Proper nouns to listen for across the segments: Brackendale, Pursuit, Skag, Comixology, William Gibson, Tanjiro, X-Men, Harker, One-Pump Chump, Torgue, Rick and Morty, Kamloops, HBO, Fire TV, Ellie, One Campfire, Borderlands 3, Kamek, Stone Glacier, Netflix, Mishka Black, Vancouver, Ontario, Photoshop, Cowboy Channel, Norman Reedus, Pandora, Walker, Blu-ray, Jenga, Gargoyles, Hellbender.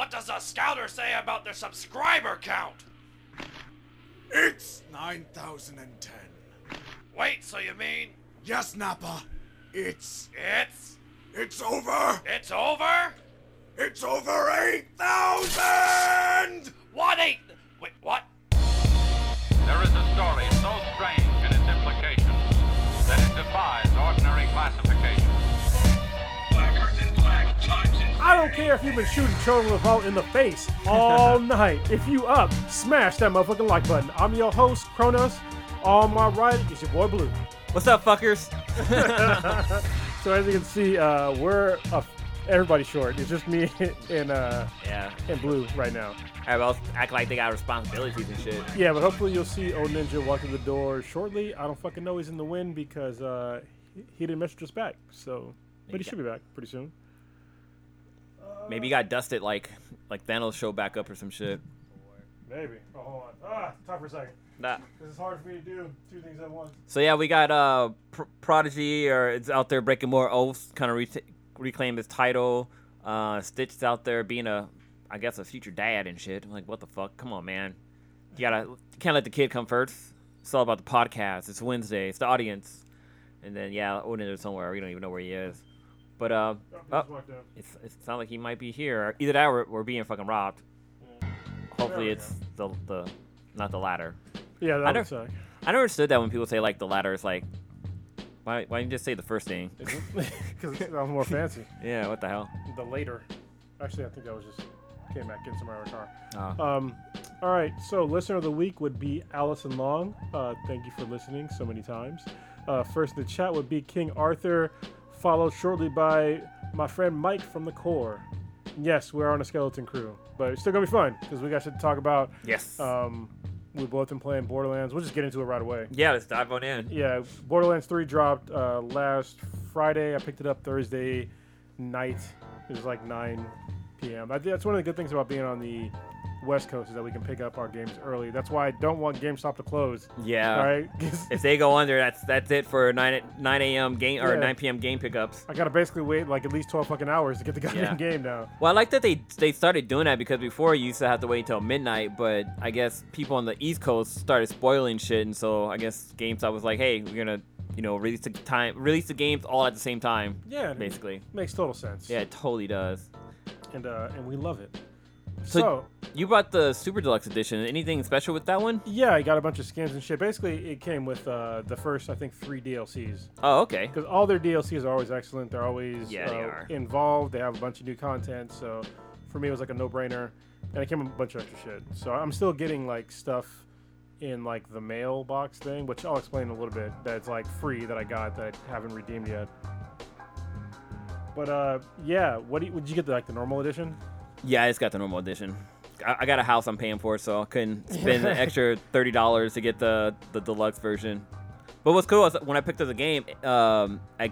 What does the scouter say about their subscriber count? It's 9,010. Wait, so you mean? Yes, Nappa. It's over. It's over? It's over 8,000! What 8? Wait, what? There is a story so strange in its implications that it defies ordinary classification. I don't care if you've been shooting Children of Vault in the face all night. If you up, smash that motherfucking like button. I'm your host, Kronos. On my right is your boy, Blue. What's up, fuckers? So as you can see, we're everybody's short. It's just me and Blue right now. Everybody else act like they got responsibilities and shit. Yeah, but hopefully you'll see Old Ninja walk through the door shortly. I don't fucking know he's in the wind because he didn't message us back. So, but he should be back pretty soon. Maybe he got dusted like Thanos showed back up or some shit. Maybe. Oh, hold on. Talk for a second. Nah. Because it's hard for me to do two things at once. So, yeah, we got Prodigy, or it's out there breaking more oaths, kind of reclaim his title. Stitch's out there being a future dad and shit. I'm like, what the fuck? Come on, man. You can't let the kid come first. It's all about the podcast. It's Wednesday. It's the audience. And then, yeah, Odin is somewhere. We don't even know where he is. But it sounds like he might be here. Either that or we're being fucking robbed. Yeah. Hopefully it's the not the latter. Yeah, that would suck. I never understood that when people say like the latter. It's like, why didn't you just say the first thing? Because it sounds more fancy. Yeah, what the hell? The later. Actually, I think that was just came back in somewhere in our car. Oh. All right, so listener of the week would be Allison Long. Thank you for listening so many times. First in the chat would be King Arthur, followed shortly by my friend Mike from the Core. Yes, we're on a skeleton crew, but it's still gonna be fun because we got shit to talk about. Yes. We've both been playing Borderlands. We'll just get into it right away. Yeah, let's dive on in. Yeah, Borderlands 3 dropped last Friday. I picked it up Thursday night. It was like 9 p.m. That's one of the good things about being on the West Coast is that we can pick up our games early. That's why I don't want GameStop to close. Yeah. All right. If they go under, that's it for 9 a.m. game or 9 p.m. game pickups. I gotta basically wait like at least 12 fucking hours to get the goddamn game now. Well, I like that they started doing that because before you used to have to wait until midnight, but I guess people on the East Coast started spoiling shit, and so I guess GameStop was like, hey, we're gonna release the games all at the same time. Yeah. Basically. Makes total sense. Yeah, it totally does. And we love it. So you bought the Super Deluxe Edition. Anything special with that one? Yeah, I got a bunch of skins and shit. Basically, it came with the first, I think, 3 DLCs. Oh, okay. Because all their DLCs are always excellent. They're always involved. They have a bunch of new content. So for me, it was like a no-brainer. And it came with a bunch of extra shit. So I'm still getting like stuff in like the mailbox thing, which I'll explain in a little bit. That's like free that I got that I haven't redeemed yet. But did you get the, like the normal edition? Yeah, I just got the normal edition. I got a house I'm paying for, so I couldn't spend the extra $30 to get the deluxe version. But what's cool is when I picked up the game, at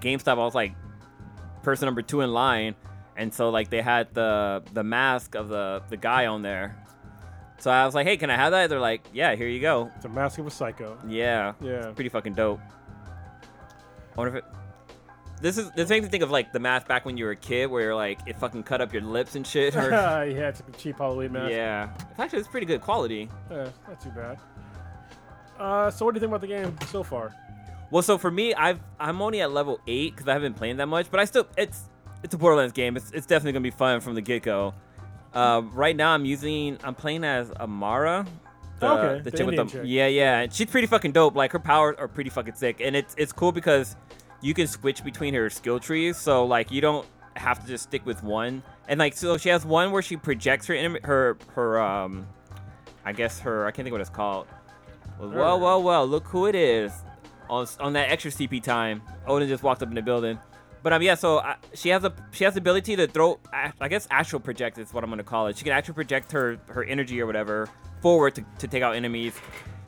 GameStop, I was like person number 2 in line. And so like they had the mask of the guy on there. So I was like, hey, can I have that? They're like, yeah, here you go. It's a mask of a psycho. Yeah. Yeah. It's pretty fucking dope. I wonder if it... This makes me think of like the mask back when you were a kid, where you're like it fucking cut up your lips and shit. Or... yeah, it's a cheap Halloween mask. Yeah, it's pretty good quality. Yeah, not too bad. So what do you think about the game so far? Well, so for me, I'm only at level 8 because I haven't played that much, but I still it's a Borderlands game. It's definitely gonna be fun from the get go. Right now I'm playing as Amara. The chick with the yeah, and she's pretty fucking dope. Like her powers are pretty fucking sick, and it's cool because you can switch between her skill trees, so like you don't have to just stick with one. And like so, she has one where she projects her I can't think what it's called. Well, look who it is on that extra CP time. Odin just walked up in the building, but she has the ability to throw. I guess astral project is what I'm gonna call it. She can actually project her energy or whatever forward to take out enemies.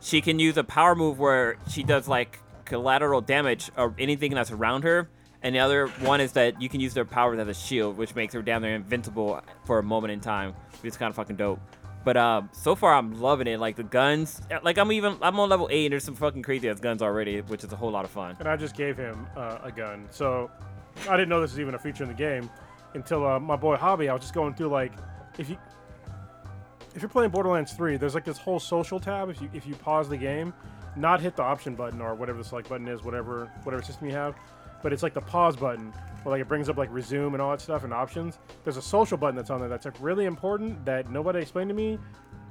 She can use a power move where she does like collateral damage or anything that's around her, and the other one is that you can use their powers as a shield, which makes her down there invincible for a moment in time. It's kind of fucking dope. But so far I'm loving it. Like the guns, like I'm on level 8 and there's some fucking crazy ass guns already, which is a whole lot of fun. And I just gave him a gun, so I didn't know this was even a feature in the game until my boy Hobby. I was just going through like if you're playing Borderlands 3, there's like this whole social tab. If you pause the game, not hit the option button or whatever the select button is, whatever system you have, but it's like the pause button where like it brings up like resume and all that stuff and options. There's a social button that's on there that's like really important that nobody explained to me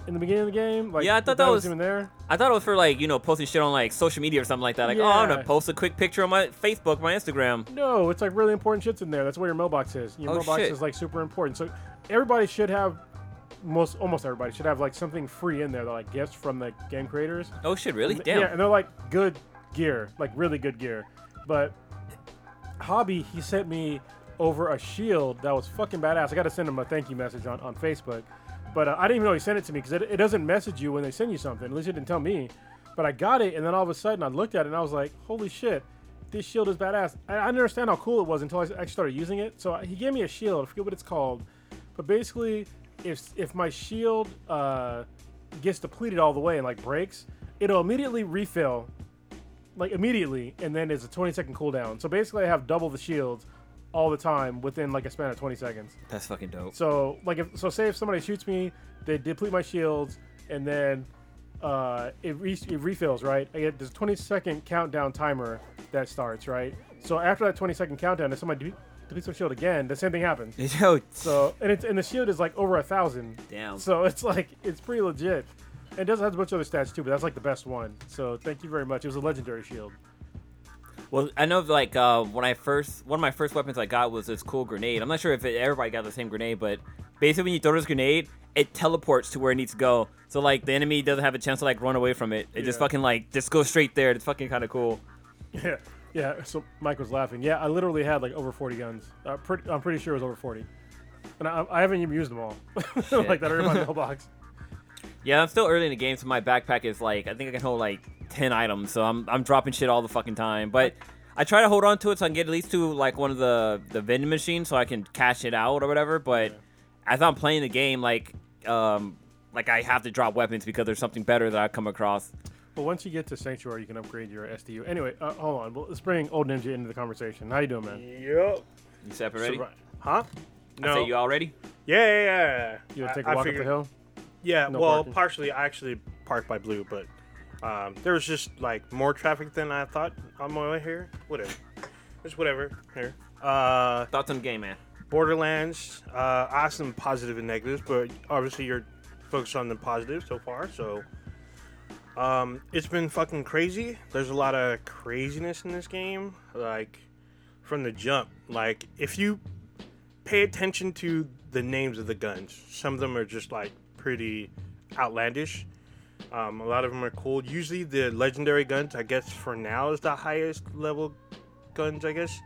in the beginning of the game. Like, yeah, I thought that was even there. I thought it was for like, you know, posting shit on like social media or something like that. Like, yeah. Oh, I'm gonna post a quick picture on my Facebook, my Instagram. No, it's like really important shit's in there. That's where your mailbox is. Your mailbox is like super important. So everybody should have. Almost everybody should have like something free in there, like gifts from the game creators. Oh shit, really? Damn. Yeah, and they're like good gear, like really good gear. But Hobby, he sent me over a shield that was fucking badass. I got to send him a thank you message on Facebook, but I didn't even know he sent it to me because it doesn't message you when they send you something. At least it didn't tell me. But I got it, and then all of a sudden I looked at it and I was like, holy shit, this shield is badass. I didn't understand how cool it was until I actually started using it. So he gave me a shield. I forget what it's called, but basically. If my shield gets depleted all the way and like breaks, it'll immediately refill, like immediately, and then it's a 20-second cooldown. So basically, I have double the shields all the time within like a span of 20 seconds. That's fucking dope. So like say if somebody shoots me, they deplete my shields, and then it refills, right? There's a 20-second countdown timer that starts, right? So after that 20-second countdown, if somebody depletes my shield again, the same thing happens. So and the shield is like over 1,000. Damn. So it's like it's pretty legit. It does have a bunch of other stats too, but that's like the best one. So thank you very much. It was a legendary shield. Well, I know like one of my first weapons I got was this cool grenade. I'm not sure if everybody got the same grenade, but basically when you throw this grenade, it teleports to where it needs to go. So like the enemy doesn't have a chance to like run away from it. It just fucking like just goes straight there. It's fucking kind of cool. Yeah. Yeah, so Mike was laughing. Yeah, I literally had like over 40 guns. I'm pretty sure it was over 40. And I haven't even used them all. Like that are in my mailbox. Yeah, I'm still early in the game, so my backpack is like, I think I can hold like 10 items. So I'm dropping shit all the fucking time. But I try to hold on to it so I can get at least to like one of the vending machines so I can cash it out or whatever. But as I'm playing the game, like I have to drop weapons because there's something better that I come across. Well, once you get to Sanctuary, you can upgrade your SDU. Anyway, hold on. Well, let's bring Old Ninja into the conversation. How you doing, man? Yep. You set up already? Huh? No. I say you all ready? Yeah. You want to take a walk up the hill? Yeah, no parking. Partially. I actually parked by Blue, but there was just, like, more traffic than I thought on my way here. Whatever. Just whatever. Here. Thoughts on the game, man? Borderlands. Awesome positive and negatives, but obviously you're focused on the positive so far, so... it's been fucking crazy. There's a lot of craziness in this game, like from the jump. Like if you pay attention to the names of the guns, some of them are just like pretty outlandish. A lot of them are cool. Usually the legendary guns, I guess for now is the highest level guns, I guess.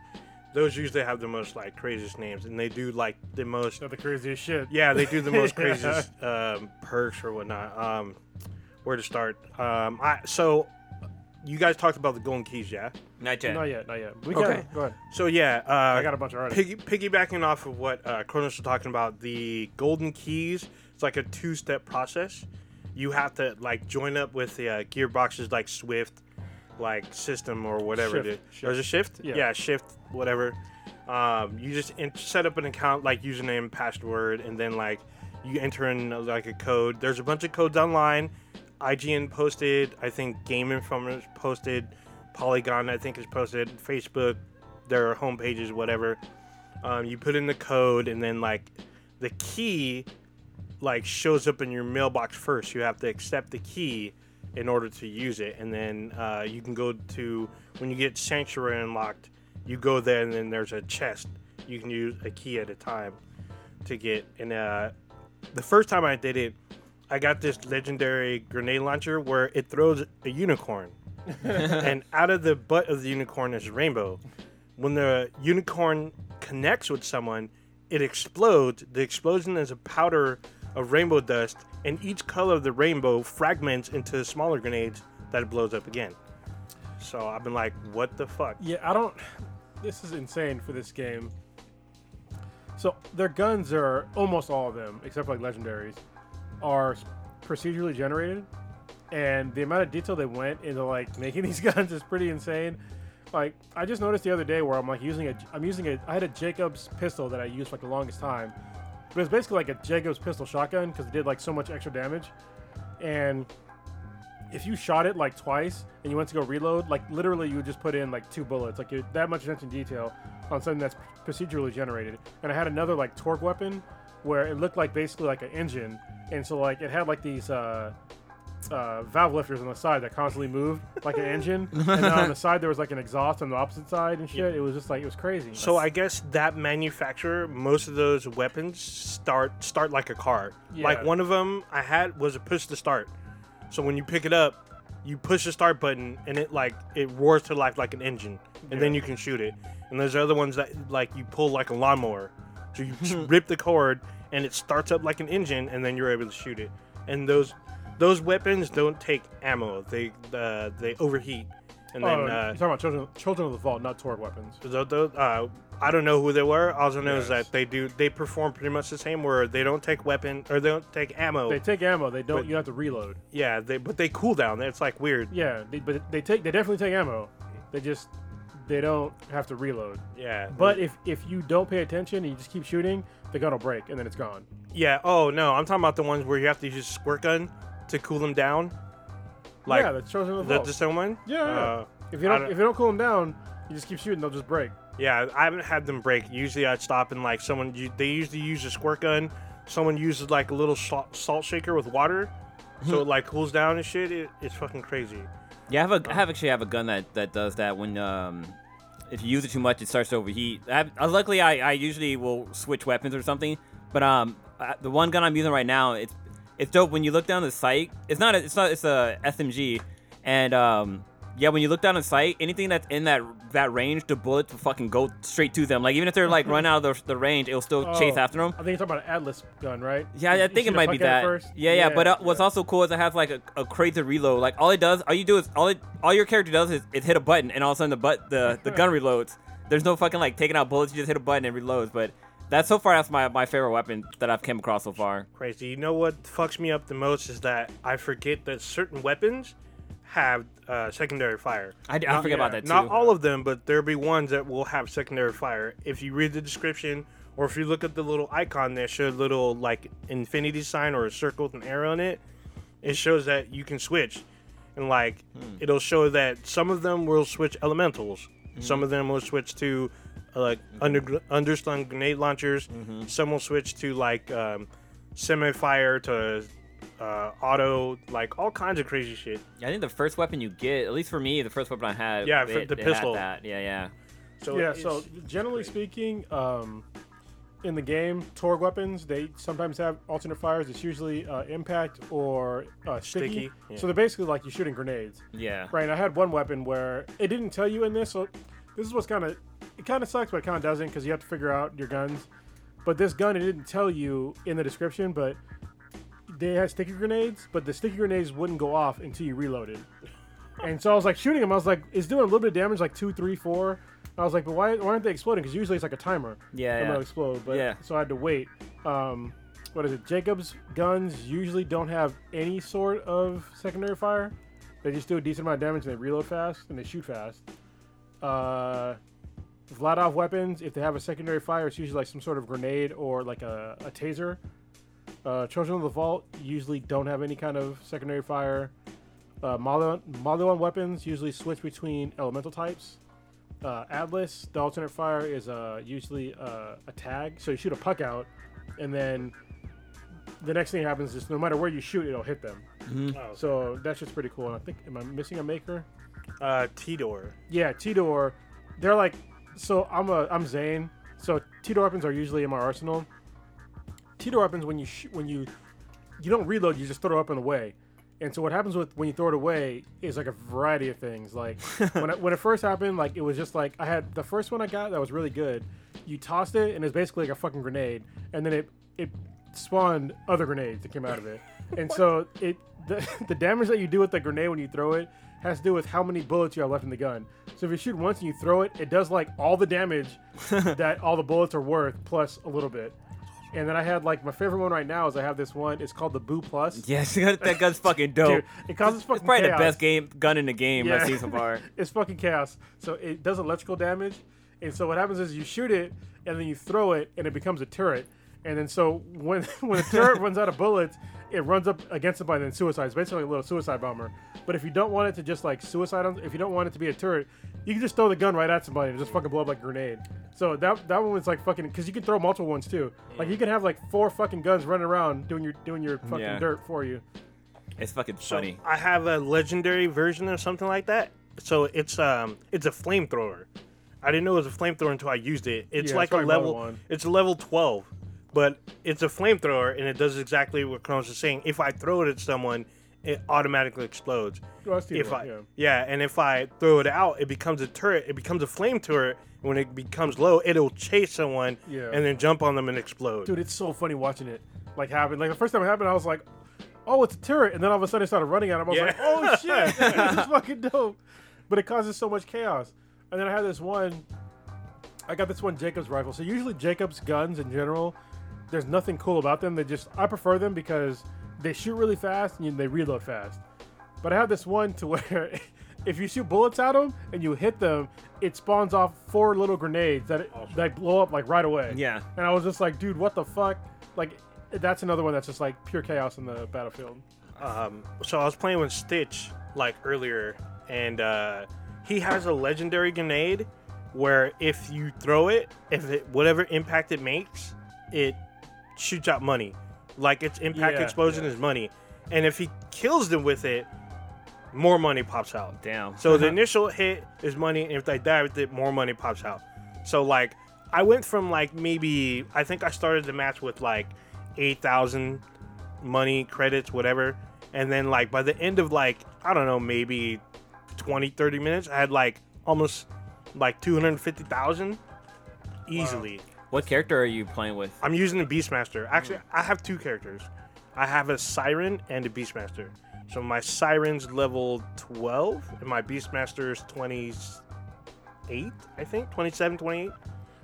Those usually have the most like craziest names, and they do like the most... Not the craziest shit. Yeah, they do the most craziest perks or whatnot. Where to start? So you guys talked about the golden keys, yeah? Not yet. Okay. Go ahead. So yeah, I got a bunch already. Piggybacking off of what Kronos was talking about, the golden keys. It's like a two-step process. You have to like join up with the Gearbox's like Swift, like system or whatever. There's a Shift. Yeah, Shift. Whatever. You just set up an account, like username, password, and then like you enter in like a code. There's a bunch of codes online. IGN posted, I think Game Informer's posted, Polygon I think is posted, Facebook, their homepages, whatever. You put in the code and then like the key like shows up in your mailbox first. You have to accept the key in order to use it, and then you can go to, when you get Sanctuary unlocked, you go there and then there's a chest. You can use a key at a time to get. And the first time I did it, I got this legendary grenade launcher where it throws a unicorn. And out of the butt of the unicorn is a rainbow. When the unicorn connects with someone, it explodes. The explosion is a powder of rainbow dust, and each color of the rainbow fragments into smaller grenades that it blows up again. So I've been like, what the fuck? Yeah, this is insane for this game. So their guns are, almost all of them, except for like legendaries, are procedurally generated, and the amount of detail they went into like making these guns is pretty insane. Like I just noticed the other day where I'm like using a I had a Jakobs pistol that I used for like the longest time, But it's basically like a Jacobs pistol shotgun because it did like so much extra damage. And if you shot it like twice and you went to go reload, like literally you would just put in like 2 bullets. Like you're that much attention to detail on something that's procedurally generated. And I had another like Torgue weapon where it looked like basically like an engine. And so like it had like these valve lifters on the side that constantly moved like an engine, and then on the side there was like an exhaust on the opposite side and shit. Yeah. It was just like, it was crazy. So I guess that manufacturer, most of those weapons start like a car. Yeah. Like one of them I had was a push to start. So when you pick it up, you push the start button and it roars to life like an engine, and then you can shoot it. And there's other ones that like you pull like a lawnmower, so you rip the cord and it starts up like an engine, and then you're able to shoot it. And those weapons don't take ammo. They overheat. And then you're talking about Children of the Vault, not Torg weapons. I don't know who they were. All I know is that they perform pretty much the same, where they don't take weapon or they don't take ammo. They take ammo. They don't. But you have to reload. Yeah, they cool down. It's like weird. Yeah, they definitely take ammo. They don't have to reload. Yeah. But if you don't pay attention and you just keep shooting, the gun will break and then it's gone. Yeah. Oh no, I'm talking about the ones where you have to use a squirt gun to cool them down. Like, yeah, that's Children of the Vault. The same one? Yeah. If you don't cool them down, you just keep shooting, they'll just break. Yeah, I haven't had them break. Usually I'd stop and like they usually use a squirt gun. Someone uses like a little salt shaker with water, so it like cools down and shit. It's fucking crazy. Yeah, I have a gun that does that. When if you use it too much, it starts to overheat. Luckily, I usually will switch weapons or something. But the one gun I'm using right now, it's dope. When you look down the sight, it's a SMG, and when you look down the sight, anything that's in that range, the bullets will fucking go straight to them. Like even if they're like run out of the range, it'll still chase after them. I think you're talking about an Atlas gun, right? Yeah, I think it might be that. First. Yeah. But what's also cool is it has like a crazy reload. Like all your character does is hit a button, and all of a sudden the gun reloads. There's no fucking like taking out bullets. You just hit a button and it reloads. But that's my favorite weapon that I've come across so far. Crazy. You know what fucks me up the most is that I forget that certain weapons have secondary fire. I forget about that too. Not all of them, but there'll be ones that will have secondary fire. If you read the description, or if you look at the little icon that shows a little like infinity sign or a circle with an arrow on it, it shows that you can switch. And like it'll show that some of them will switch elementals. Mm-hmm. Some of them will switch to underslung grenade launchers. Mm-hmm. Some will switch to like semi-fire to auto, like all kinds of crazy shit. Yeah, I think the first weapon you get, at least for me, the first weapon I had, the pistol. Had that. Yeah. So generally speaking, in the game, Torg weapons they sometimes have alternate fires. It's usually impact or sticky. Yeah. So they're basically like you're shooting grenades. Yeah. Right. And I had one weapon where it didn't tell you in this. So this is what's kind of sucks, but it kind of doesn't, because you have to figure out your guns. But this gun, it didn't tell you in the description, but they had sticky grenades, but the sticky grenades wouldn't go off until you reloaded. And so I was like shooting them. I was like, it's doing a little bit of damage, like 2, 3, 4. And I was like, but why aren't they exploding? Because usually it's like a timer. Yeah. They'll explode. But so I had to wait. What is it? Jacob's guns usually don't have any sort of secondary fire. They just do a decent amount of damage and they reload fast and they shoot fast. Vladov weapons, if they have a secondary fire, it's usually like some sort of grenade or like a taser. Children of the Vault usually don't have any kind of secondary fire. Maluan weapons usually switch between elemental types. Atlas, the alternate fire is usually a tag. So you shoot a puck out, and then the next thing that happens is no matter where you shoot, it'll hit them. Mm-hmm. Oh, so that's just pretty cool. And I think, am I missing a maker? Tediore. Yeah, Tediore. They're like, so I'm Zane. So Tediore weapons are usually in my arsenal. Tediore weapons, when you you don't reload, you just throw it up and away. And so what happens with when you throw it away is like a variety of things. Like when it first happened, like it was just like I had the first one I got that was really good. You tossed it and it's basically like a fucking grenade, and then it spawned other grenades that came out of it. And so the damage that you do with the grenade when you throw it has to do with how many bullets you have left in the gun. So if you shoot once and you throw it, it does like all the damage that all the bullets are worth plus a little bit. And then I had, like, my favorite one right now is I have this one. It's called the Boo Plus. Yes, that gun's fucking dope. Dude, it causes fucking chaos. It's probably chaos. The best gun in the game I've seen so far. It's fucking chaos. So it does electrical damage. And so what happens is you shoot it, and then you throw it, and it becomes a turret. And then so when the turret runs out of bullets, it runs up against the button and suicides. Basically a little suicide bomber. But if you don't want it to just like suicide, if you don't want it to be a turret, you can just throw the gun right at somebody and just fucking blow up like a grenade. So that one was like fucking, because you can throw multiple ones too. Like you can have like four fucking guns running around doing your fucking dirt for you. It's fucking funny. So I have a legendary version or something like that. So it's a flamethrower. I didn't know it was a flamethrower until I used it. It's like it's a level. It's a level 12. But it's a flamethrower, and it does exactly what Cronos is saying. If I throw it at someone, it automatically explodes. Well, and if I throw it out, it becomes a turret. It becomes a flame turret. When it becomes low, it'll chase someone and then jump on them and explode. Dude, it's so funny watching it like happen. Like the first time it happened, I was like, "Oh, it's a turret!" And then all of a sudden, I started running at him. I was like, "Oh shit, this is fucking dope!" But it causes so much chaos. And then I had this one. I got this one Jakobs rifle. So usually Jakobs guns in general, there's nothing cool about them. I prefer them because they shoot really fast and they reload fast. But I have this one to where if you shoot bullets at them and you hit them, it spawns off four little grenades that blow up like right away. Yeah. And I was just like, dude, what the fuck? Like, that's another one that's just like pure chaos in the battlefield. So I was playing with Stitch like earlier, and he has a legendary grenade where if you throw it, whatever impact it makes, it shoots out money. Like its impact explosion is money, and if he kills them with it, more money pops out. Damn. So the initial hit is money, and if they die with it, more money pops out. So like I went from like maybe, I think I started the match with like 8,000 money credits, whatever, and then like by the end of like, I don't know, maybe 20-30 minutes, I had like almost like 250,000 easily. Wow. What character are you playing with? I'm using the Beastmaster. Actually, I have two characters. I have a Siren and a Beastmaster. So my Siren's level 12, and my Beastmaster's 28, I think. 27, 28.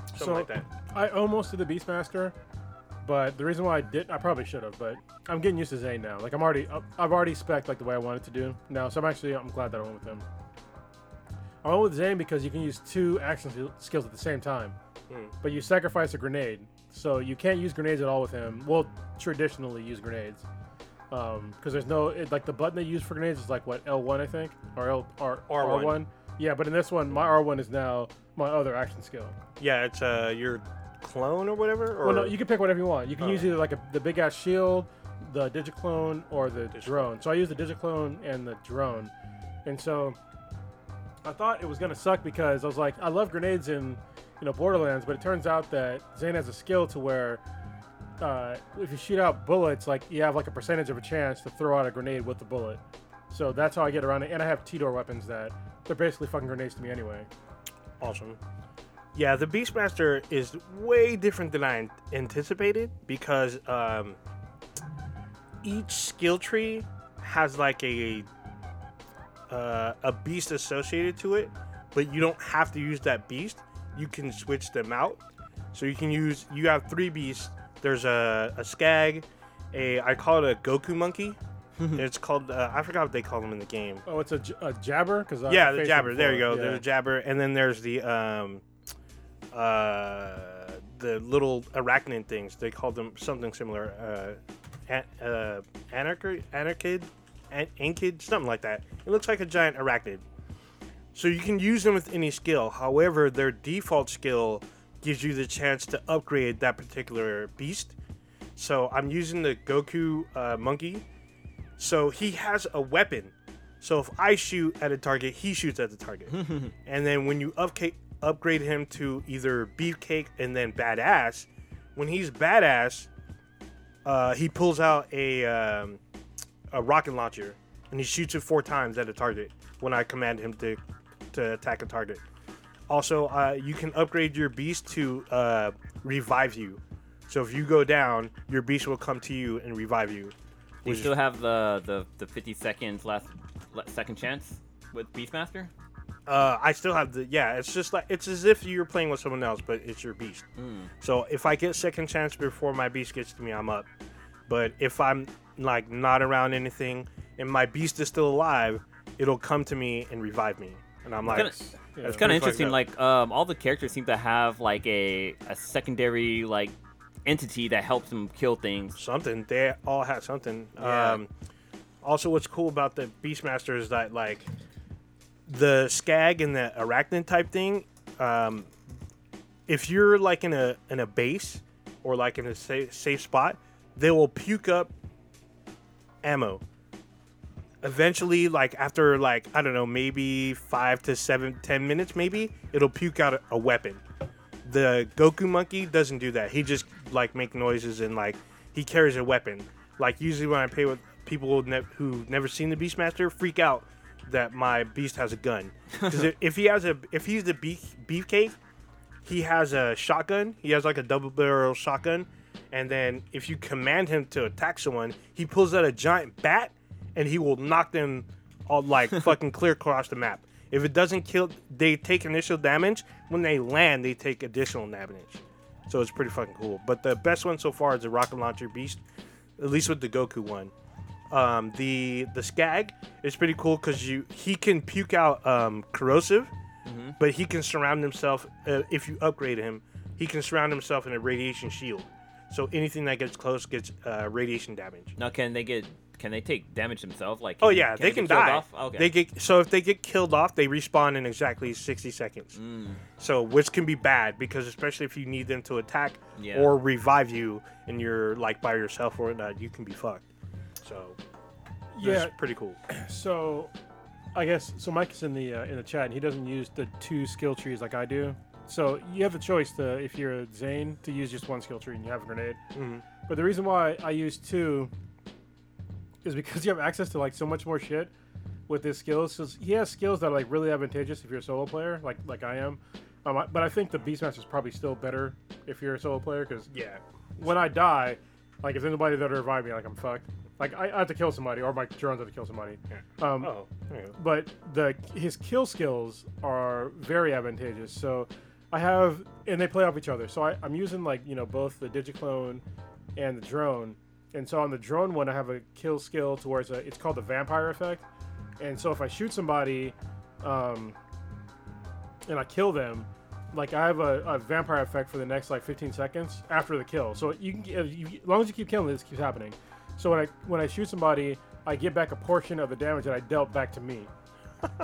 Something like that. I almost did the Beastmaster, but the reason why I didn't, I probably should have, but I'm getting used to Zane now. Like, I've already spec'd like the way I wanted to do now, so I'm glad that I went with him. I went with Zane because you can use two action skills at the same time. But you sacrifice a grenade, so you can't use grenades at all with him. Well, traditionally use grenades, because there's no like the button they use for grenades is like what L1 I think or R1. Yeah, but in this one, my R1 is now my other action skill. Yeah, it's your clone or whatever. Or... Well, no, you can pick whatever you want. You can use either like the big ass shield, the Digiclone, or the drone. So I use the Digiclone and the drone, and so I thought it was gonna suck because I was like, I love grenades in, you know, Borderlands, but it turns out that Zane has a skill to where if you shoot out bullets, like you have like a percentage of a chance to throw out a grenade with the bullet. So that's how I get around it. And I have Tediore weapons that they're basically fucking grenades to me anyway. Awesome. Yeah, the Beastmaster is way different than I anticipated because each skill tree has like a beast associated to it, but you don't have to use that beast. You can switch them out. So you have three beasts. There's a Skag, I call it a Goku monkey. It's called, I forgot what they call them in the game. Oh, it's a Jabber? Cause the Jabber. There you go. Yeah. There's a Jabber. And then there's the little arachnid things. They call them something similar. Anarchid, something like that. It looks like a giant arachnid. So you can use them with any skill. However, their default skill gives you the chance to upgrade that particular beast. So I'm using the Goku monkey. So he has a weapon. So if I shoot at a target, he shoots at the target. And then when you upgrade him to either beefcake and then badass, when he's badass, he pulls out a rocket launcher and he shoots it 4 times at a target when I command him to attack a target. Also, you can upgrade your beast to revive you. So if you go down, your beast will come to you and revive you. Do you still have the 50-second last second chance with Beastmaster? I still have it's just like, it's as if you're playing with someone else, but it's your beast. So if I get second chance before my beast gets to me, I'm up. But if I'm like not around anything and my beast is still alive, it'll come to me and revive me. And I'm like, it's kind of interesting. Like, all the characters seem to have like a secondary like entity that helps them kill things. Something. They all had something. Yeah. Also, what's cool about the Beastmaster is that, like, the Skag and the arachnid type thing, if you're, like, in a base or, like, in a safe spot, they will puke up ammo. Eventually, like, after, like, I don't know, maybe 5 to 7, 10 minutes, maybe, it'll puke out a weapon. The Goku monkey doesn't do that. He just, like, make noises and, like, he carries a weapon. Like, usually when I play with people who've never seen the Beastmaster, freak out that my beast has a gun. Because if he's the beefcake, he has a shotgun. He has, like, a double-barrel shotgun. And then if you command him to attack someone, he pulls out a giant bat and he will knock them all, like, fucking clear across the map. If it doesn't kill, they take initial damage. When they land, they take additional damage. So it's pretty fucking cool. But the best one so far is the rocket launcher beast, at least with the Goku one. The Skag is pretty cool because he can puke out corrosive, mm-hmm. but he can surround himself, if you upgrade him, he can surround himself in a radiation shield. So anything that gets close gets radiation damage. Now, can they take damage themselves? Like, they can die. Off? Okay. They get, so if they get killed off, they respawn in exactly 60 seconds. Mm. So which can be bad, because especially if you need them to attack or revive you and you're, like, by yourself or whatnot, you can be fucked. So it's pretty cool. So I guess Mike's in the chat, and he doesn't use the two skill trees like I do. So you have a choice if you're a Zane to use just one skill tree and you have a grenade. Mm-hmm. But the reason why I use two is because you have access to, like, so much more shit with his skills. So he has skills that are, like, really advantageous if you're a solo player, like I am. But I think the Beastmaster is probably still better if you're a solo player, because when I die, like, if there's anybody that'll revive me, like, I'm fucked. Like, I have to kill somebody, or my drones have to kill somebody. Yeah. But his kill skills are very advantageous. So I have, and they play off each other. So I'm using, like, you know, both the Digiclone and the drone. And so on the drone one, I have a kill skill towards it's called the vampire effect. And so if I shoot somebody, and I kill them, like, I have a vampire effect for the next, like, 15 seconds after the kill. So you can, as long as you keep killing, this keeps happening. So when I shoot somebody, I get back a portion of the damage that I dealt back to me.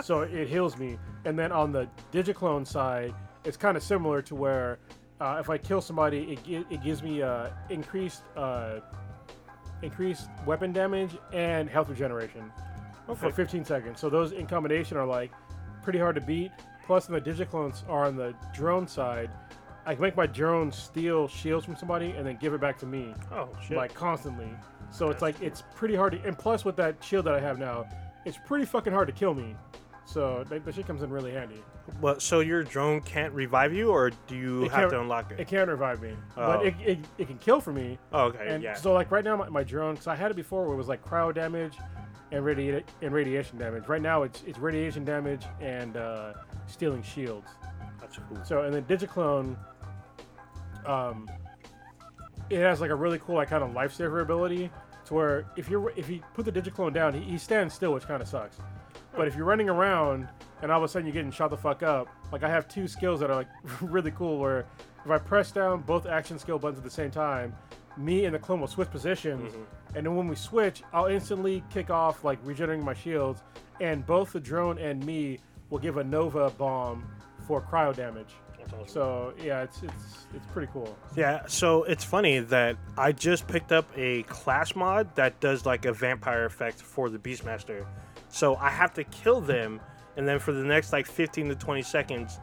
So it heals me. And then on the Digiclone side, it's kind of similar to where if I kill somebody, it gives me increased weapon damage and health regeneration for 15 seconds. So those in combination are, like, pretty hard to beat. Plus, the Digiclones are on the drone side. I can make my drone steal shields from somebody and then give it back to me. Oh, shit. Like, constantly. So it's, like, it's pretty hard to... And plus, with that shield that I have now, it's pretty fucking hard to kill me. So that shit comes in really handy. Well, so your drone can't revive you, or do you have to unlock it? It can't revive me, but it can kill for me. Oh, okay, and so, like, right now my drone, because I had it before where it was, like, cryo damage and radiation damage. Right now it's radiation damage and stealing shields. That's cool. So, and then Digiclone, it has, like, a really cool, like, kind of lifesaver ability to where if you put the Digiclone down, he stands still, which kind of sucks. But if you're running around and all of a sudden you're getting shot the fuck up, like, I have two skills that are, like, really cool, where if I press down both action skill buttons at the same time, me and the clone will switch positions, mm-hmm. and then when we switch, I'll instantly kick off, like, regenerating my shields, and both the drone and me will give a Nova bomb for cryo damage. Awesome. So yeah, it's pretty cool. Yeah, so it's funny that I just picked up a class mod that does, like, a vampire effect for the Beastmaster. So I have to kill them, and then for the next, like, 15 to 20 seconds,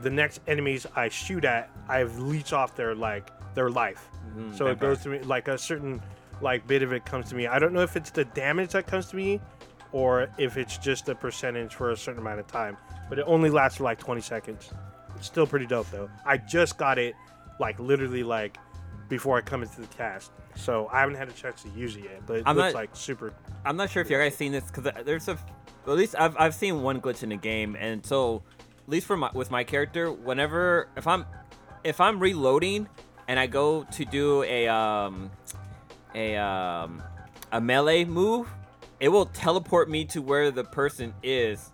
the next enemies I shoot at, I've leech off their life. Mm-hmm. So it goes to me, like, a certain, like, bit of it comes to me. I don't know if it's the damage that comes to me, or if it's just a percentage for a certain amount of time. But it only lasts for, like, 20 seconds. It's still pretty dope, though. I just got it, like, literally, like, before I come into the cast. So I haven't had a chance to use it yet, but it looks like super... I'm not sure if you guys seen this, because there's at least I've seen one glitch in the game, and so at least with my character, whenever if I'm reloading and I go to do a melee move, it will teleport me to where the person is.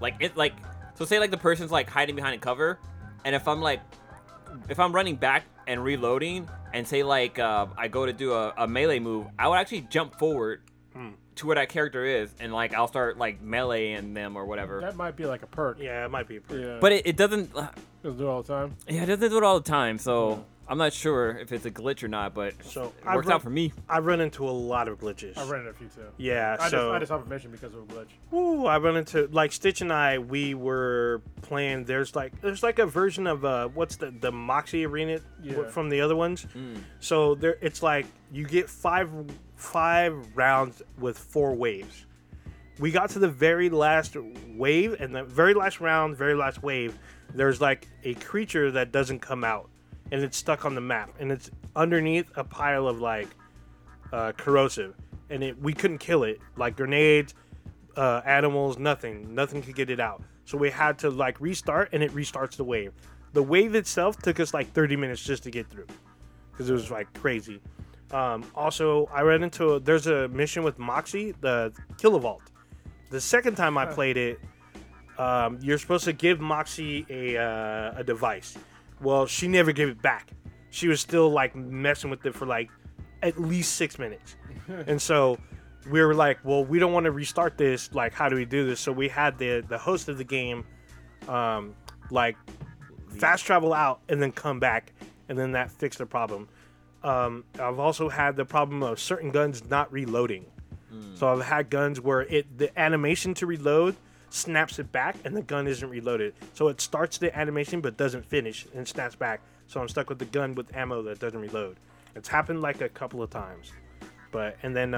Like, it, like, so say, like, the person's, like, hiding behind a cover, and if I'm running back and reloading and say like I go to do a melee move, I would actually jump forward to where that character is, and like I'll start like meleeing them or whatever. That might be like a perk. Yeah, it might be a perk. Yeah. But it doesn't... Doesn't do it all the time. Yeah, it doesn't do it all the time, so... Yeah. I'm not sure if it's a glitch or not, but it worked out for me. I run into a lot of glitches. I run into a few too. Yeah, I just have a mission because of a glitch. Ooh, I run into like Stitch and I. We were playing. There's like a version of what's the Moxxi arena from the other ones. Mm. So there, it's like you get five rounds with 4 waves. We got to the very last wave and the very last round, very last wave. There's like a creature that doesn't come out. And it's stuck on the map, and it's underneath a pile of like corrosive, and we couldn't kill it. Like grenades, animals, nothing could get it out. So we had to like restart, and it restarts the wave. The wave itself took us like 30 minutes just to get through, because it was like crazy. Also, I ran into there's a mission with Moxxi, the Killavolt. The second time I played it, you're supposed to give Moxxi a device. Well, she never gave it back. She was still like messing with it for like at least 6 minutes. And so we were like, well, we don't want to restart this. Like, how do we do this? So we had the host of the game like fast travel out and then come back. And then that fixed the problem. I've also had the problem of certain guns not reloading. Mm. So I've had guns where the animation to reload snaps it back and the gun isn't reloaded, so it starts the animation but doesn't finish and snaps back, so I'm stuck with the gun with ammo that doesn't reload. It's happened like a couple of times. But and then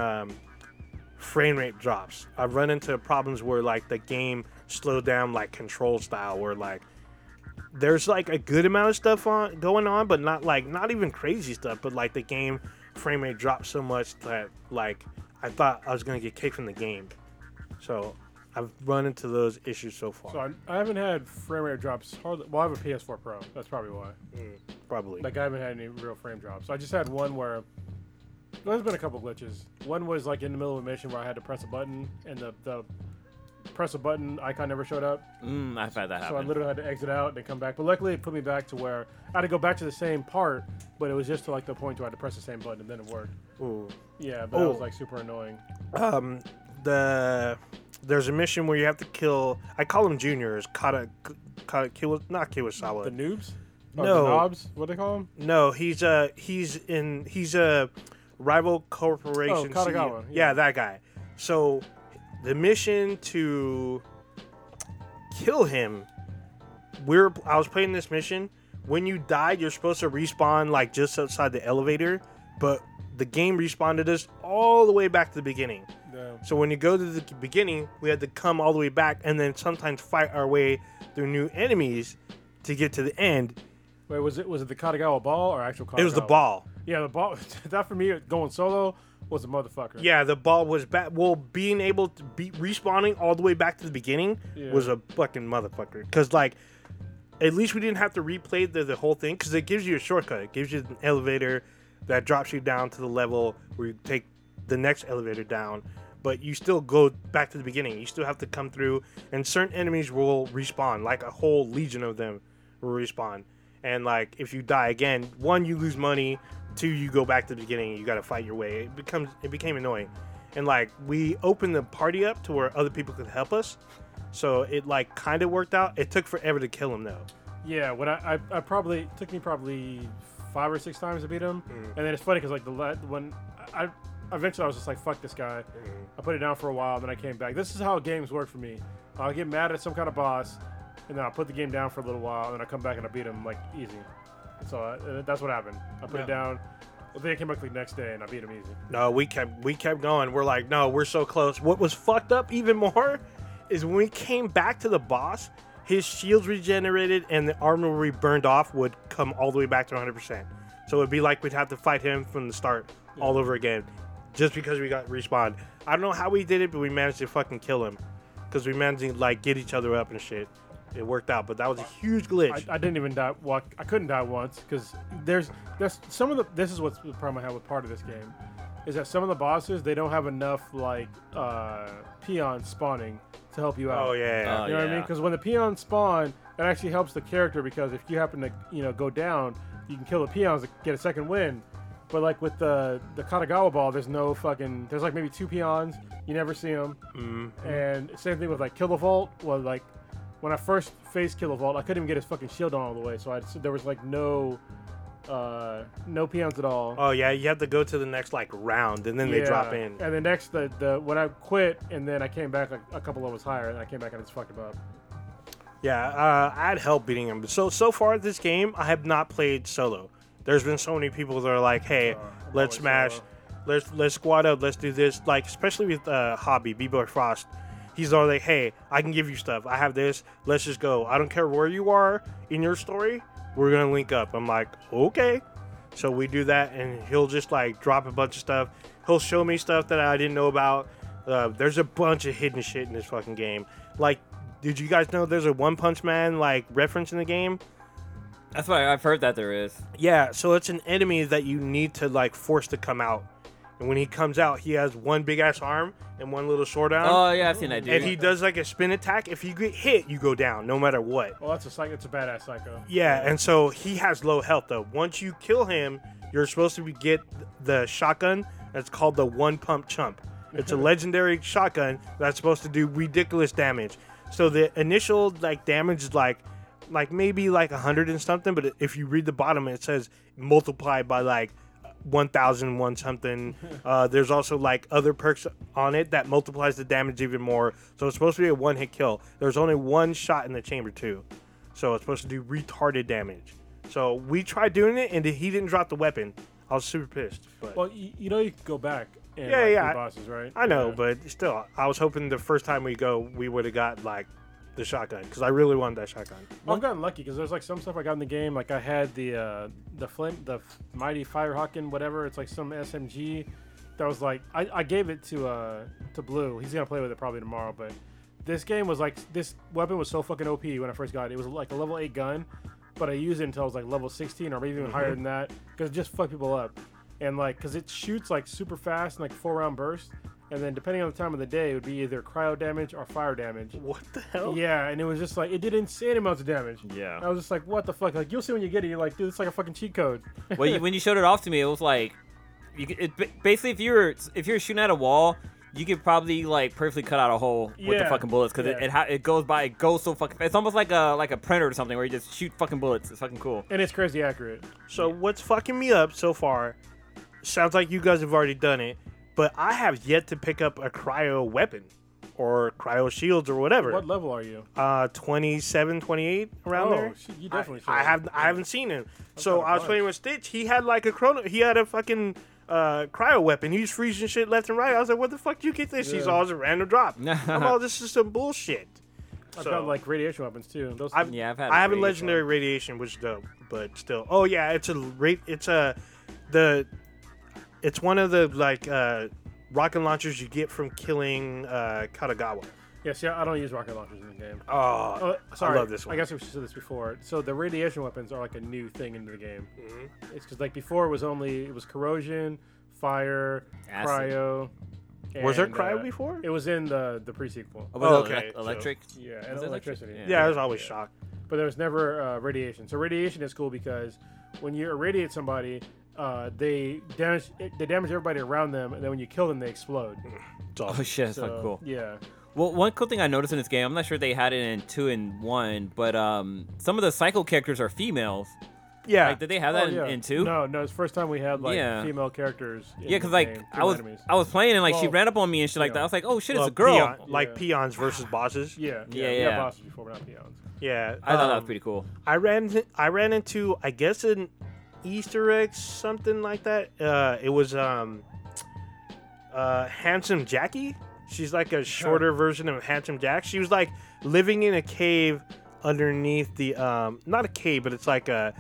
frame rate drops. I've run into problems where like the game slowed down like Control style, where like there's like a good amount of stuff going on but not even crazy stuff, but like the game frame rate dropped so much that like I thought I was gonna get kicked from the game. So I've run into those issues so far. So I haven't had frame rate drops. Well, I have a PS4 Pro. That's probably why. Mm, probably. Like, I haven't had any real frame drops. I just had one where... There's been a couple glitches. One was, like, in the middle of a mission where I had to press a button, and the press a button icon never showed up. I've had that happen. So I literally had to exit out and then come back. But luckily, it put me back to where... I had to go back to the same part, but it was just to, like, the point where I had to press the same button, and then it worked. Ooh. Yeah, but that was, like, super annoying. There's a mission where you have to kill. I call them juniors. Not Kiwasawa. The noobs? No. The knobs? What do they call him? No, he's a rival corporation. Oh, Katagawa. Yeah, that guy. So the mission to kill him. I was playing this mission. When you died, you're supposed to respawn like just outside the elevator, but the game respawned us all the way back to the beginning. So when you go to the beginning, we had to come all the way back and then sometimes fight our way through new enemies to get to the end. Wait, was it the Katagawa ball or actual Katagawa? It was the ball. Yeah, the ball. That for me, going solo, was a motherfucker. Yeah, the ball was back. Well, being able to be respawning all the way back to the beginning was a fucking motherfucker. Because, like, at least we didn't have to replay the whole thing, because it gives you a shortcut. It gives you an elevator that drops you down to the level where you take the next elevator down. But you still go back to the beginning. You still have to come through, and certain enemies will respawn. Like, a whole legion of them will respawn. And, like, if you die again, 1, you lose money. 2, you go back to the beginning. You got to fight your way. It became annoying. And, like, we opened the party up to where other people could help us. So it, like, kind of worked out. It took forever to kill him, though. Yeah, when it took me probably 5 or 6 times to beat him. Mm. And then it's funny because, like, eventually I was just like, fuck this guy. I put it down for a while, then I came back. This is how games work for me. I'll get mad at some kind of boss, and then I'll put the game down for a little while, and then I come back and I beat him, like, easy. So that's what happened. I put it down. Then I came back the next day, and I beat him easy. No, we kept going. We're like, no, we're so close. What was fucked up even more is when we came back to the boss, his shields regenerated, and the armor we burned off would come all the way back to 100%. So it would be like we'd have to fight him from the start all over again. Just because we got respawned. I don't know how we did it, but we managed to fucking kill him. Because we managed to, like, get each other up and shit. It worked out, but that was a huge glitch. I didn't even die. Well, I couldn't die once, because there's some of the... This is what's the problem I have with part of this game, is that some of the bosses, they don't have enough, like, peons spawning to help you out. Oh, yeah. You know what I mean? Because when the peons spawn, it actually helps the character, because if you happen to, you know, go down... you can kill the peons to get a second win. But like with the Katagawa ball, there's no fucking, there's like maybe two peons. You never see them. Mm-hmm. And same thing with like Killavolt. Well, like when I first faced Killavolt, I couldn't even get his fucking shield on all the way. So there was like no peons at all. Oh yeah, you have to go to the next like round, and then they drop in. And the next when I quit, and then I came back like a couple levels higher, and I came back and just fucked him up. Yeah, I had help beating him. So far this game, I have not played solo. There's been so many people that are like, hey, let's smash, let's squad up, let's do this. Like especially with Hobby, B-Boy Frost, he's all like, hey, I can give you stuff. I have this. Let's just go. I don't care where you are in your story. We're going to link up. I'm like, okay. So we do that, and he'll just, like, drop a bunch of stuff. He'll show me stuff that I didn't know about. There's a bunch of hidden shit in this fucking game. Like, did you guys know there's a One Punch Man, like, reference in the game? That's why I've heard that there is. Yeah, so it's an enemy that you need to, like, force to come out. And when he comes out, he has one big-ass arm and one little short arm. Oh, yeah, I've seen that dude. And he does, like, a spin attack. If you get hit, you go down, no matter what. Well, that's a badass psycho. Yeah, and so he has low health, though. Once you kill him, you're supposed to get the shotgun that's called the one-pump chump. It's a legendary shotgun that's supposed to do ridiculous damage. So the initial, like, damage is, like maybe, like, 100 and something. But if you read the bottom, it says multiply by, like, 1,001 something. There's also like other perks on it that multiplies the damage even more. So it's supposed to be a one hit kill. There's only one shot in the chamber too. So it's supposed to do retarded damage. So we tried doing it, and he didn't drop the weapon. I was super pissed. But. Well, you know you can go back and do bosses, right? I know, but still, I was hoping the first time we go, we would have got like the shotgun, because I really wanted that shotgun. Well, I've gotten lucky, because there's like some stuff I got in the game. Like I had the Mighty Firehawken, whatever. It's like some SMG that was like I gave it to Blue. He's gonna play with it probably tomorrow. But this game was like, this weapon was so fucking OP when I first got it. It was like a level 8 gun, but I used it until I was like level 16 or maybe even higher than that, because it just fucked people up. And like, because it shoots like super fast and like 4-round bursts. And then depending on the time of the day, it would be either cryo damage or fire damage. What the hell? Yeah, and it was just like, it did insane amounts of damage. Yeah. I was just like, what the fuck? Like, you'll see when you get it, you're like, dude, it's like a fucking cheat code. Well, when you showed it off to me, it was like, basically, if you were shooting at a wall, you could probably like perfectly cut out a hole with the fucking bullets, because it goes so fucking fast. It's almost like a printer or something where you just shoot fucking bullets. It's fucking cool. And it's crazy accurate. So what's fucking me up so far, sounds like you guys have already done it, but I have yet to pick up a cryo weapon or cryo shields or whatever. What level are you? 27, 28, around there. Oh, you definitely should. I haven't seen him. So I was playing with Stitch. He had like a fucking cryo weapon. He was freezing shit left and right. I was like, what the fuck do you get this? Yeah. He's all just a random drop. I'm all, this is some bullshit. I've got like radiation weapons too. I have a legendary radiation, which is dope, but still. Oh yeah, it's one of the, like, rocket launchers you get from killing Katagawa. Yeah, see, I don't use rocket launchers in the game. Oh, sorry. I love this one. I guess we should say this before. So the radiation weapons are, like, a new thing in the game. Mm-hmm. It's because, like, before it was corrosion, fire, acid. Cryo. Was there cryo before? It was in the pre-sequel. Oh, okay. Electric? So, yeah, and electricity. Yeah, it was always shock. But there was never radiation. So radiation is cool because when you irradiate somebody... They damage everybody around them, and then when you kill them, they explode. Oh shit, that's not cool. Yeah. Well, one cool thing I noticed in this game, I'm not sure they had it in 2 and 1, but some of the psycho characters are females. Yeah. Like, did they have that in 2? No, it's the first time we had like female characters. Yeah, because like I was playing and like she ran up on me and shit like that. I was like, oh shit, it's a girl. Like peons versus bosses. Yeah. Bosses before, but not peons. Yeah. I thought that was pretty cool. I ran into, I guess, an Easter egg, something like that. It was Handsome Jackie. She's like a shorter version of Handsome Jack. She was like living in a cave underneath the not a cave, but it's like the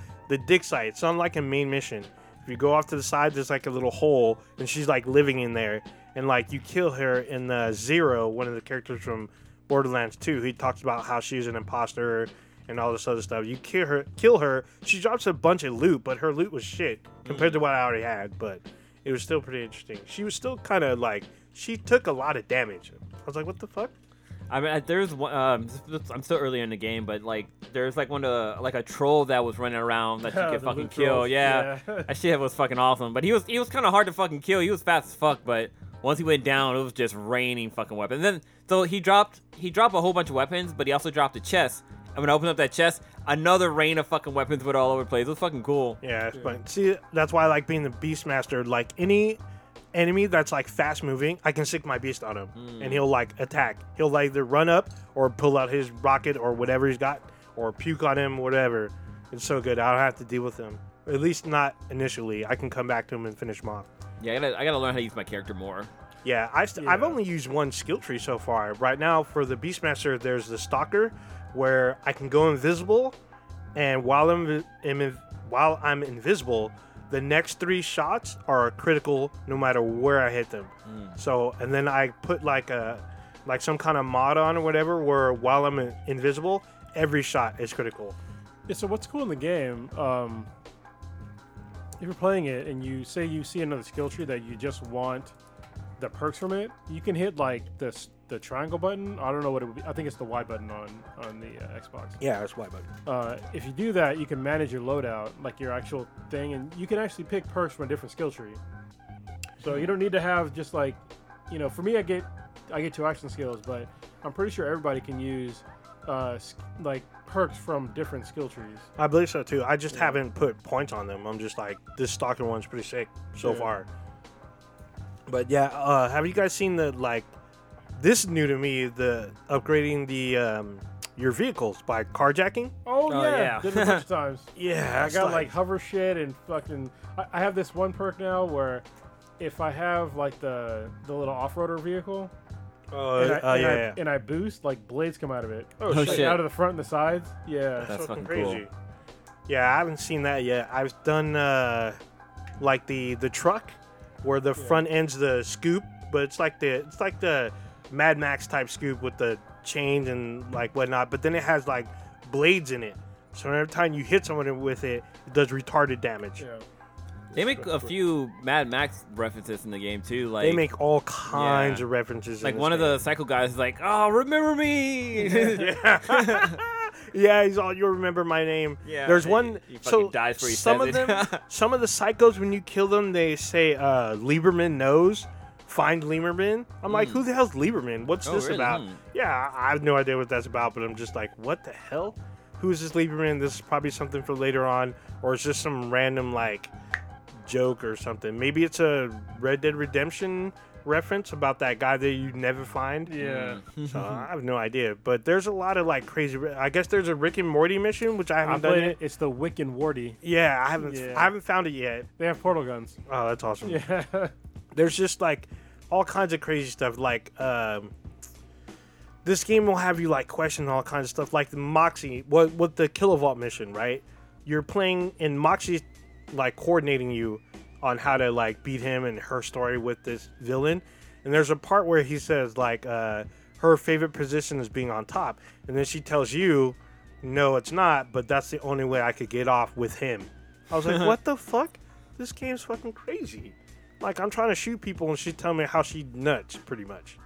dig site. It's on like a main mission. If you go off to the side, there's like a little hole, and she's like living in there. And like you kill her in the Zero, one of the characters from Borderlands 2. He talks about how she's an imposter and all this other stuff. You kill her, she drops a bunch of loot, but her loot was shit compared to what I already had, but it was still pretty interesting. She was still kind of like, she took a lot of damage. I was like, what the fuck? I mean, there's one. I'm still early in the game, but like, there's like one like a troll that was running around that you could fucking kill. Yeah. That shit was fucking awesome. But he was kind of hard to fucking kill. He was fast as fuck, but once he went down, it was just raining fucking weapons. And then so he dropped a whole bunch of weapons, but he also dropped a chest. And when I opened up that chest, another rain of fucking weapons went all over the place. It was fucking cool. Yeah, it's fun. See, that's why I like being the Beastmaster. Like any enemy that's like fast moving, I can stick my beast on him and he'll like attack. He'll like either run up or pull out his rocket or whatever he's got or puke on him, whatever. It's so good. I don't have to deal with him. At least not initially. I can come back to him and finish him off. Yeah, I gotta learn how to use my character more. Yeah, I've only used one skill tree so far. Right now for the Beastmaster, there's the Stalker, where I can go invisible, and while I'm invisible, the next three shots are critical no matter where I hit them. So, and then I put like some kind of mod on or whatever, where while I'm invisible, every shot is critical. Yeah. So what's cool in the game? If you're playing it and you say you see another skill tree that you just want the perks from it, you can hit like the triangle button. I don't know what it would be. I think it's the Y button on the Xbox. Yeah, it's Y button. If you do that, you can manage your loadout, like your actual thing, and you can actually pick perks from a different skill tree. So you don't need to have just like, you know, for me, I get two action skills, but I'm pretty sure everybody can use like perks from different skill trees. I believe so too. I just haven't put points on them. I'm just like, this Stalker one's pretty sick so far. But yeah, have you guys seen the, like, this new to me, the upgrading the your vehicles by carjacking? Oh yeah. Did it a bunch of times. Yeah. I got like hover shit and fucking, I have this one perk now where if I have like the little off-roader vehicle and I boost, like blades come out of it. Oh shit. Out of the front and the sides. Yeah. That's fucking crazy. Cool. Yeah, I haven't seen that yet. I've done like the truck, where the front end's the scoop, but it's like the Mad Max type scoop with the chains and like whatnot, but then it has like blades in it. So every time you hit someone with it, it does retarded damage. Yeah. They make a few Mad Max references in the game too. Like they make all kinds of references. Like in one of the cycle guys is like, "Oh, remember me?" Yeah, he's all, "You'll remember my name." Yeah, there's one. He so dies for some of them, some of the psychos, when you kill them, they say, "Lieberman knows. Find Lieberman." I'm like, "Who the hell's Lieberman? What's this really? About?" Yeah, I have no idea what that's about, but I'm just like, "What the hell? Who is this Lieberman?" This is probably something for later on, or it's just some random like joke or something. Maybe it's a Red Dead Redemption reference about that guy that you never find. Yeah. So I have no idea, but there's a lot of like crazy. I guess there's a Rick and Morty mission which I haven't done yet. It's the Wick and Warty. Yeah, I haven't found it yet. They have portal guns. Oh, that's awesome. Yeah. There's just like all kinds of crazy stuff. Like this game will have you like question all kinds of stuff, like the Moxxi. What the Killavolt mission, right? You're playing in Moxxi, like coordinating you on how to like beat him and her story with this villain. And there's a part where he says like her favorite position is being on top, and then she tells you, "No, it's not, but that's the only way I could get off with him." I was like, what the fuck? This game's fucking crazy. Like, I'm trying to shoot people and she tell me how she nuts pretty much.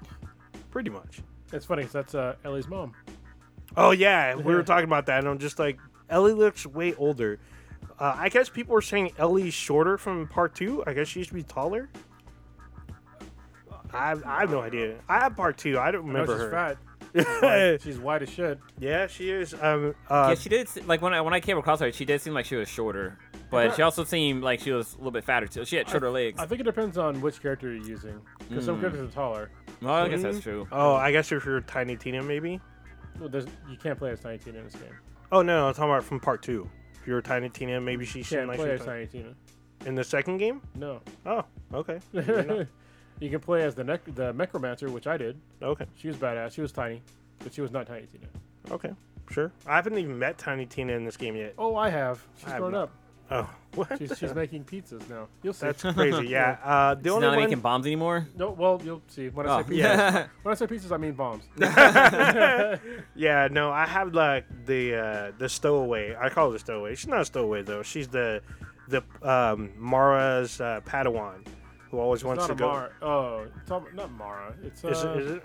It's funny because that's Ellie's mom. Oh yeah, we were talking about that, and I'm just like, Ellie looks way older. I guess people were saying Ellie's shorter from part 2. I guess she used to be taller. I have no idea. I have part 2. I don't remember her. She's fat. She's white as shit. Yeah, she is. Yeah, she did. Like when I came across her, she did seem like she was shorter, but she also seemed like she was a little bit fatter too. She had shorter legs. I think it depends on which character you're using, because some characters are taller. Well, I guess that's true. Oh, I guess if you're Tiny Tina, maybe. Well, you can't play as Tiny Tina in this game. Oh no, I'm talking about from part 2. If you're Tiny Tina, maybe she seemed like she was Tiny Tina. In the second game? No. Oh, okay. You can play as the Necromancer, which I did. Okay. She was badass. She was tiny, but she was not Tiny Tina. Okay, sure. I haven't even met Tiny Tina in this game yet. Oh, I have. She's grown up. Oh, what? She's making pizzas now. You'll see. That's crazy. Yeah. She's not making bombs anymore. No. Well, you'll see. When I say pizzas, when I say pizzas, I mean bombs. Yeah. No, I have like the stowaway. I call her stowaway. She's not a stowaway though. She's the Mara's Padawan, who always wants to go. Mara. Oh, not Mara. It's is it?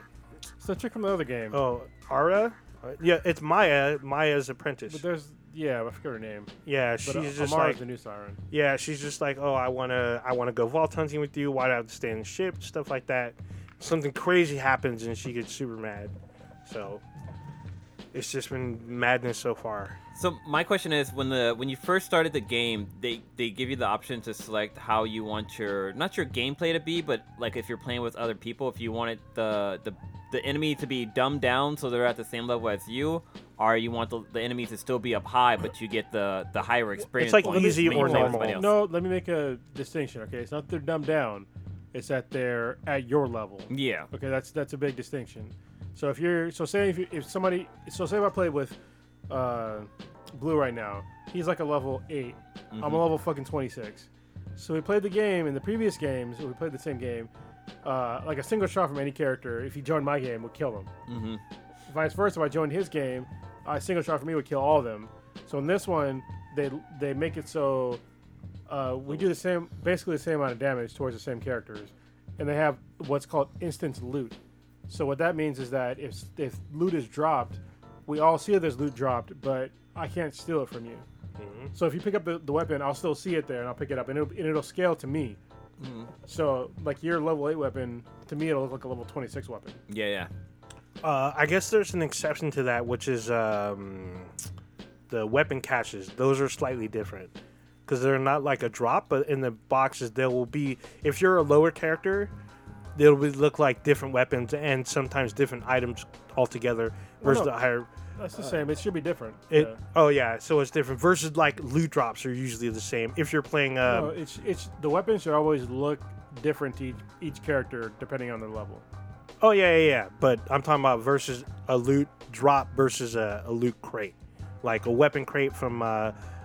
It's the chick from the other game. Oh, Ara? Yeah, it's Maya. Maya's apprentice. But there's, yeah, I forget her name. Yeah, she's just Amara's like the new Siren. Yeah, she's just like, oh, I wanna go vault hunting with you. Why do I have to stay in the ship? Stuff like that. Something crazy happens and she gets super mad. So it's just been madness so far. So my question is, when you first started the game, they give you the option to select how you want your, not your gameplay to be, but like if you're playing with other people, if you wanted the enemy to be dumbed down so they're at the same level as you, or you want the enemy to still be up high, but you get the higher experience. It's like easy or normal. No, let me make a distinction, okay? It's not that they're dumbed down. It's that they're at your level. Yeah. Okay, that's a big distinction. So if you're, say if I play with Blue right now, he's like a level 8. Mm-hmm. I'm a level fucking 26. So we played the game in the previous games. We played the same game. Like a single shot from any character, if he joined my game, would kill him. Mm-hmm. Vice versa, if I joined his game, a single shot from me would kill all of them. So in this one, they make it so we do basically the same amount of damage towards the same characters, and they have what's called instant loot. So what that means is that if loot is dropped, we all see there's loot dropped, but I can't steal it from you. Mm-hmm. So if you pick up the weapon, I'll still see it there, and I'll pick it up, and it'll scale to me. Mm-hmm. So like your level 8 weapon, to me it'll look like a level 26 weapon. Yeah. I guess there's an exception to that, which is the weapon caches. Those are slightly different because they're not like a drop, but in the boxes there will be, if you're a lower character, they'll look like different weapons and sometimes different items altogether versus the higher. That's the same. It should be different. Oh, yeah. So it's different versus like loot drops are usually the same. If you're playing... the weapons should always look different to each character depending on their level. Oh, yeah. But I'm talking about versus a loot drop versus a loot crate. Like a weapon crate from...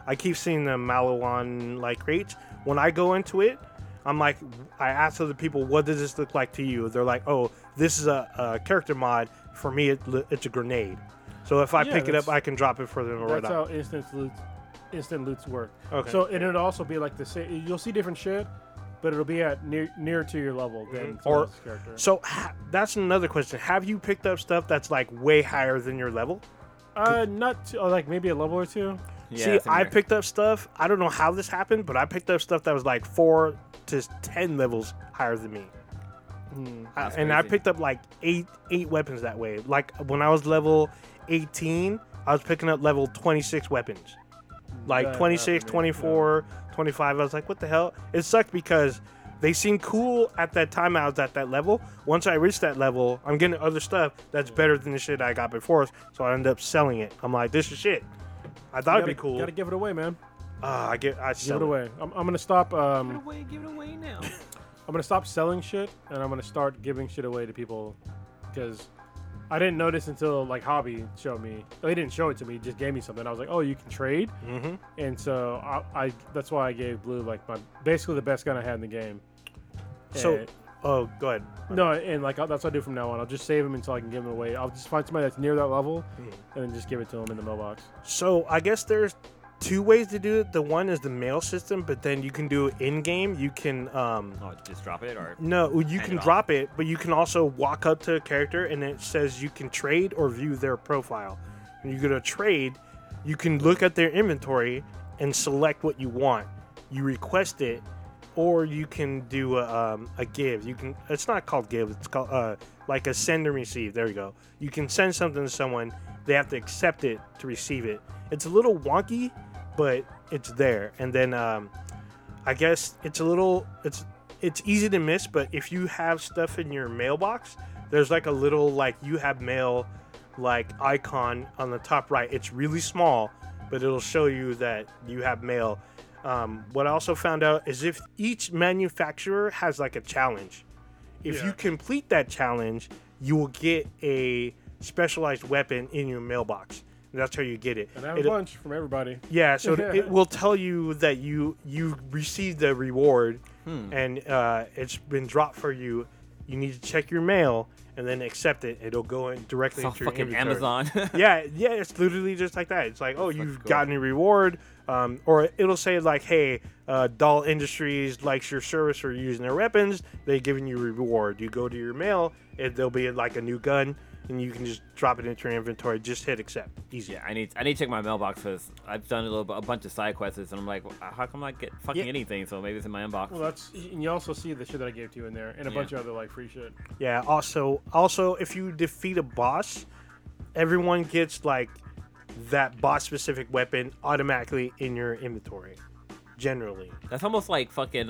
I keep seeing the Malawan like crates. When I go into it, I'm like, I ask other people, what does this look like to you? They're like, oh, this is a character mod. For me, it's a grenade. So if I pick it up, I can drop it for them or whatnot. That's how instant loots work. Okay. So and it'll also be like the same. You'll see different shit, but it'll be at near to your level than or character. So that's another question. Have you picked up stuff that's like way higher than your level? Like maybe a level or two. Yeah, see, I picked up stuff. I don't know how this happened, but I picked up stuff that was like 4 to 10 levels higher than me. And I picked up like eight weapons that way. Like when I was level 18, I was picking up level 26 weapons. Like 26, 24, 25. I was like, what the hell? It sucked because they seemed cool at that time I was at that level. Once I reached that level, I'm getting other stuff that's better than the shit I got before. So I ended up selling it. I'm like, this is shit. I thought it'd be cool. Gotta give it away, man. I give it away. I'm gonna stop. Give it away now. I'm gonna stop selling shit and I'm gonna start giving shit away to people, because I didn't notice until like Hobby showed me. They didn't show it to me; he just gave me something. I was like, "Oh, you can trade," and so I that's why I gave Blue like my basically the best gun I had in the game. Go ahead. No, and like that's what I do from now on. I'll just save them until I can give them away. I'll just find somebody that's near that level and then just give it to them in the mailbox. So I guess there's 2 ways to do it. The one is the mail system, but then you can do it in game. You can just drop it, or no, you can drop it, but you can also walk up to a character and it says you can trade or view their profile. When you go to trade, you can look at their inventory and select what you want. You request it, or you can do a give. You can. It's not called give. It's called like a send and receive. There you go. You can send something to someone. They have to accept it to receive it. It's a little wonky, but it's there. And then I guess it's a little it's easy to miss. But if you have stuff in your mailbox, there's like a little like you have mail like icon on the top right. It's really small, but it'll show you that you have mail. What I also found out is if each manufacturer has like a challenge, if you complete that challenge, you will get a specialized weapon in your mailbox. And that's how you get it. And I have a bunch from everybody. Yeah, so it will tell you that you received the reward and it's been dropped for you. You need to check your mail and then accept it. It'll go in directly to your inventory. Fucking Amazon. Yeah, it's literally just like that. It's like, oh, you've gotten a reward. Or it'll say like, hey, Doll Industries likes your service for using their weapons. They're giving you a reward. You go to your mail, there'll be like a new gun, and you can just drop it into your inventory. Just hit accept. Easy. Yeah, I need to check my mailbox because I've done a bunch of side quests, and I'm like, well, how come I get fucking anything? So maybe it's in my inbox. Well, that's, and you also see the shit that I gave to you in there, and a bunch of other like free shit. Yeah. Also, if you defeat a boss, everyone gets like that boss specific weapon automatically in your inventory. Generally, that's almost like fucking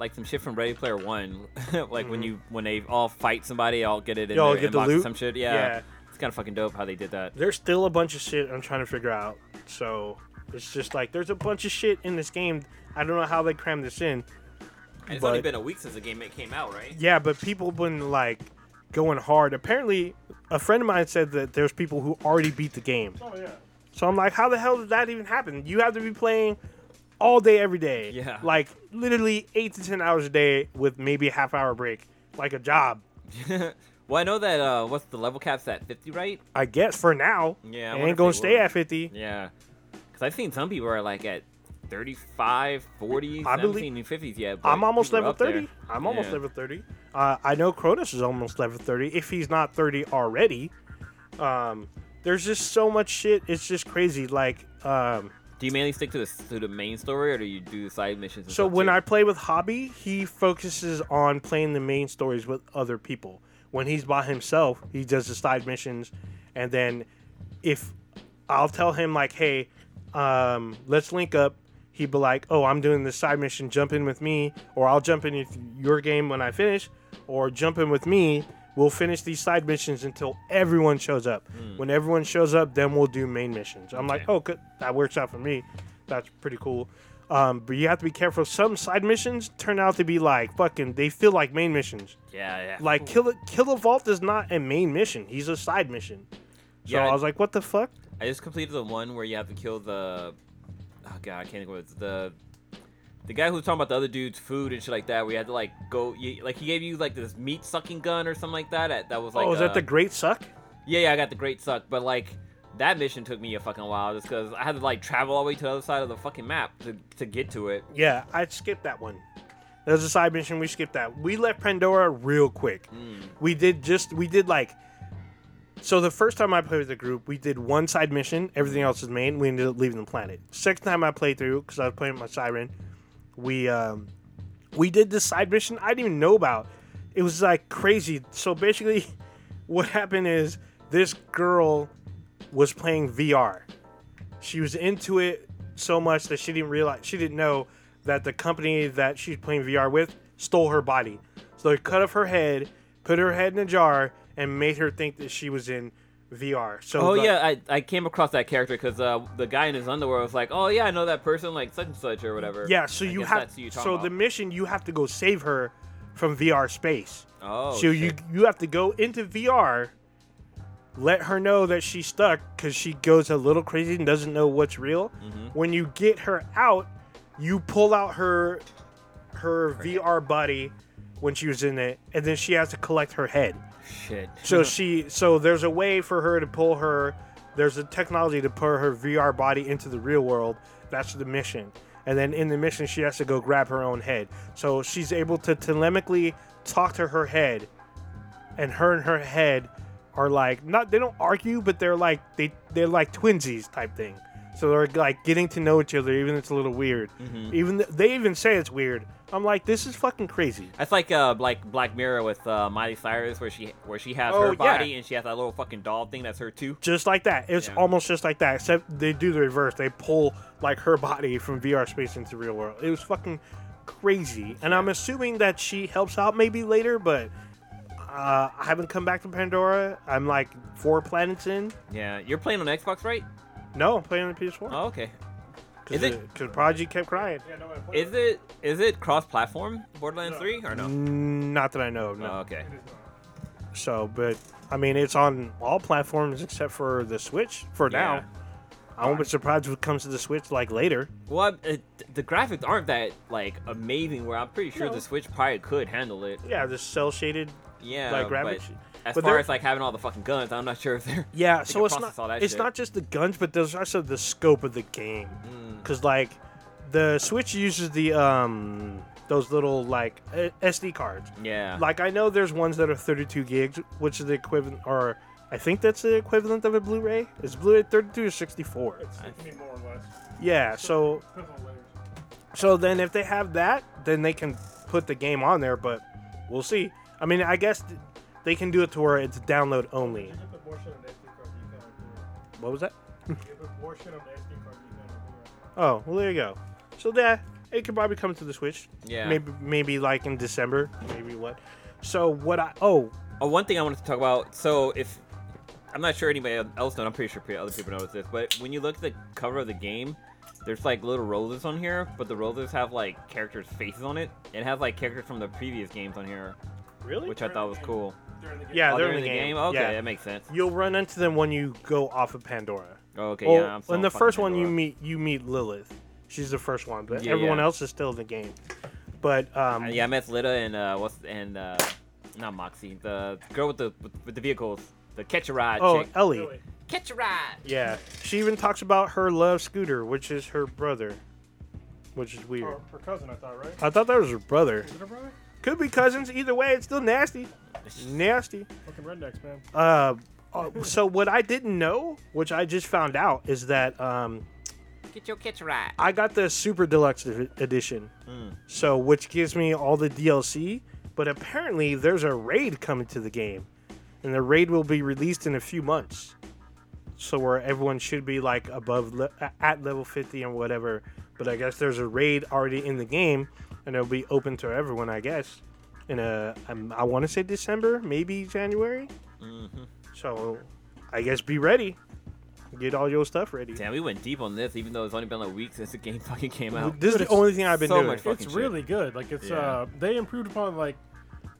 like some shit from Ready Player One. Like when they all fight somebody, I'll get it in their inbox or some shit. Yeah. It's kind of fucking dope how they did that. There's still a bunch of shit I'm trying to figure out. So it's just like there's a bunch of shit in this game. I don't know how they crammed this in. And it's only been a week since the game came out, right? Yeah, but people have been like going hard. Apparently, a friend of mine said that there's people who already beat the game. Oh yeah. So I'm like, how the hell did that even happen? You have to be playing all day, every day. Yeah. Like, literally 8 to 10 hours a day with maybe a half-hour break. Like a job. Well, I know that, what's the level cap's at 50, right? I guess, for now. Yeah. It ain't gonna stay at 50. Yeah. Because I've seen some people are, like, at 35, 40, I believe, 17, 50s yet. But I'm almost level 30. I'm almost level 30. I know Cronus is almost level 30, if he's not 30 already. There's just so much shit. It's just crazy. Like, do you mainly stick to the main story, or do you do the side missions? So when I play with Hobby, he focuses on playing the main stories with other people. When he's by himself, he does the side missions, and then if I'll tell him like, "Hey, let's link up," he'd be like, "Oh, I'm doing this side mission. Jump in with me," or "I'll jump in your game when I finish," or "Jump in with me. We'll finish these side missions until everyone shows up. When everyone shows up, then we'll do main missions." I'm like, oh, good. That works out for me. That's pretty cool. But you have to be careful. Some side missions turn out to be like fucking, they feel like main missions. Yeah. Like Killavolt is not a main mission. He's a side mission. So yeah, I was like, what the fuck? I just completed the one where you have to kill the, oh God, I can't think of it. The guy who was talking about the other dude's food and shit like that, we had to like go. Like he gave you like this meat sucking gun or something like that. That was like. Oh, is that the Great Suck? Yeah, I got the Great Suck, but like that mission took me a fucking while just because I had to like travel all the way to the other side of the fucking map to get to it. Yeah, I skipped that one. That was a side mission. We skipped that. We left Pandora real quick. We did like. So the first time I played with the group, we did one side mission. Everything else was main. We ended up leaving the planet. Second time I played through because I was playing with my Siren. We did this side mission I didn't even know about. It was like crazy. So basically what happened is this girl was playing VR. She was into it so much that she didn't know that the company that she's playing VR with stole her body. So they cut off her head, put her head in a jar, and made her think that she was in VR. I came across that character because the guy in his underwear was like, "Oh yeah, I know that person, like such and such or whatever." Yeah, so the mission you have to go save her from VR space. Oh, so shit. you have to go into VR, let her know that she's stuck because she goes a little crazy and doesn't know what's real. Mm-hmm. When you get her out, you pull out her VR body when she was in it, and then she has to collect her head. Shit. So there's a way for her to pull her. There's a technology to put her VR body into the real world. That's the mission. And then in the mission, she has to go grab her own head. So she's able to telemically talk to her head, and her head are like not. They don't argue, but they're like they're like twinsies type thing. So they're like getting to know each other, even if it's a little weird. Mm-hmm. They even say it's weird. I'm like, this is fucking crazy. That's like Black Mirror with Miley Cyrus, where she has her body and she has that little fucking doll thing that's her too. Just like that. It's almost just like that, except they do the reverse. They pull like her body from VR space into the real world. It was fucking crazy, and I'm assuming that she helps out maybe later, but. I haven't come back to Pandora. I'm like 4 planets in. Yeah, you're playing on Xbox, right? No, I'm playing on the PS4. Oh, okay. Because Prodigy kept crying. Yeah, no, is it cross-platform, Borderlands 3, or no? Not that I know of, no. Oh, okay. So, but, I mean, it's on all platforms except for the Switch for now. I won't be surprised if it comes to the Switch, like, later. Well, the graphics aren't that, like, amazing, where I'm pretty sure the Switch probably could handle it. Yeah, the cel-shaded Yeah, like Ravage. As but far as like having all the fucking guns, I'm not sure if they're so it's not just the guns, but there's also the scope of the game, because like the Switch uses the those little like SD cards. Yeah, like I know there's ones that are 32 gigs, which is the equivalent, or I think that's the equivalent of a Blu-ray. Is Blu-ray 32 or 64? It's more or less. Yeah, so then if they have that, then they can put the game on there, but we'll see. I mean, I guess they can do it to where it's download only. What was that? Oh, well, there you go. So that it could probably come to the Switch. Yeah. Maybe like in December. Maybe what? So what I one thing I wanted to talk about. So if I'm not sure anybody else knows, I'm pretty sure other people know this, but when you look at the cover of the game, there's like little rollers on here, but the rollers have like characters' faces on it. It has like characters from the previous games on here. Really? Which I thought was cool. They're in the game. Okay, yeah. That makes sense. You'll run into them when you go off of Pandora. Oh, okay, yeah. In the first Pandora. One, you meet Lilith. She's the first one, but everyone else is still in the game. But I met Lita and not Moxxi, the girl with the vehicles, the Catch a Ride. Oh, chick. Ellie. Catch a Ride. Yeah, she even talks about her love Scooter, which is her brother, which is weird. Her cousin, I thought, right? I thought that was her brother. Is it her brother? Could be cousins. Either way, it's still nasty. Nasty. Fucking rednecks, man. So what I didn't know, which I just found out, is that get your catch right. I got the Super Deluxe Edition, so which gives me all the DLC. But apparently, there's a raid coming to the game, and the raid will be released in a few months. So where everyone should be like at level 50 and whatever. But I guess there's a raid already in the game. And it'll be open to everyone, I guess. In I want to say December, maybe January. Mm-hmm. So, I guess be ready. Get all your stuff ready. Damn, we went deep on this, even though it's only been a week since the game fucking came out. This is the only thing I've been doing. It's really good. Like it's they improved upon like.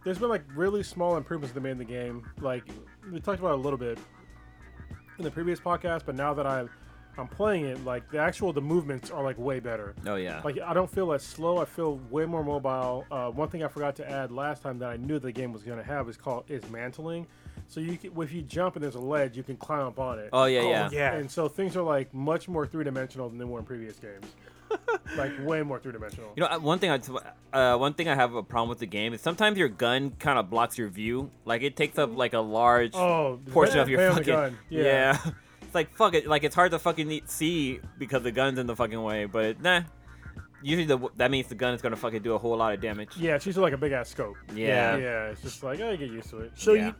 There's been like really small improvements they made in the game. Like we talked about it a little bit in the previous podcast, but now that I'm playing it, like, the movements are, like, way better. Oh, yeah. Like, I don't feel as slow. I feel way more mobile. One thing I forgot to add last time that I knew the game was going to have is mantling. So, if you jump and there's a ledge, you can climb up on it. Oh, yeah. And so, things are, like, much more three-dimensional than they were in previous games. Like, way more three-dimensional. You know, one thing I have a problem with the game is sometimes your gun kind of blocks your view. Like, it takes up, like, a large portion of your fucking... gun. Yeah. Like, fuck it. Like, it's hard to fucking see because the gun's in the fucking way, but nah. Usually that means the gun is going to fucking do a whole lot of damage. Yeah, it's usually like a big-ass scope. Yeah, it's just like, I get used to it. So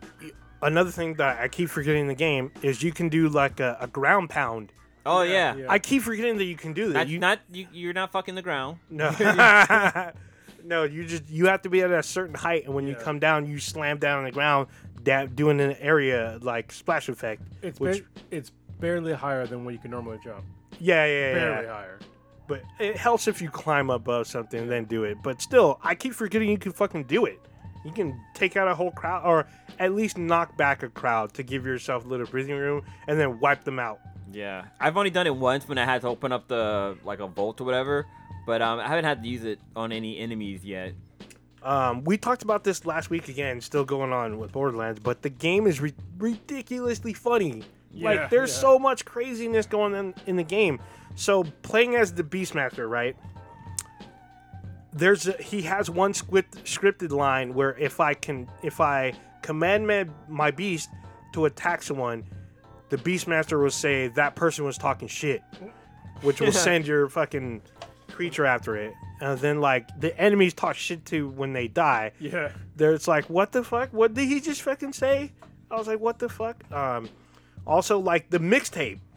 another thing that I keep forgetting in the game is you can do, like, a ground pound. Oh, yeah. I keep forgetting that you can do that. You're not fucking the ground. No. No, you have to be at a certain height, and when you come down, you slam down on the ground, doing an area, like, splash effect. It's barely higher than what you can normally jump. Yeah. Barely higher. But it helps if you climb above something and then do it. But still, I keep forgetting you can fucking do it. You can take out a whole crowd, or at least knock back a crowd to give yourself a little breathing room and then wipe them out. Yeah. I've only done it once when I had to open up a bolt or whatever. But I haven't had to use it on any enemies yet. We talked about this last week again, still going on with Borderlands, but the game is ridiculously funny. Yeah, like, there's so much craziness going on in the game. So, playing as the Beastmaster, right? He has one scripted line where if I command my beast to attack someone, the Beastmaster will say that person was talking shit, which will send your fucking creature after it. And then, like, the enemies talk shit to when they die. Yeah. It's like, what the fuck? What did he just fucking say? I was like, what the fuck? Also, like, the mixtape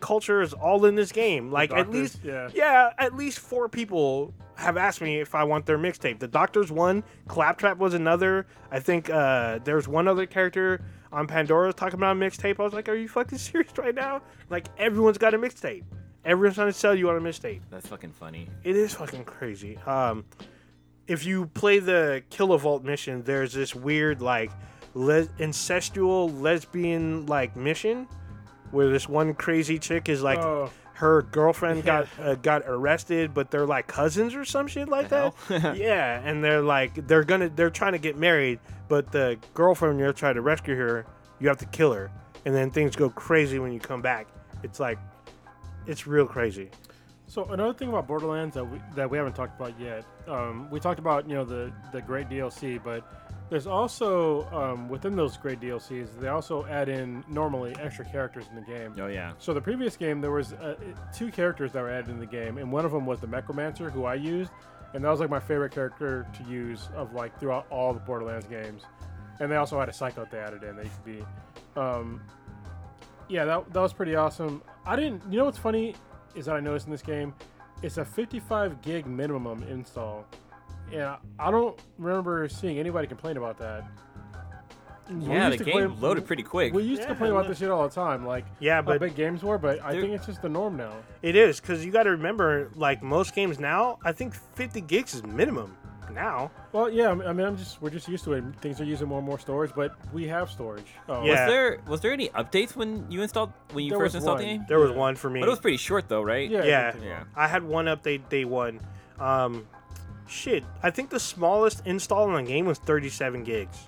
culture is all in this game. Like, at least four people have asked me if I want their mixtape. The Doctor's one, Claptrap was another. I think there's one other character on Pandora talking about a mixtape. I was like, are you fucking serious right now? Like, everyone's got a mixtape. Everyone's trying to sell you on a mixtape. That's fucking funny. It is fucking crazy. If you play the Killavolt mission, there's this weird, like, incestual lesbian, like, mission where this one crazy chick is, like, her girlfriend got arrested, but they're like cousins or some shit like that. Yeah, and they're trying to get married, but the girlfriend, you're trying to rescue her, you have to kill her, and then things go crazy when you come back. It's like, it's real crazy. So another thing about Borderlands that we haven't talked about yet, we talked about, you know, the great DLC, but there's also within those great DLCs, they also add in normally extra characters in the game. Oh yeah. So the previous game, there was two characters that were added in the game, and one of them was the Necromancer, who I used, and that was like my favorite character to use of like throughout all the Borderlands games. And they also had a Psycho they added in that you could be. Yeah, that was pretty awesome. I didn't. You know what's funny is that I noticed in this game, it's a 55 gig minimum install. Yeah, I don't remember seeing anybody complain about that. Yeah, the game loaded pretty quick. We used to complain about this shit all the time, like but big games were, but I think it's just the norm now. It is, because you got to remember, like most games now, I think 50 gigs is minimum now. Well, yeah, I mean, we're just used to it. Things are using more and more storage, but we have storage. Oh. Yeah. Was there any updates when you first installed the game? There was one for me, but it was pretty short though, right? Yeah. I had one update day one. Shit, I think the smallest install on the game was 37 gigs.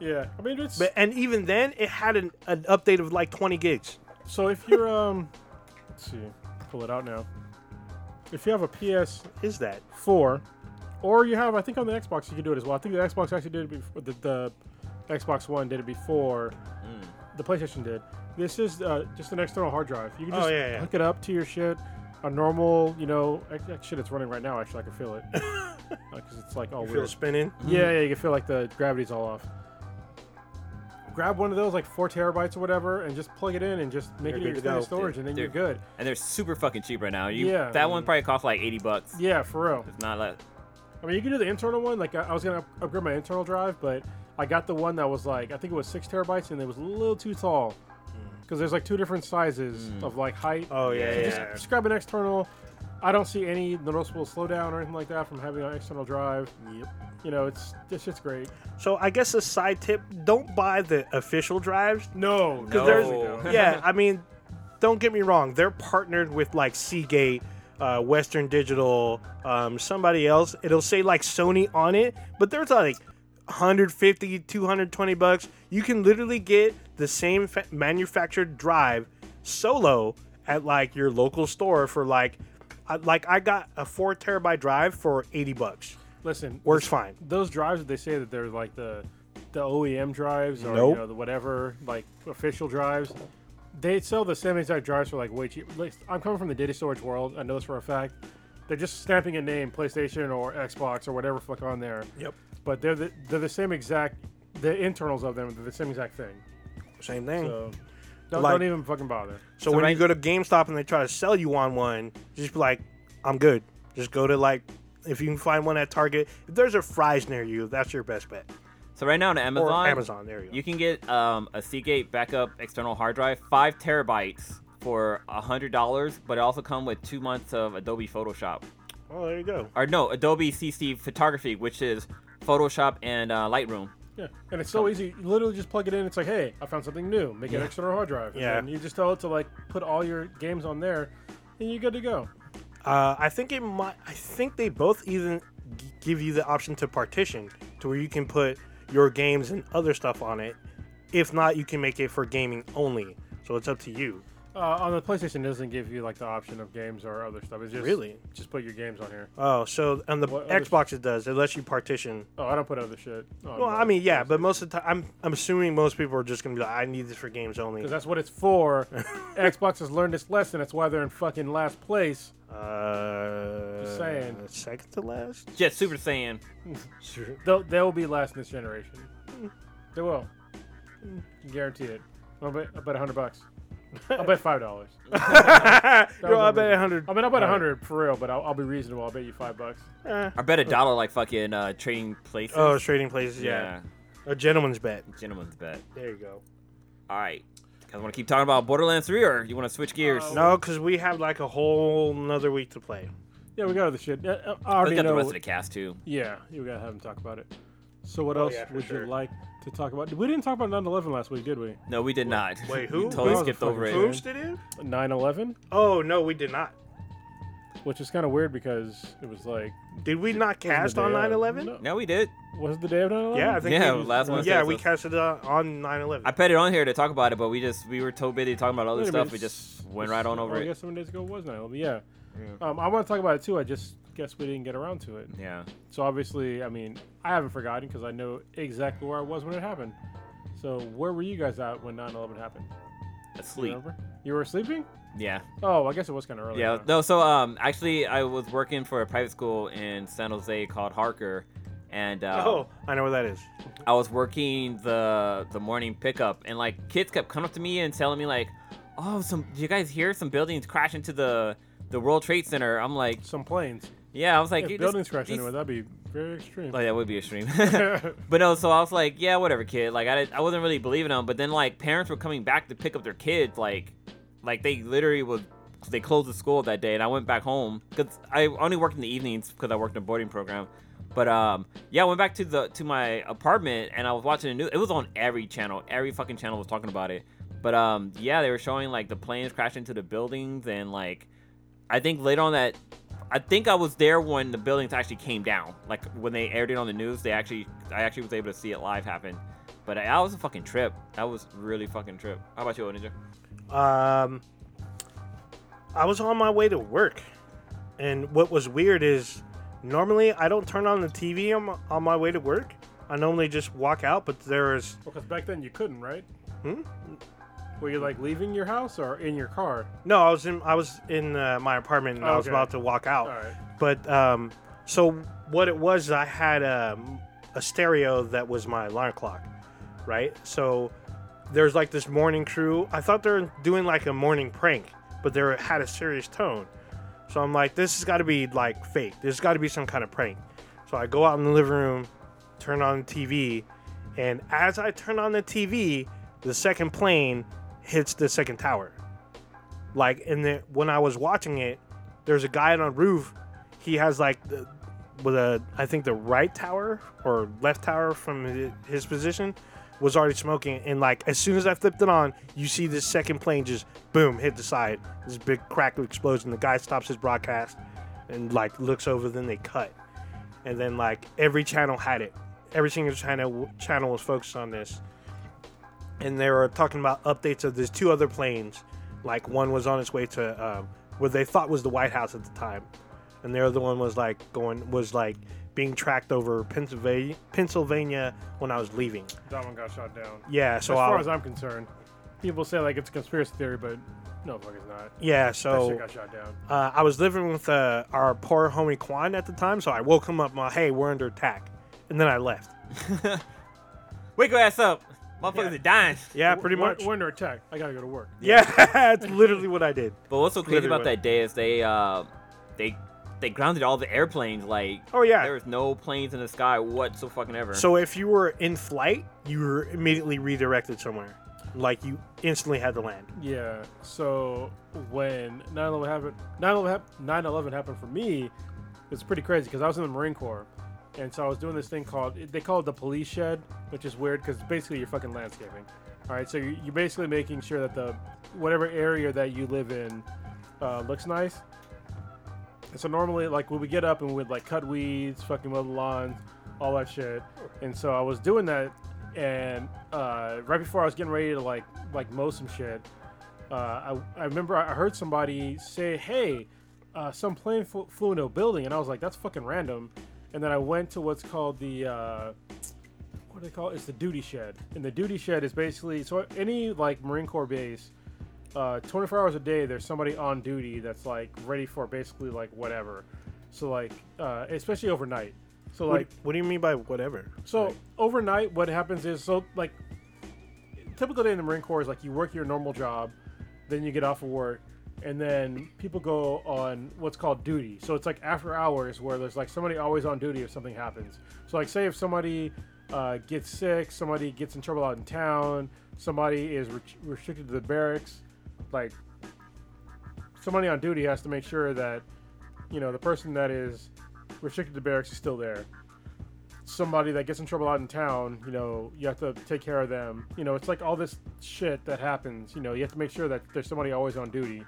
Yeah, I mean it's... And even then, it had an update of like 20 gigs. So if you're, let's see, pull it out now. If you have a PS4, or you have, I think on the Xbox you can do it as well. I think the Xbox actually did it before, the Xbox One did it before the PlayStation did. This is just an external hard drive. You can just hook it up to your shit. A normal, you know, shit, it's running right now, actually. I can feel it. Because it's like all weird. You feel it spinning? Yeah, you can feel like the gravity's all off. Grab one of those, like 4 terabytes or whatever, and just plug it in and just make it your storage, and then you're good. And they're super fucking cheap right now. That one probably cost like $80. Yeah, for real. It's not like... I mean, you can do the internal one. Like, I was going to upgrade my internal drive, but I got the one that was like, I think it was 6 terabytes, and it was a little too tall. Because there's like two different sizes of like height. Oh yeah, so just grab an external. I don't see any noticeable slowdown or anything like that from having an external drive. Yep. You know, it's just great. So I guess a side tip: don't buy the official drives. No. Yeah, I mean, don't get me wrong. They're partnered with like Seagate, Western Digital, somebody else. It'll say like Sony on it, but there's like $150, $220. You can literally get the same manufactured drive solo at like your local store for like I got a 4 terabyte drive for $80. Listen, works fine. Those drives, they say that they're like the OEM drives or you know, the whatever, like official drives. They sell the same exact drives for like way cheap. I'm coming from the data storage world. I know this for a fact. They're just stamping a name, PlayStation or Xbox or whatever fuck on there. Yep. But they're the same exact, the internals of them, they're the same exact thing. Same thing. So don't even fucking bother. So when you go to GameStop and they try to sell you on one, just be like, I'm good. Just go to like, if you can find one at Target, if there's a Fry's near you, that's your best bet. So right now on Amazon, there you go. You can get a Seagate backup external hard drive, 5 terabytes for $100, but it also comes with 2 months of Adobe Photoshop. Oh, there you go. Or no, Adobe CC Photography, which is Photoshop and Lightroom. Yeah, and it's so easy. You literally just plug it in. It's like, hey, I found something new. Make an external hard drive. Yeah. And you just tell it to like put all your games on there, and you're good to go. I think they both even give you the option to partition to where you can put your games and other stuff on it. If not, you can make it for gaming only. So it's up to you. On the PlayStation, it doesn't give you like the option of games or other stuff. It's just just put your games on here. Oh, so on the Xbox it does. It lets you partition. Oh, I don't put other shit. Well, I mean, yeah, but most of the time, I'm assuming most people are just gonna be like, I need this for games only. Because that's what it's for. Xbox has learned its lesson. That's why they're in fucking last place. Just saying. Second to last. Yeah, Super Saiyan. Sure. They'll be last in this generation. They will. Guarantee it. About $100. I'll bet $5. I'll bet 100. I mean, I'll bet 100 for real, but I'll be reasonable. I'll bet you $5. I bet $1 like fucking Trading Places. Oh, Trading Places, yeah. A gentleman's bet. There you go. All right. Guys, want to keep talking about Borderlands 3, or you want to switch gears? No, because we have like a whole another week to play. Yeah, we got other shit. I already know. We got the rest of the cast, too. Yeah, you got to have them talk about it. So what else would you like to talk about? We didn't talk about 9/11 last week, did we? No, we did not. Wait, who? We totally skipped over it. Who did it? 9/11? Oh, no, we did not. Which is kind of weird because it was like... Did we not cast on 9/11? No, we did. Was it the day of 9/11? Yeah, I think last one. Yeah, we cast it on 9/11. I put it on here to talk about it, but we were too busy talking about other stuff. We just went right on over it. I guess 7 days ago was 9/11. Yeah. I want to talk about it, too. I just guess we didn't get around to it. Yeah. So, obviously, I mean, I haven't forgotten because I know exactly where I was when it happened. So, where were you guys at when 9/11 happened? Asleep. You were sleeping? Yeah. Oh, I guess it was kind of early. Yeah. No, so actually, I was working for a private school in San Jose called Harker, and oh, I know where that is. I was working the morning pickup, and like kids kept coming up to me and telling me like, "Oh, do you guys hear some buildings crash into the World Trade Center?" I'm like, "Some planes." Yeah, I was like, if buildings crash anyway, that'd be very extreme. Like, that would be extreme. But no, so I was like, yeah, whatever, kid. Like, I wasn't really believing them. But then, like, parents were coming back to pick up their kids. Like they literally they closed the school that day. And I went back home because I only worked in the evenings because I worked in a boarding program. But, I went back to my apartment and I was watching the news. It was on every channel. Every fucking channel was talking about it. But, they were showing, like, the planes crashing into the buildings. And, like, I think later on that... I think I was there when the buildings actually came down. Like, when they aired it on the news, I actually was able to see it live happen. But that was a fucking trip. That was really fucking trip. How about you, Ninja? I was on my way to work. And what was weird is, normally I don't turn on the TV on my way to work. I normally just walk out, but there is... Well, because back then you couldn't, right? Were you like leaving your house or in your car? No, I was in my apartment and I was about to walk out. All right. But so what it was, I had a stereo that was my alarm clock, right? So there's like this morning crew. I thought they were doing like a morning prank, but they had a serious tone. So I'm like, this has got to be like fake. There's got to be some kind of prank. So I go out in the living room, turn on the TV, and as I turn on the TV, the second plane hits the second tower. Like, and then when I was watching it, there's a guy on a roof. He has like I think the right tower or left tower from his position was already smoking. And like, as soon as I flipped it on, you see this second plane just boom, hit the side. This big crack explosion. The guy stops his broadcast and like looks over, then they cut. And then like every channel had it. Every single channel was focused on this. And they were talking about updates of these two other planes. Like, one was on its way to what they thought was the White House at the time. And the other one was, like, being tracked over Pennsylvania when I was leaving. That one got shot down. Yeah, so... As far as I'm concerned, people say, like, it's a conspiracy theory, but no, fuck, it's not. Yeah, so... That shit got shot down. I was living with our poor homie Quan at the time, so I woke him up, hey, we're under attack. And then I left. Wake your ass up. Motherfuckers are dying. Yeah, pretty much. We're under attack. I gotta go to work. Yeah, that's literally what I did. But what's so crazy about that day is they grounded all the airplanes. Like, oh yeah, there was no planes in the sky whatsoever. So if you were in flight, you were immediately redirected somewhere. Like, you instantly had to land. Yeah. So when 9/11 happened for me, it's pretty crazy because I was in the Marine Corps. And so I was doing this thing they call it the police shed, which is weird because basically you're fucking landscaping. All right, so you're basically making sure that whatever area that you live in looks nice. And so normally, like, we would get up and we'd like cut weeds, fucking mow the lawns, all that shit. And so I was doing that, and right before I was getting ready to like mow some shit, I remember I heard somebody say, "Hey, some plane flew into a building," and I was like, "That's fucking random." And then I went to what's called the, what do they call it? It's the duty shed. And the duty shed is basically, so any like Marine Corps base, 24 hours a day, there's somebody on duty that's like ready for basically like whatever. So like, especially overnight. So like, what do you mean by whatever? So like, overnight, what happens is, so like, typical day in the Marine Corps is like you work your normal job, then you get off of work. And then people go on what's called duty. So it's like after hours where there's like somebody always on duty if something happens. So like say if somebody gets sick, somebody gets in trouble out in town, somebody is restricted to the barracks, like somebody on duty has to make sure that, you know, the person that is restricted to the barracks is still there. somebody that gets in trouble out in town, you know, you have to take care of them. You know, it's like all this shit that happens. You know, you have to make sure that there's somebody always on duty,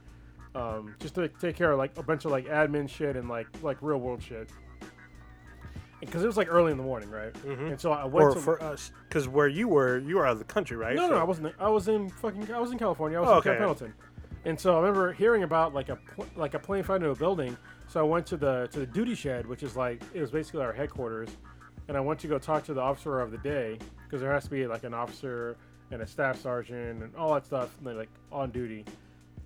just to take care of like a bunch of like admin shit and like real world shit. Because it was like early in the morning, right? Mm-hmm. And so I went for us, because where you were out of the country, right? No, so. No, I wasn't. I was in California. I was in Camp Pendleton. And so I remember hearing about like a plane flying into a building. So I went to the duty shed, which is like it was basically our headquarters. And I went to go talk to the officer of the day, because there has to be like an officer and a staff sergeant and all that stuff, and they're like on duty.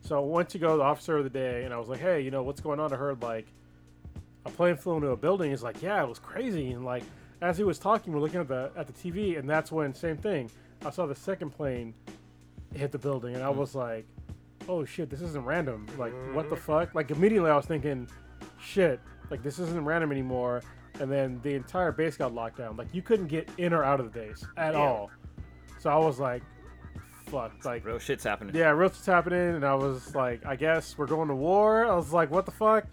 So I went to go to the officer of the day, and I was like, hey, you know, what's going on? I heard like a plane flew into a building. He's like, yeah, it was crazy. And like as he was talking, we're looking at the TV, and that's when same thing. I saw the second plane hit the building, and I was like, oh shit, this isn't random. Like what the fuck? Like immediately I was thinking, shit, like this isn't random anymore. And then the entire base got locked down. Like, you couldn't get in or out of the base at all. So I was like, fuck. Like, real shit's happening. Yeah, real shit's happening. And I was like, I guess we're going to war. I was like, what the fuck?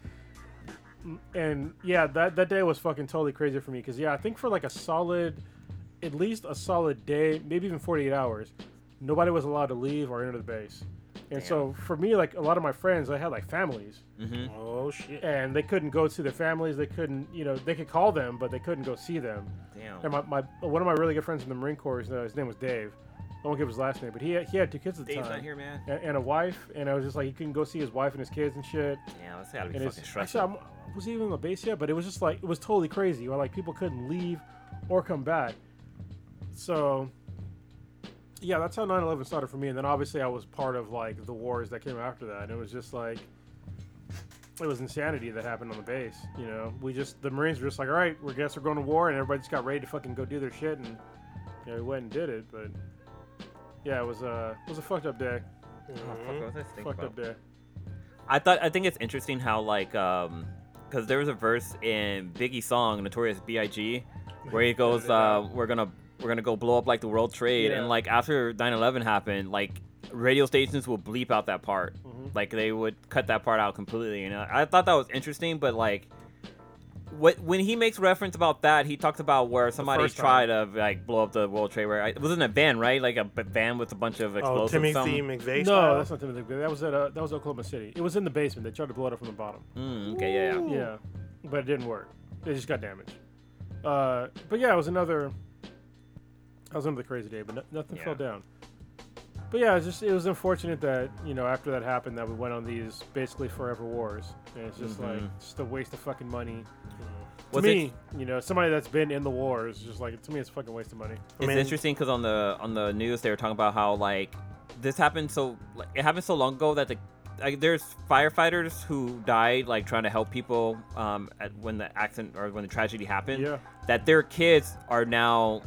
And, yeah, that day was fucking totally crazy for me. Because, yeah, I think for, like, at least a solid day, maybe even 48 hours, nobody was allowed to leave or enter the base. And so, for me, like, a lot of my friends, they had, like, families. Mm-hmm. Oh, shit. And they couldn't go to their families. They couldn't, you know, they could call them, but they couldn't go see them. Damn. And one of my really good friends in the Marine Corps, his name was Dave. I won't give his last name, but he had two kids at the time. Dave's not here, man. And a wife. And I was just like, he couldn't go see his wife and his kids and shit. Yeah, that's gotta be fucking stressful. Actually, I wasn't even in the base yet, but it was just like, it was totally crazy. Where, like, people couldn't leave or come back. So... yeah, that's how 9/11 started for me, and then obviously I was part of like the wars that came after that, and it was just like it was insanity that happened on the base. You know, the Marines were just like, all right, we guess we're going to war, and everybody just got ready to fucking go do their shit, and you know, we went and did it. But yeah, it was a fucked up day. Mm-hmm. I think it's interesting how like because there was a verse in Biggie's song Notorious B.I.G. where he goes, we're gonna go blow up like the World Trade, and like after 9/11 happened, like radio stations will bleep out that part, like they would cut that part out completely. And I thought that was interesting, but like when he makes reference about that, he talks about where somebody tried to like blow up the World Trade. Where it wasn't a van, right? Like a van with a bunch of explosives. Oh, Timothy McVeigh. No, that's not Timothy McVeigh. That was at Oklahoma City. It was in the basement. They tried to blow it up from the bottom. Yeah, but it didn't work. It just got damaged. But yeah, it was another. I was under the crazy day, but nothing fell down. But yeah, it was unfortunate that, you know, after that happened that we went on these basically forever wars. And it's just like just a waste of fucking money. To me, you know, somebody that's been in the war is just like, to me, it's a fucking waste of money. It's interesting because on the news they were talking about how like this happened so long ago that there's firefighters who died like trying to help people when the accident or when the tragedy happened. Yeah. That their kids are now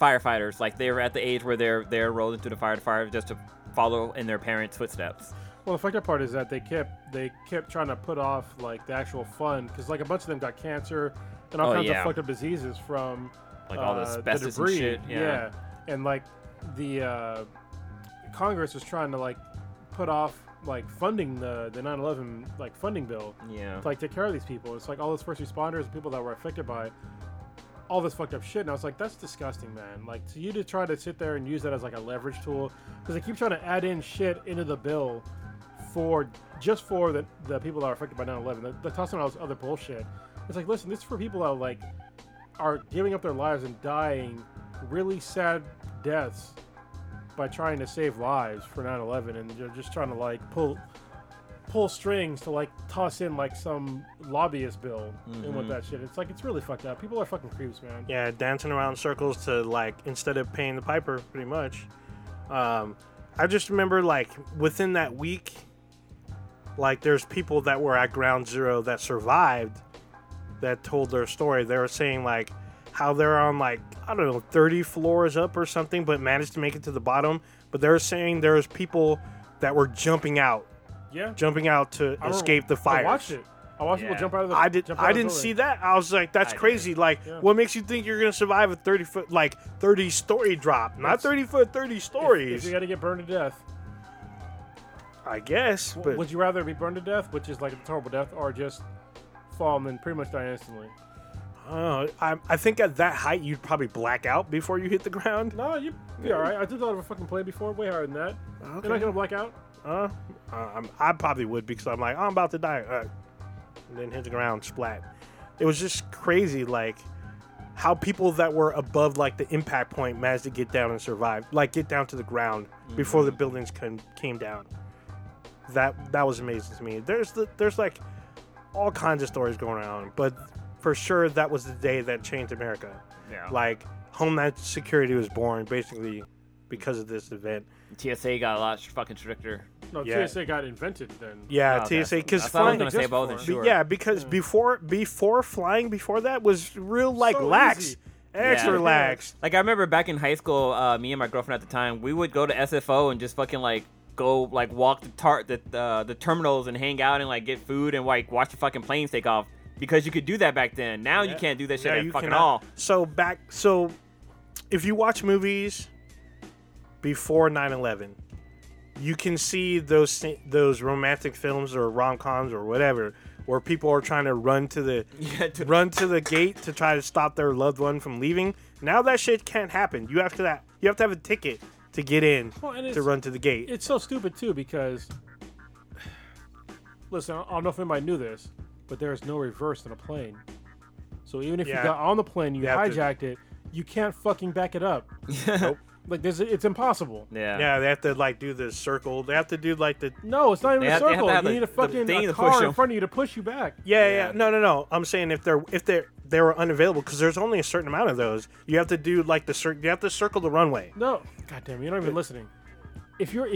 firefighters, like they were at the age where they're rolled into the fire to fire just to follow in their parents' footsteps. Well, the fucked up part is that they kept trying to put off like the actual fund because like a bunch of them got cancer and all kinds of fucked up diseases from like all the asbestos and shit. Yeah, and like the Congress was trying to like put off like funding the 9/11 like funding bill. Yeah, to like take care of these people. It's like all those first responders and people that were affected by all this fucked up shit, and I was like, that's disgusting, man. Like, to you to try to sit there and use that as like a leverage tool, because they keep trying to add in shit into the bill for the people that are affected by 9/11. They're tossing all this other bullshit. It's like, listen, this is for people that like are giving up their lives and dying really sad deaths by trying to save lives for 9/11, and they're just trying to like pull strings to like toss in like some lobbyist bill and with that shit. It's like, it's really fucked up. People are fucking creeps, man. Yeah, dancing around circles to like instead of paying the piper, pretty much. I just remember like within that week, like there's people that were at ground zero that survived that told their story. They were saying like how they're on like, I don't know, 30 floors up or something, but managed to make it to the bottom. But they're saying there's people that were jumping out. Yeah, jumping out to escape the fire. I watched it. I watched people jump out of the. I didn't see that. I was like, "That's crazy!" Like, what makes you think you're gonna survive a 30-foot, like 30-story drop? Not 30-foot, 30 stories. If you gotta get burned to death. I guess. But would you rather be burned to death, which is like a terrible death, or just fall and then pretty much die instantly? I think at that height you'd probably black out before you hit the ground. No, you'd be all right. I did that on a fucking plane before, way harder than that. Okay. You're not gonna black out? I probably would because I'm like, oh, I'm about to die, and then hit the ground, splat. It was just crazy, like how people that were above like the impact point managed to get down and survive, like get down to the ground before the buildings came down. That was amazing to me. There's like all kinds of stories going on, but for sure that was the day that changed America. Yeah. Like Homeland Security was born basically because of this event. TSA got a lot fucking stricter. No, yeah. TSA got invented then. Yeah, oh, TSA because flying. I was gonna say about it. Sure. Yeah, because before flying before that was real like so lax. Easy. Extra lax. Like I remember back in high school, me and my girlfriend at the time, we would go to SFO and just fucking like go like walk the terminals and hang out and like get food and like watch the fucking planes take off because you could do that back then. Now you can't do that shit at fucking all. So if you watch movies before 9/11, you can see those romantic films or rom-coms or whatever where people are trying to run to the gate to try to stop their loved one from leaving. Now that shit can't happen. You have to have a ticket to get in to run to the gate. It's so stupid too because listen, I don't know if anybody knew this, but there is no reverse in a plane. So even if you got on the plane, you hijacked it, you can't fucking back it up. Nope. Like it's impossible. Yeah. Yeah, they have to like do the circle. They have to do like the no, it's not even a circle. You need a fucking car in front of you to push you back. Yeah. No. I'm saying if they were unavailable because there's only a certain amount of those. You have to do like the circle. You have to circle the runway. No, goddamn, you're not even listening. If you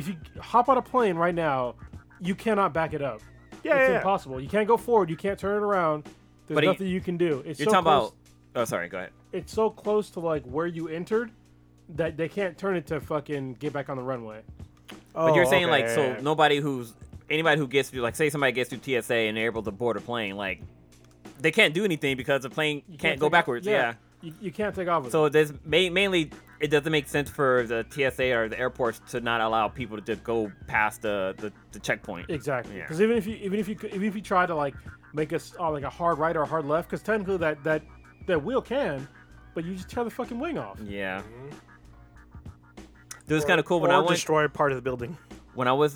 hop on a plane right now, you cannot back it up. Yeah, it's impossible. You can't go forward. You can't turn it around. There's nothing you can do. It's you're so talking close. About. Oh, sorry. Go ahead. It's so close to like where you entered. That they can't turn it to fucking get back on the runway. Oh, but you're saying like so anybody who gets through like say somebody gets through TSA and they're able to board a plane like they can't do anything because the plane can't go backwards. Yeah. You can't take off with it. So there's mainly it doesn't make sense for the TSA or the airports to not allow people to just go past the checkpoint. Exactly. Because even if you try to like make us like a hard right or a hard left because technically that wheel can, but you just tear the fucking wing off. Yeah. Mm-hmm. It was kind of cool destroy part of the building. When I went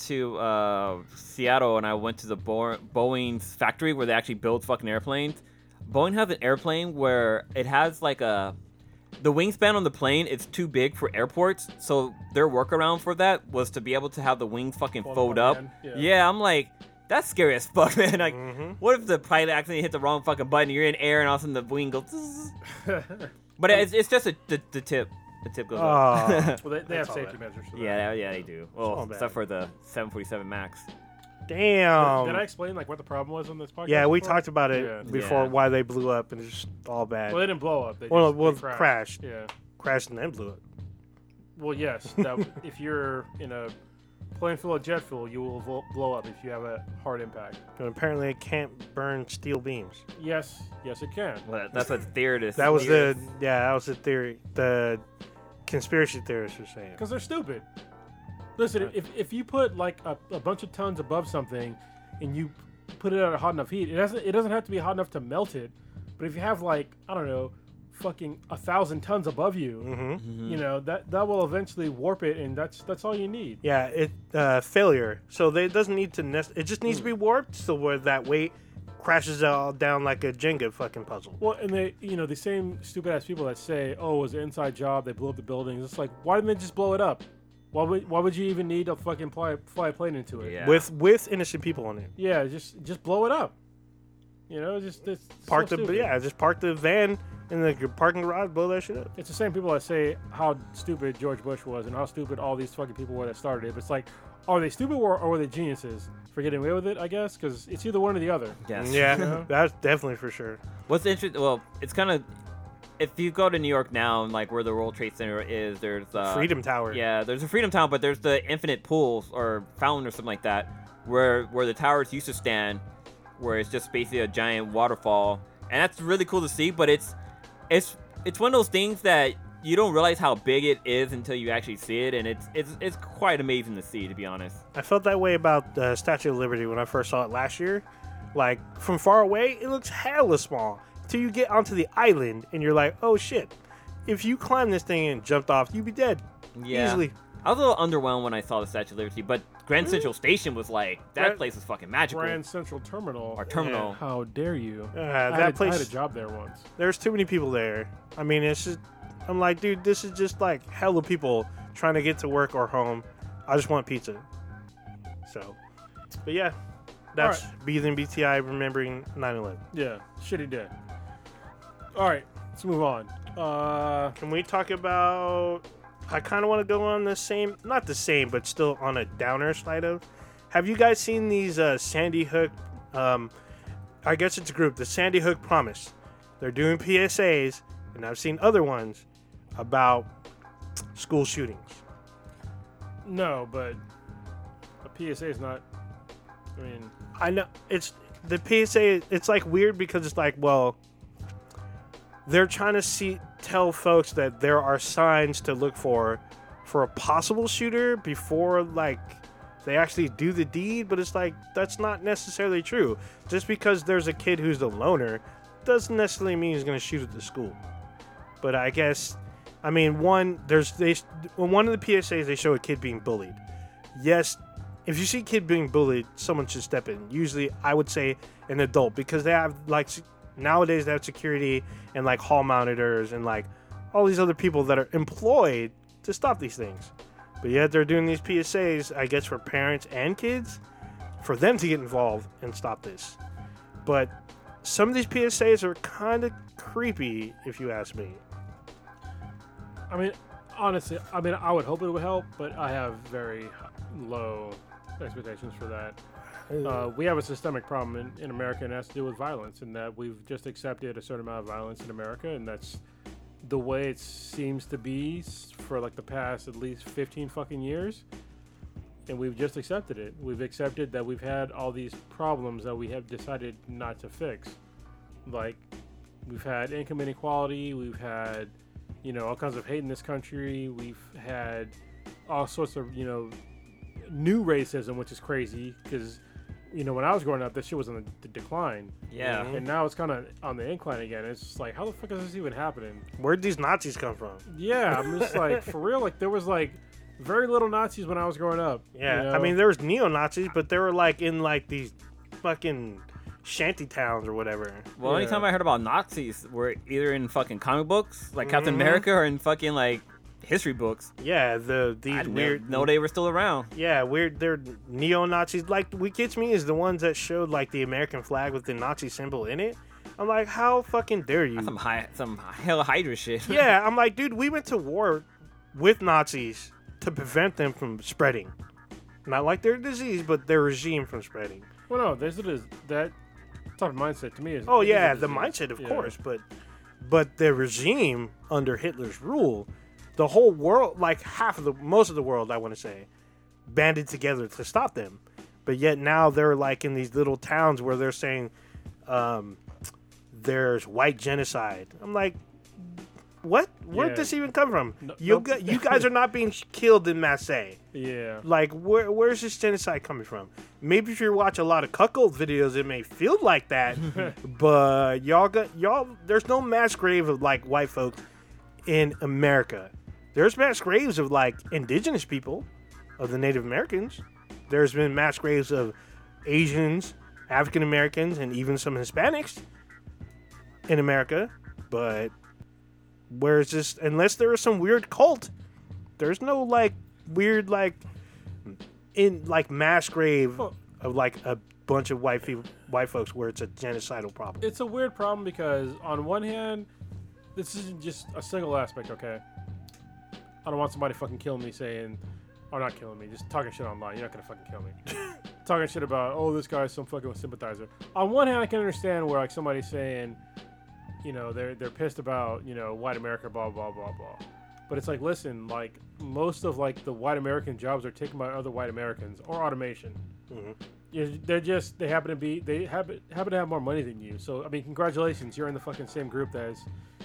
to Seattle and I went to the Boeing's factory where they actually build fucking airplanes. Boeing has an airplane where it has like the wingspan on the plane is too big for airports. So their workaround for that was to be able to have the wings fucking fold up. Yeah, I'm like, that's scary as fuck, man. Like, what if the pilot accidentally hit the wrong fucking button? You're in air and all of a sudden the wing goes. But it's just the tip. The tip goes up. Well, they have safety measures for that. Yeah, they do. Well, except for the 747 MAX. Damn. Did I explain like what the problem was on this podcast? Yeah, we talked about it before why they blew up and it's just all bad. Well, they didn't blow up. They just crashed. Yeah, crashed and then blew up. Well, yes. If you're in a plane full of jet fuel, you will blow up if you have a hard impact. But apparently, it can't burn steel beams. Yes, it can. Well, that's a theorist. That was the theory. The conspiracy theorists are saying because they're stupid. Listen, if you put like a bunch of tons above something, and you put it at a hot enough heat, it doesn't have to be hot enough to melt it. But if you have like I don't know, fucking 1,000 tons above you, you know that will eventually warp it, and that's all you need. Yeah, it failure. So it doesn't need to nest. It just needs to be warped so where that weight crashes all down like a Jenga fucking puzzle. Well, and they, you know, the same stupid ass people that say, "Oh, it was an inside job. They blew up the buildings." It's like, why didn't they just blow it up? Why would you even need to fucking fly a plane into it with innocent people on it? Yeah, just blow it up. You know, just park just park the van in the parking garage, blow that shit up. It's the same people that say how stupid George Bush was and how stupid all these fucking people were that started it. But it's like, are they stupid or are they geniuses for getting away with it, I guess? Because it's either one or the other. Yes. Yeah, you know? That's definitely for sure. What's interesting, well, it's kind of, if you go to New York now and like where the World Trade Center is, there's Freedom Tower. Yeah, there's a Freedom Tower, but there's the infinite pool or fountain or something like that where the towers used to stand, where it's just basically a giant waterfall. And that's really cool to see, but it's one of those things that you don't realize how big it is until you actually see it, and it's quite amazing to see, to be honest. I felt that way about the Statue of Liberty when I first saw it last year. Like, from far away, it looks hella small. till you get onto the island and you're like, oh shit, if you climbed this thing and jumped off, you'd be dead. Yeah. Easily. I was a little underwhelmed when I saw the Statue of Liberty, but Grand Central Station was like, that place is fucking magical. Grand Central Terminal. Or Terminal. Yeah. How dare you? That place. I had a job there once. There's too many people there. I mean, it's just, I'm like, dude, this is just like hella people trying to get to work or home. I just want pizza. So, but yeah, that's Beathing BTI remembering 9/11. Yeah, shitty day. All right, let's move on. Can we talk about... I kind of want to go on the same, not the same, but still on a downer side of. Have you guys seen these Sandy Hook, I guess it's a group, the Sandy Hook Promise. They're doing PSAs, and I've seen other ones about school shootings. No, but a PSA is not, I mean. I know, it's, the PSA, it's like weird because it's like, well, they're trying to tell folks that there are signs to look for a possible shooter before, like, they actually do the deed. But it's like, that's not necessarily true. Just because there's a kid who's the loner doesn't necessarily mean he's going to shoot at the school. But I guess, I mean, one of the PSAs, they show a kid being bullied. Yes, if you see a kid being bullied, someone should step in. Usually, I would say an adult, because they have, like... Nowadays, they have security and, like, hall monitors and, like, all these other people that are employed to stop these things. But yet they're doing these PSAs, I guess, for parents and kids, for them to get involved and stop this. But some of these PSAs are kind of creepy, if you ask me. I mean, honestly, I would hope it would help, but I have very low expectations for that. We have a systemic problem in America, and it has to do with violence, and that we've just accepted a certain amount of violence in America, and that's the way it seems to be for, like, the past at least 15 fucking years, and we've just accepted it. We've accepted that we've had all these problems that we have decided not to fix. Like, we've had income inequality, we've had, you know, all kinds of hate in this country, we've had all sorts of, you know, new racism, which is crazy, because... You know, when I was growing up, that shit was on the decline. Yeah. And now it's kind of on the incline again. It's just like, how the fuck is this even happening? Where'd these Nazis come from? Yeah, I'm just like, for real, like, there was, like, very little Nazis when I was growing up. Yeah, you know? I mean, there was neo-Nazis, but they were, like, in, like, these fucking shanty towns or whatever. Well, yeah. Anytime I heard about Nazis, were either in fucking comic books, like Captain America, or in fucking, like... history books. Yeah, these weird... No, they were still around. Yeah, weird. They're neo-Nazis. Like, what gets me is the ones that showed, like, the American flag with the Nazi symbol in it. I'm like, how fucking dare you? Some hell Hydra shit. Yeah, I'm like, dude, we went to war with Nazis to prevent them from spreading. Not like their disease, but their regime from spreading. Well, no, there's that type of mindset to me. Is oh, yeah, the mindset, of course. But the regime under Hitler's rule... The whole world, like most of the world, I want to say, banded together to stop them. But yet now they're like in these little towns where they're saying there's white genocide. I'm like, what? Where'd this even come from? No, you guys are not being killed in Marseille. Yeah. Like, where's this genocide coming from? Maybe if you watch a lot of cuckold videos, it may feel like that. But y'all, there's no mass grave of like white folks in America. There's mass graves of, like, indigenous people, of the Native Americans. There's been mass graves of Asians, African Americans, and even some Hispanics in America. But where's this? Unless there is some weird cult, there's no, like, weird, like, in, like, mass grave of, like, a bunch of white folks where it's a genocidal problem. It's a weird problem because, on one hand, this isn't just a single aspect, okay? I don't want somebody fucking killing me saying, or not killing me, just talking shit online. You're not going to fucking kill me. Talking shit about, oh, this guy's some fucking sympathizer. On one hand, I can understand where, like, somebody's saying, you know, they're pissed about, you know, white America, blah, blah, blah, blah. But it's like, listen, like, most of, like, the white American jobs are taken by other white Americans or automation. Mm-hmm. They happen to have more money than you. So, I mean, congratulations. You're in the fucking same group as,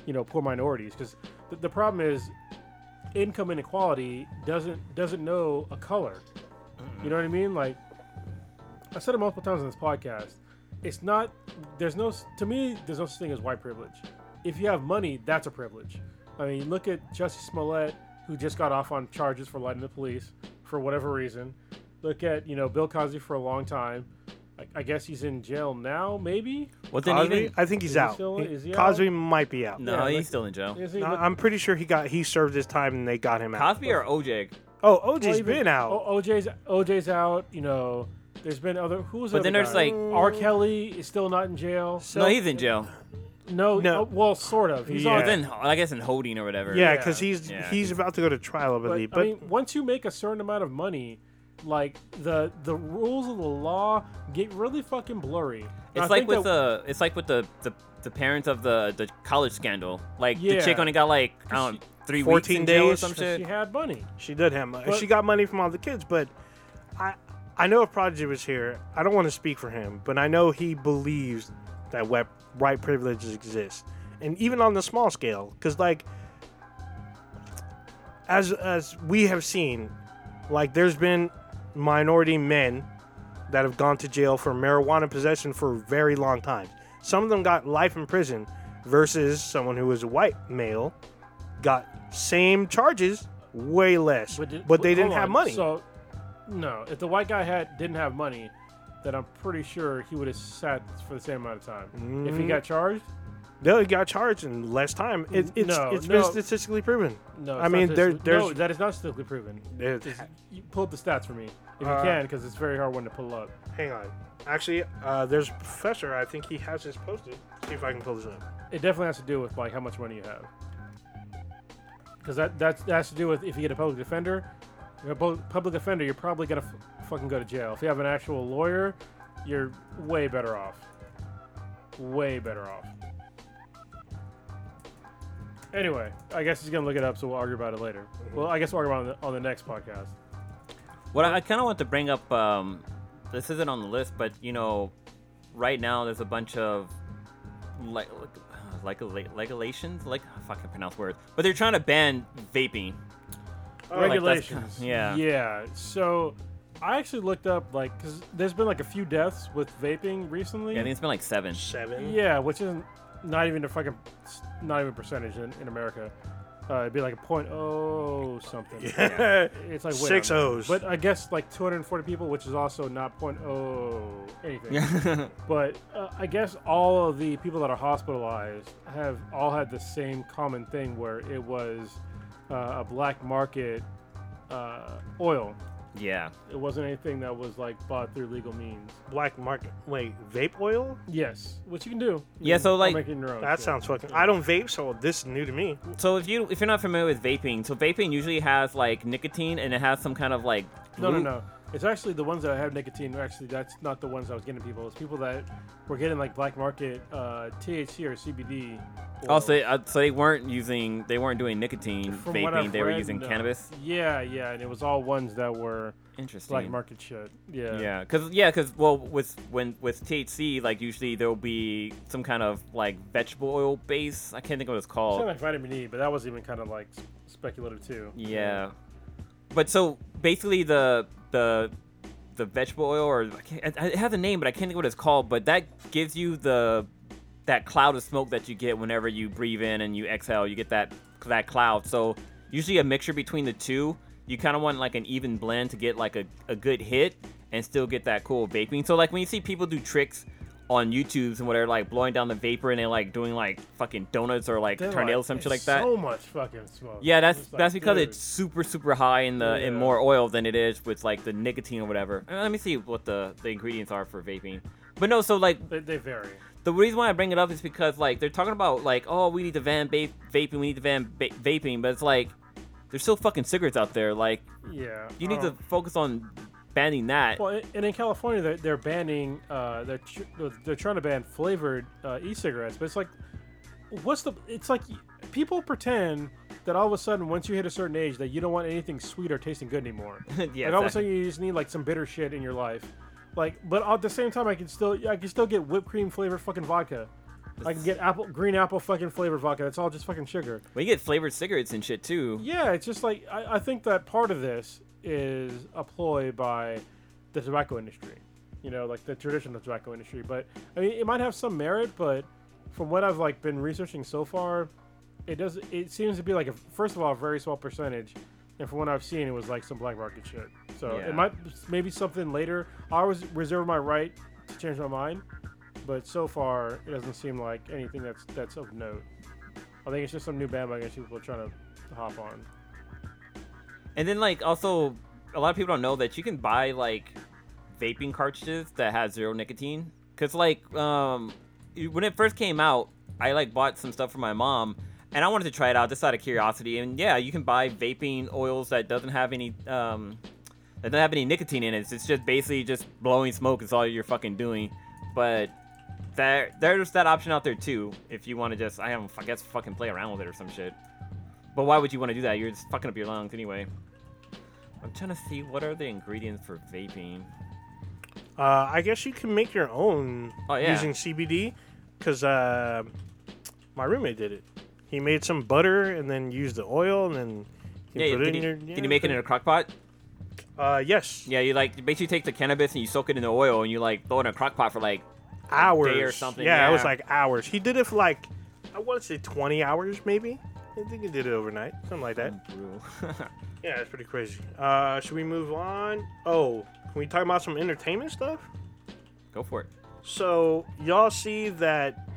you know, poor minorities. Because the problem is, income inequality doesn't know a color. You know what I mean? Like, I said it multiple times on this podcast. It's not there's no such thing as white privilege. If you have money, that's a privilege. I mean, look at Jussie Smollett, who just got off on charges for lying to the police for whatever reason. Look at, you know, Bill Cosby for a long time. I guess he's in jail now, maybe? Well, Cosby? I think he's out. Cosby might be out. No, he's still in jail. I'm pretty sure he served his time and they got him out. Cosby or OJ? Oh, OJ's been out. OJ's out, you know. There's been other... But then there's R. Kelly is still not in jail. So no, he's in jail. No. Well, sort of. He's in holding or whatever. Yeah, because he's about to go to trial, I believe. But I mean, once you make a certain amount of money... Like the rules of the law get really fucking blurry. It's like with the parents of the college scandal. Like the chick only got like 14 days or some shit. She had money. She did have money. She got money from all the kids. But I know if Prodigy was here, I don't want to speak for him, but I know he believes that white privileges exist, and even on the small scale, because like as we have seen, like there's been minority men that have gone to jail for marijuana possession for very long times. Some of them got life in prison versus someone who was a white male got same charges, way less. But they didn't have money. So, no, if the white guy didn't have money, then I'm pretty sure he would have sat for the same amount of time. Mm. If he got charged? No, he got charged in less time. It's been statistically proven. No, I mean, no, that is not statistically proven. You pull up the stats for me if you can, because it's a very hard one to pull up. Hang on. Actually, there's a professor. I think he has this posted. See if I can pull this up. It definitely has to do with like how much money you have, because that has to do with if you get a public defender. If you're a public defender, you're probably gonna fucking go to jail. If you have an actual lawyer, you're way better off. Way better off. Anyway, I guess he's going to look it up, so we'll argue about it later. Well, I guess we'll argue about it on the next podcast. What I kind of want to bring up, this isn't on the list, but, you know, right now there's a bunch of regulations? Like, I fucking pronounce words. But they're trying to ban vaping. Regulations. Like yeah. So I actually looked up, like, because there's been, like, a few deaths with vaping recently. Yeah, I think it's been, like, seven. Yeah, which isn't. Not even a percentage in America. It'd be like a 0.0 something. Yeah. It's like six O's. But I guess like 240 people, which is also not 0.0 anything. But I guess all of the people that are hospitalized have all had the same common thing where it was a black market oil. Yeah. It wasn't anything that was, like, bought through legal means. Black market. Wait, vape oil? Yes. Which you can do. So, like... Making your own sounds fucking... I don't vape, so this is new to me. So, if you're not familiar with vaping... So, vaping usually has, like, nicotine, and it has some kind of, like... No. It's actually the ones that have nicotine. Actually, that's not the ones I was getting people. It's people that were getting, like, black market THC or CBD. Oil. Oh, so they weren't using... They weren't doing nicotine vaping. They were using cannabis? Yeah. And it was all ones that were... Interesting. Black market shit. Yeah. Because with THC, like, usually there'll be some kind of, like, vegetable oil base. I can't think of what it's called. It's not like vitamin E, but that was even kind of, like, speculative, too. Yeah. But so, basically, the vegetable oil, or it has a name, but I can't think of what it's called. But that gives you that cloud of smoke that you get whenever you breathe in and you exhale. You get that cloud. So usually a mixture between the two. You kind of want like an even blend to get like a good hit and still get that cool vaping. So like when you see people do tricks on YouTubes and whatever, like blowing down the vapor and they're like doing like fucking donuts or like tornadoes, some shit like that. So much fucking smoke. Yeah, that's because it's super super high in more oil than it is with like the nicotine or whatever. Let me see what the ingredients are for vaping. But no, so like they vary. The reason why I bring it up is because like they're talking about like, oh, we need to ban vaping, but it's like there's still fucking cigarettes out there. Like, yeah, you need to focus on banning that. Well, and in California, they're banning. They're trying to ban flavored e-cigarettes, but it's like, It's like people pretend that all of a sudden, once you hit a certain age, that you don't want anything sweet or tasting good anymore. Yeah, and all of a sudden, you just need like some bitter shit in your life. Like, but at the same time, I can still get whipped cream flavored fucking vodka. I can get green apple fucking flavored vodka. It's all just fucking sugar. Well, you get flavored cigarettes and shit too. Yeah, it's just like I think that part of this is a ploy by the tobacco industry. you know, like the traditional tobacco industry. But I mean, it might have some merit, but from what I've like been researching so far, it does. It seems to be like a, first of all, a very small percentage, and from what I've seen, it was like some black market shit. So yeah. It might maybe something later. I always reserve my right to change my mind, but so far it doesn't seem like anything that's of note. I think it's just some new bandwagon people are trying to hop on. And then like also, a lot of people don't know that you can buy like vaping cartridges that have zero nicotine. Cause like when it first came out, I like bought some stuff for my mom, and I wanted to try it out just out of curiosity. And yeah, you can buy vaping oils that doesn't have any nicotine in it. It's just basically just blowing smoke is all you're fucking doing. But there's that option out there too if you want to just I guess fucking play around with it or some shit. But why would you want to do that? You're just fucking up your lungs anyway. I'm trying to see what are the ingredients for vaping. I guess you can make your own using CBD, because my roommate did it. He made some butter and then used the oil and then did he make it in a crock pot? Yes. Yeah, you like basically take the cannabis and you soak it in the oil and you like throw it in a crock pot for like hours a day or something. Yeah, it was like hours. He did it for like I want to say 20 hours maybe. I think he did it overnight, something like that. Yeah, it's pretty crazy. Should we move on? Oh, can we talk about some entertainment stuff? Go for it. So y'all see that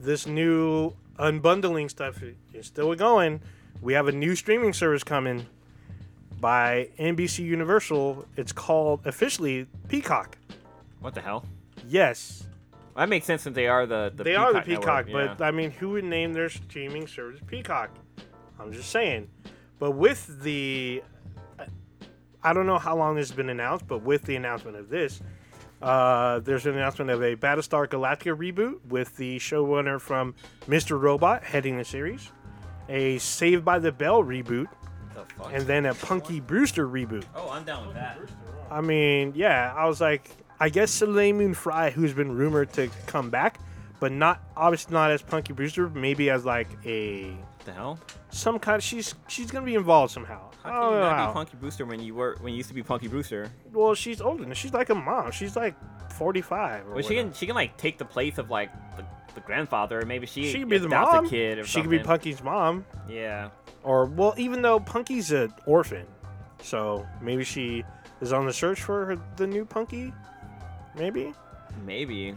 this new unbundling stuff is still going. We have a new streaming service coming by NBC Universal. It's called, officially, Peacock. What the hell? Yes. Well, that makes sense since they are the Peacock. They are the Peacock, network. But I mean, who would name their streaming service Peacock? I'm just saying. But with the, I don't know how long this has been announced, but with the announcement of this, there's an announcement of a Battlestar Galactica reboot with the showrunner from Mr. Robot heading the series. A Saved by the Bell reboot, and then a Punky Brewster reboot. Oh, I'm down with that. I mean, yeah, I was like, I guess Soleil Moon Frye, who's been rumored to come back, but not obviously not as Punky Brewster, maybe as like a the hell some kind of, she's gonna be involved somehow. How can you not be Punky Brewster when you used to be Punky Brewster? Well, she's older and she's like a mom. She's like 45. Well, she can like take the place of like the grandfather, or maybe she could be the mom. Kid or she could be Punky's mom. Yeah. Or well, even though Punky's an orphan, so maybe she is on the search for the new Punky. Maybe.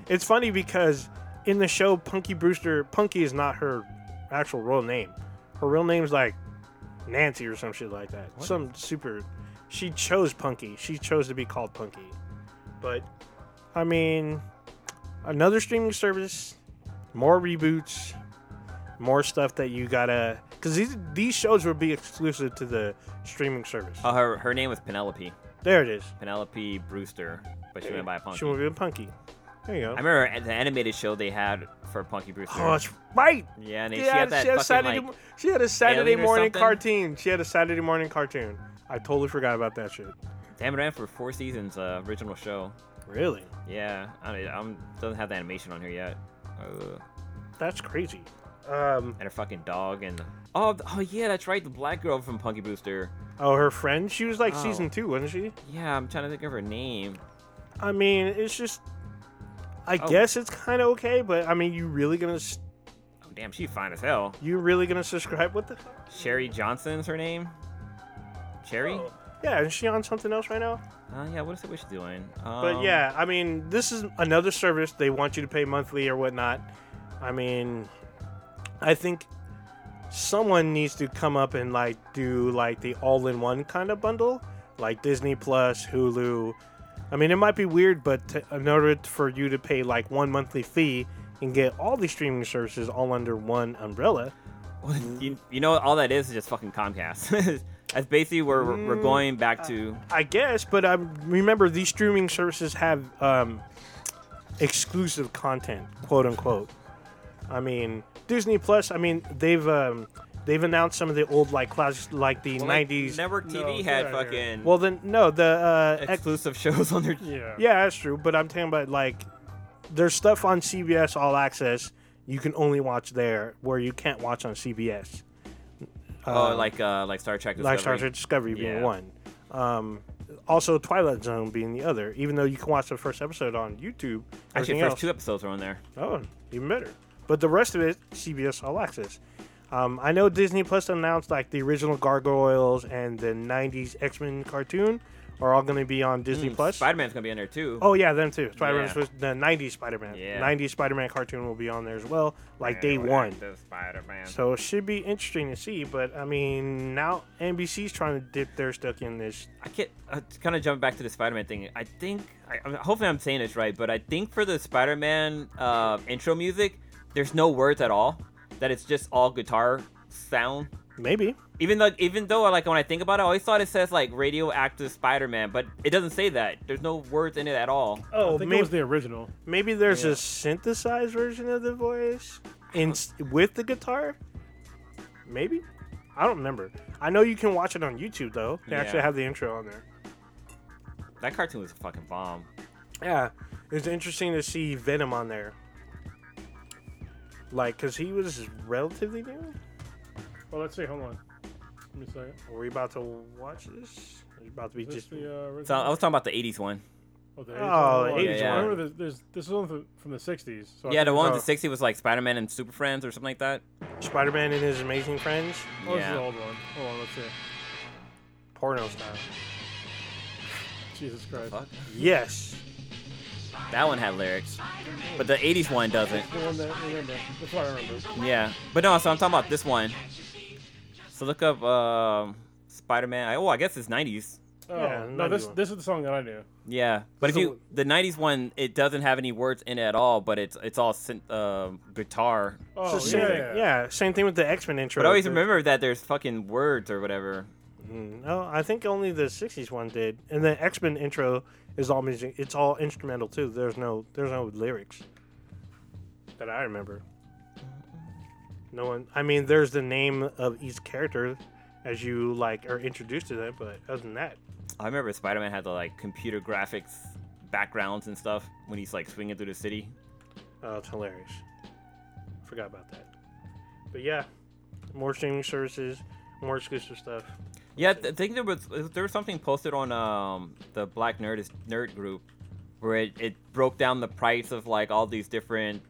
It's funny because in the show, Punky Brewster, Punky is not her actual real name. Her real name's like Nancy or some shit like that. What? She chose Punky. She chose to be called Punky. But I mean, another streaming service. More reboots, more stuff that you gotta, because these shows will be exclusive to the streaming service. Oh, her name was Penelope. There it is. Penelope Brewster, but she went by Punky. She went by Punky. There you go. I remember the animated show they had for Punky Brewster. Oh, that's right. Yeah, and she had a Saturday morning cartoon. She had a Saturday morning cartoon. I totally forgot about that shit. Damn, it ran for 4 seasons. Original show. Really? Yeah. I mean, doesn't have the animation on here yet. That's crazy. And her fucking dog and oh yeah, that's right, the black girl from Punky Brewster. Oh, her friend? She was like season 2, wasn't she? Yeah, I'm trying to think of her name. I mean, it's just I guess it's kind of okay, but I mean, you really gonna? Oh damn, she's fine as hell. You really gonna subscribe? What the fuck? Sherry Johnson's her name. Cherry? Oh. Yeah, is she on something else right now? Yeah, what is she doing? But yeah, I mean, this is another service they want you to pay monthly or whatnot. I mean, I think someone needs to come up and like do like the all-in-one kind of bundle, like Disney Plus, Hulu. I mean, it might be weird, but in order for you to pay like one monthly fee and get all these streaming services all under one umbrella. Well, you know, all that is just fucking Comcast. That's basically where we're going back to. I guess, but remember these streaming services have exclusive content, quote unquote. I mean, Disney Plus. I mean, they've announced some of the old like classics, like the '90s. Network TV had fucking. Well, then no, the exclusive shows on their. Yeah, that's true. But I'm talking about like there's stuff on CBS All Access you can only watch there, where you can't watch on CBS. Like Star Trek Discovery being one. also Twilight Zone being the other, even though you can watch the first episode on YouTube. Actually, the first two episodes are on there. Oh, even better. But the rest of it, CBS All Access. I know Disney Plus announced like the original Gargoyles and the 90s X-Men cartoon are all going to be on Disney Plus. Spider-Man's going to be on there too. Oh, yeah, them too. The 90s Spider-Man. Yeah. 90s Spider-Man cartoon will be on there as well, like day one. The Spider-Man. So it should be interesting to see, but I mean, now NBC's trying to dip their stuck in this. I can't kind of jump back to the Spider-Man thing. I think, hopefully I'm saying this right, but I think for the Spider-Man intro music, there's no words at all. That it's just all guitar sound. Maybe. Even though like when I think about it, I always thought it says like radioactive Spider-Man, but it doesn't say that. There's no words in it at all. Oh, I think maybe it was the original. Maybe there's a synthesized version of the voice with the guitar. Maybe. I don't remember. I know you can watch it on YouTube though. They actually have the intro on there. That cartoon was a fucking bomb. Yeah, it's interesting to see Venom on there. Like, because he was relatively new? Well, let's see. Hold on. Give me a second. Are we about to watch this? Are you about to be just... So I was talking about the 80s one. Oh, the 80s one. Oh, the 80s one. Yeah. I remember this is one from the 60s. So yeah, the one in the 60s was like Spider-Man and Super Friends or something like that. Spider-Man and His Amazing Friends? Oh, this is the old one. Hold on, let's see. Porno style. Jesus Christ. Fuck? Yes. That one had lyrics, but the 80s one doesn't. That's what I remember. Yeah, but no, so I'm talking about this one. So look up Spider-Man. Oh, I guess it's 90s. Oh, yeah, no, this is the song that I knew. Yeah, but this the 90s one, it doesn't have any words in it at all, but it's all guitar. Oh, so same thing with the X-Men intro. But I always remember that there's fucking words or whatever. No, I think only the 60s one did. And the X-Men intro is all music. It's all instrumental too. There's no lyrics that I remember. No one. I mean, there's the name of each character as you like are introduced to them, but other than that, I remember Spider-Man had the like computer graphics backgrounds and stuff when he's like swinging through the city. Oh, it's hilarious. Forgot about that. But yeah, more streaming services, more exclusive stuff. Yeah, I think there was something posted on the Black Nerd group where it broke down the price of like all these different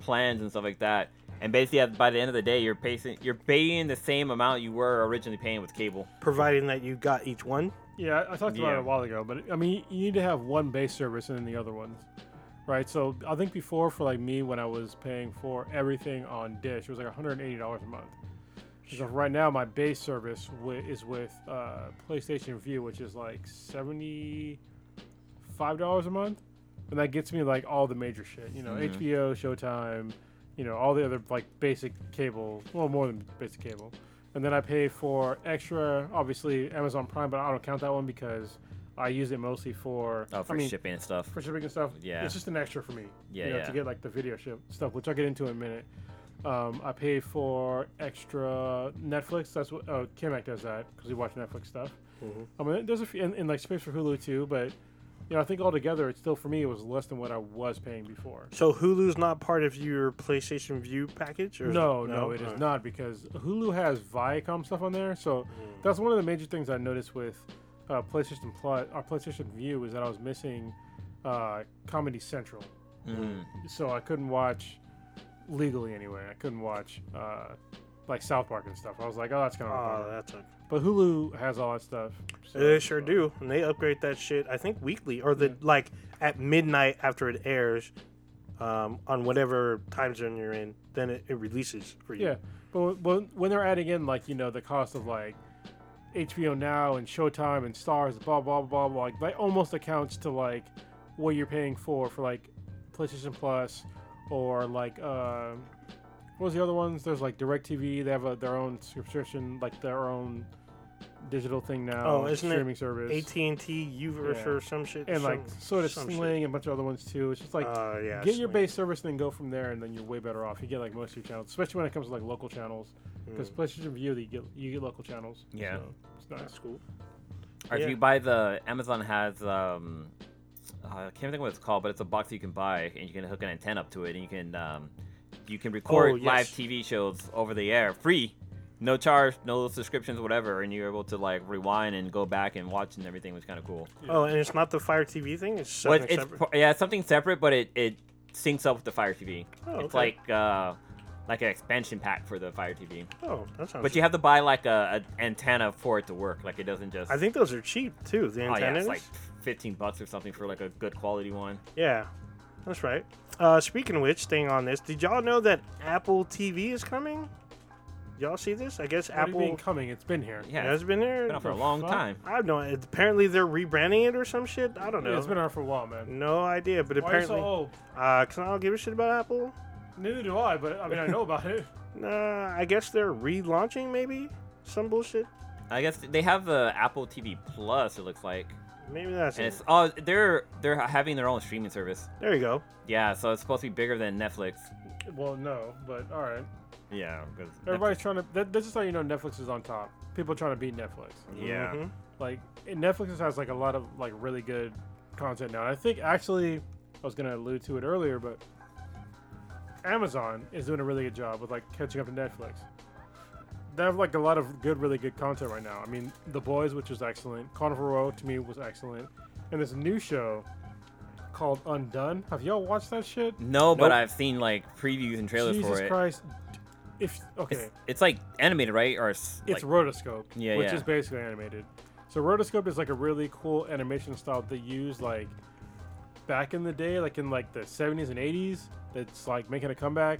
plans and stuff like that. And basically, by the end of the day, you're paying the same amount you were originally paying with cable, providing that you got each one. Yeah, I talked about it a while ago, but I mean, you need to have one base service and then the other ones, right? So I think before, for like me, when I was paying for everything on Dish, it was like $180 a month. So right now, my base service is with PlayStation View, which is like $75 a month, and that gets me like all the major shit. You know, HBO, Showtime, you know, all the other like basic cable. Well, more than basic cable. And then I pay for extra, obviously Amazon Prime, but I don't count that one because I use it mostly for shipping and stuff. For shipping and stuff. Yeah, it's just an extra for me. Yeah, to get like the video stuff, which I'll get into in a minute. I pay for extra Netflix. That's what Kamek does that because we watch Netflix stuff. Mm-hmm. I mean, there's a few and like space for Hulu too, but you know, I think altogether it's still for me it was less than what I was paying before. So Hulu's not part of your PlayStation View package, or no, it is not because Hulu has Viacom stuff on there. So that's one of the major things I noticed with PlayStation Plus, our PlayStation View, is that I was missing Comedy Central, so I couldn't watch. Legally, anyway, I couldn't watch like South Park and stuff. I was like, "Oh, that's gonna." But Hulu has all that stuff. So they sure do, and they upgrade that shit. I think weekly, or like at midnight after it airs, on whatever time zone you're in, then it releases for you. Yeah, but when they're adding in like you know the cost of like HBO Now and Showtime and Stars, blah blah blah blah, like that almost accounts to like what you're paying for like PlayStation Plus. Or like, what was the other ones? There's like DirecTV. They have their own subscription, like their own digital thing now. Oh, isn't streaming service. AT&T, Uverse, or some shit. And like sort of Sling and a bunch of other ones too. It's just like get your base service and then go from there, and then you're way better off. You get like most of your channels, especially when it comes to like local channels, because PlayStation View you get local channels. Yeah, so it's nice. Cool. Or if you buy Amazon has. I can't think of what it's called, but it's a box you can buy, and you can hook an antenna up to it, and you can record live TV shows over the air, free. no charge, no subscriptions, whatever, and you're able to like rewind and go back and watch, and everything was kind of cool. Yeah. Oh, and it's not the Fire TV thing. It's something separate. Yeah, it's something separate, but it syncs up with the Fire TV. Oh, okay. It's like an expansion pack for the Fire TV. Oh, that sounds. But you have to buy like a antenna for it to work. Like it doesn't just. I think those are cheap too. The antennas. Oh yeah, it's like $15 or something for like a good quality one. Yeah, that's right. Speaking of which, staying on this, did y'all know that Apple TV is coming? Y'all see this? I guess what Apple. It's coming. It's been here. Yeah, it's been here. It's been out for a long time. I don't know. Apparently, they're rebranding it or some shit. I don't know. Yeah, it's been out for a while, man. No idea. But why apparently, are you so old? Because I don't give a shit about Apple. Neither do I. But I mean, I know about it. Nah, I guess they're relaunching maybe some bullshit. I guess they have the Apple TV Plus. It looks like. Maybe that's it. Oh, they're having their own streaming service. There you go. Yeah, so it's supposed to be bigger than Netflix. Well, no, but all right. Yeah, because everybody's trying to. This is how you know Netflix is on top. People are trying to beat Netflix. Yeah, mm-hmm. Like Netflix has like a lot of like really good content now. And I think actually I was gonna allude to it earlier, but Amazon is doing a really good job with like catching up to Netflix. They have like a lot of really good content right now. I mean, The Boys, which was excellent. Carnival Row to me was excellent, and this new show called Undone. Have y'all watched that shit? No, nope. But I've seen like previews and trailers for it. Jesus Christ. If okay, it's like animated, right? Or it's rotoscope, which is basically animated. So rotoscope is like a really cool animation style they used like back in the day, like in like the 70s and 80s. That's like making a comeback.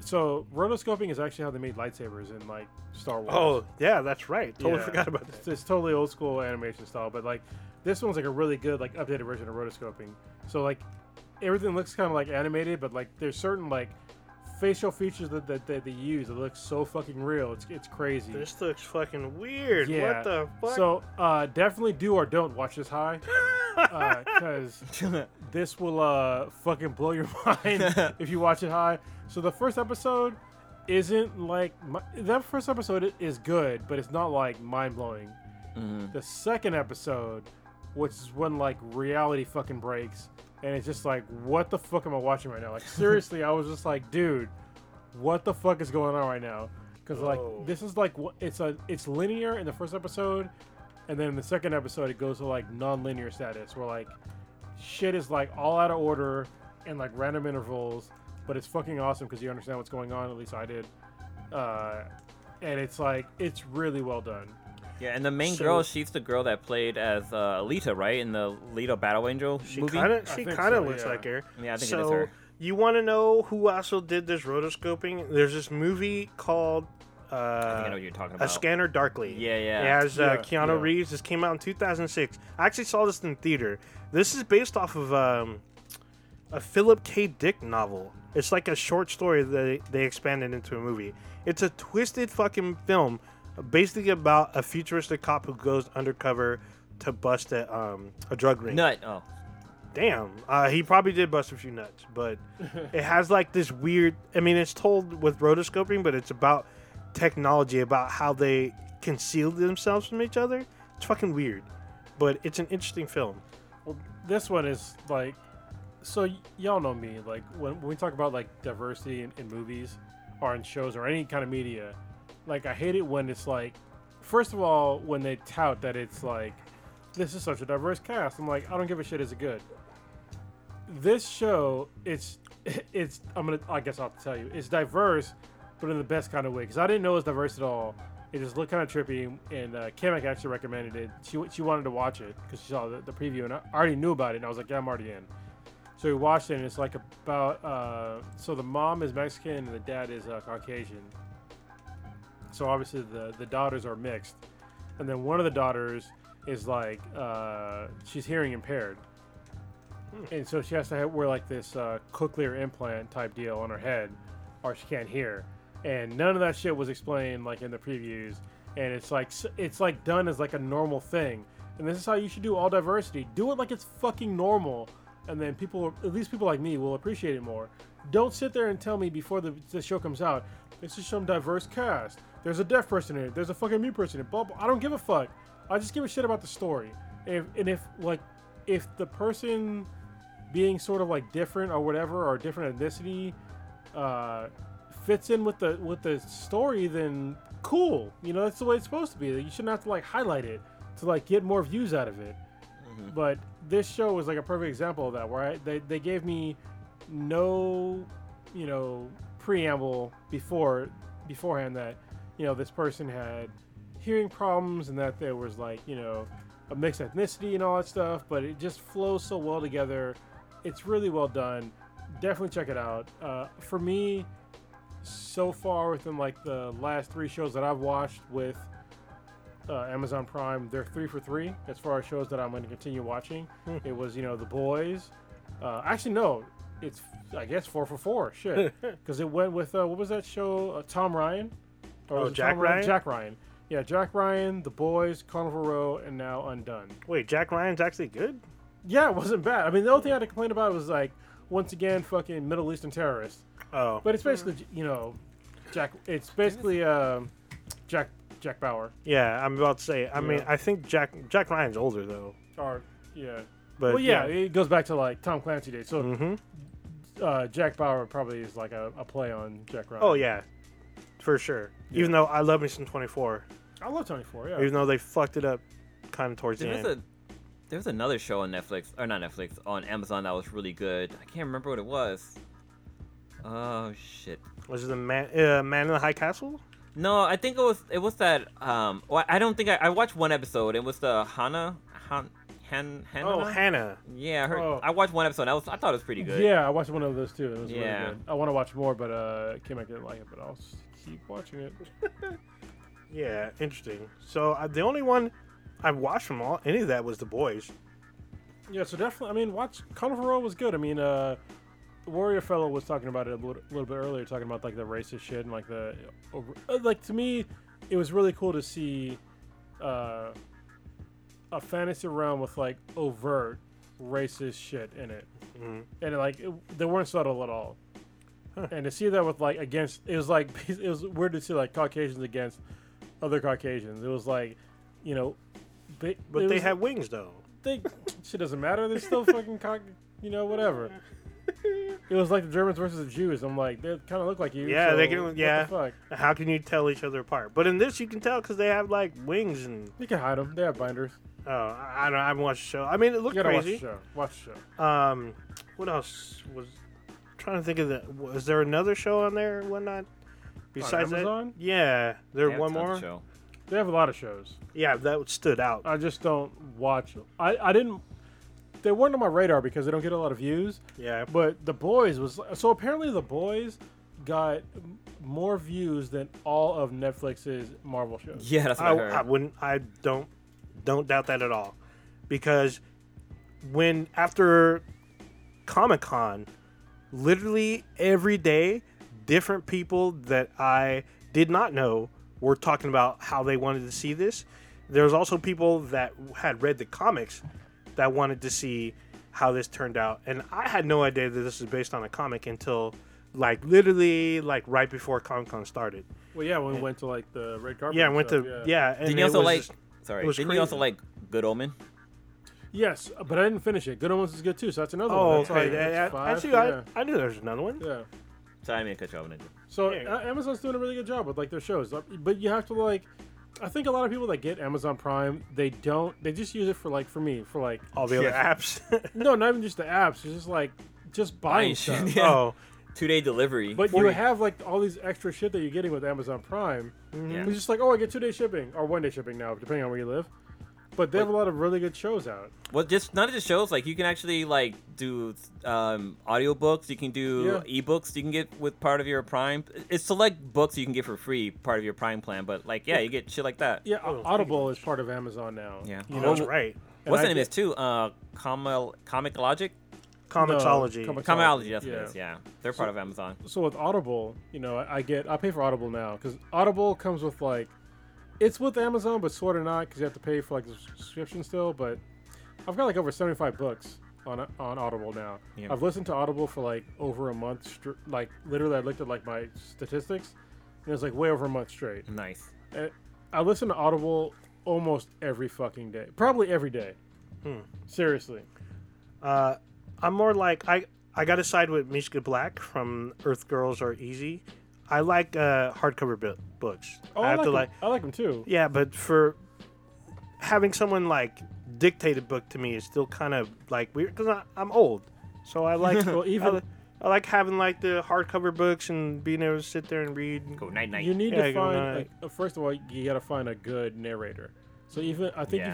So rotoscoping is actually how they made lightsabers in like Star Wars. Oh yeah, that's right. Totally forgot about that. It's totally old school animation style, but like this one's like a really good like updated version of rotoscoping. So like everything looks kind of like animated, but like there's certain like facial features that they use. It looks so fucking real. It's crazy. This looks fucking weird. Yeah. What the fuck? So definitely do or don't watch this high, because this will fucking blow your mind if you watch it high. So the first episode isn't like that first episode is good, but it's not like mind blowing. Mm-hmm. The second episode, which is when like reality fucking breaks. And it's just like, what the fuck am I watching right now? Like, seriously, I was just like, dude, what the fuck is going on right now? Because, like, this is like, it's linear in the first episode. And then in the second episode, it goes to, like, non-linear status where, like, shit is, like, all out of order and, like, random intervals. But it's fucking awesome because you understand what's going on. At least I did. And it's, like, it's really well done. Yeah, and the main girl, she's the girl that played as Alita, right? In the Alita Battle Angel movie? She kind of looks like her. Yeah, I think it is her. You want to know who also did this rotoscoping? There's this movie called I think I know what you're talking about. A Scanner Darkly. Yeah, yeah. It has Keanu Reeves. This came out in 2006. I actually saw this in theater. This is based off of a Philip K. Dick novel. It's like a short story that they expanded into a movie. It's a twisted fucking film. Basically about a futuristic cop who goes undercover to bust a drug ring. Nut. Oh, damn. He probably did bust a few nuts, but it has like this weird. I mean, it's told with rotoscoping, but it's about technology, about how they conceal themselves from each other. It's fucking weird, but it's an interesting film. Well, this one is like. So y'all know me. Like when we talk about like diversity in movies or in shows or any kind of media. Like, I hate it when it's like, first of all, when they tout that it's like, this is such a diverse cast. I'm like, I don't give a shit. Is it good? This show, I guess I'll tell you, it's diverse, but in the best kind of way. Because I didn't know it was diverse at all. It just looked kind of trippy. And Kamek actually recommended it. She wanted to watch it because she saw the preview. And I already knew about it. And I was like, yeah, I'm already in. So we watched it. And it's like about, so the mom is Mexican and the dad is Caucasian. So obviously the daughters are mixed, and then one of the daughters is like she's hearing impaired, and so she has to wear like this cochlear implant type deal on her head, or she can't hear. And none of that shit was explained like in the previews, and it's like done as like a normal thing. And this is how you should do all diversity. Do it like it's fucking normal, and then people, at least people like me, will appreciate it more. Don't sit there and tell me before the show comes out, this is some diverse cast. There's a deaf person in it. There's a fucking mute person in it. Blah, blah. I don't give a fuck. I just give a shit about the story. If the person being sort of like different or whatever or different ethnicity fits in with the story, then cool. You know, that's the way it's supposed to be. You shouldn't have to like highlight it to like get more views out of it. Mm-hmm. But this show was like a perfect example of that, where they gave me no, you know, preamble beforehand that, you know, this person had hearing problems and that there was like, you know, a mixed ethnicity and all that stuff, but it just flows so well together. It's really well done. Definitely check it out. For me, so far within like the last three shows that I've watched with Amazon Prime, they're 3 for 3 as far as shows that I'm going to continue watching. It was, you know, The Boys. Actually, no, it's I guess 4 for 4. Shit, because it went with what was that show? Tom Ryan. Jack Ryan. Jack Ryan. Yeah, Jack Ryan, The Boys, Carnival Row, and now Undone. Wait, Jack Ryan's actually good? Yeah, it wasn't bad. I mean, the only thing I had to complain about was, like, once again, fucking Middle Eastern terrorists. Oh. But it's basically, you know, it's basically Jack Bauer. Yeah, I'm about to say. I mean, I think Jack Ryan's older, though. Yeah. But, well, yeah, it goes back to, like, Tom Clancy days. So Jack Bauer probably is, like, a play on Jack Ryan. Oh, yeah. For sure. Yeah. Even though I love me some 24. I love 24, yeah. Even though they fucked it up kind of towards the end. There was another show on Netflix, or not Netflix, on Amazon that was really good. I can't remember what it was. Oh, shit. Was it the Man in the High Castle? No, I think it was that, well, I don't think, I watched one episode. It was the Hannah? Oh, Hannah. Yeah, I watched one episode. I thought it was pretty good. Yeah, I watched one of those too. It was really good. I want to watch more, but Kim didn't like it, but I'll keep watching it. Yeah, interesting. So the only one I watched from any of that was The Boys. Yeah, so definitely. I mean, watch Carnival Row was good. I mean, Warrior Fellow was talking about it a little bit earlier, talking about like the racist shit and like the like. To me, it was really cool to see a fantasy realm with like overt racist shit in it, and like they weren't subtle at all. Huh. And to see that with like it was weird to see like Caucasians against other Caucasians. It was like, you know, but they had wings though. Shit doesn't matter. They're still fucking you know, whatever. It was like the Germans versus the Jews. I'm like, they kind of look like you. Yeah, so they can. What the fuck? How can you tell each other apart? But in this, you can tell because they have like wings and you can hide them. They have binders. Oh, I don't. I haven't watched the show. I mean, it looked crazy. Watch the show. What else was? Trying to think of that. Was there another show on there and whatnot besides Amazon? That? Yeah, there's one more. Show. They have a lot of shows. Yeah, that stood out. I just don't watch them. I didn't. They weren't on my radar because they don't get a lot of views. Yeah. But The Boys was so apparently The Boys got more views than all of Netflix's Marvel shows. Yeah, that's what I heard. I wouldn't. I don't doubt that at all, because when after Comic-Con. Literally every day, different people that I did not know were talking about how they wanted to see this. There's also people that had read the comics that wanted to see how this turned out. And I had no idea that this was based on a comic until, like, literally, like, right before Comic-Con started. Well, yeah, when we went to, like, the red carpet. Yeah, I went to... Yeah, and didn't you also like Good Omen? Yes, but I didn't finish it. Good Omens is good too, so that's another one. Oh, okay. I knew there was another one. Yeah. Sorry, I mean, cut you off. So Amazon's doing a really good job with like their shows, but you have to like. I think a lot of people that get Amazon Prime, they don't. They just use it for like for all the other apps. No, not even just the apps. It's just like buying stuff. Yeah. Oh. 2-day delivery. But you have like all these extra shit that you're getting with Amazon Prime. Yeah. It's just like, I get 2-day shipping or 1-day shipping now, depending on where you live. But they have a lot of really good shows out. Well, just none of the shows. Like, you can actually, like, do audiobooks. You can do ebooks you can get with part of your Prime. It's select books you can get for free, part of your Prime plan. But, like, yeah, you get shit like that. Yeah, Audible is part of Amazon now. Yeah. You know, that's right. What's the name of this, too? Comic Logic? Comixology. No, Comixology, that's what it is, yeah. They're part of Amazon. So with Audible, you know, I pay for Audible now. Because Audible comes with, like... It's with Amazon, but sort of not, because you have to pay for like the subscription still. But I've got like over 75 books on Audible now. Yeah. I've listened to Audible for like over a month, like literally, I looked at like my statistics, and it was like way over a month straight. Nice. And I listen to Audible almost every fucking day, probably every day. Seriously. I'm more like I got to side with Mishka Black from Earth Girls Are Easy. I like hardcover books. Oh, I like them too. Yeah, but for having someone like dictate a book to me is still kind of like weird because I'm old, so I like I like having like the hardcover books and being able to sit there and read. Go night night. You need to find first of all you got to find a good narrator. So even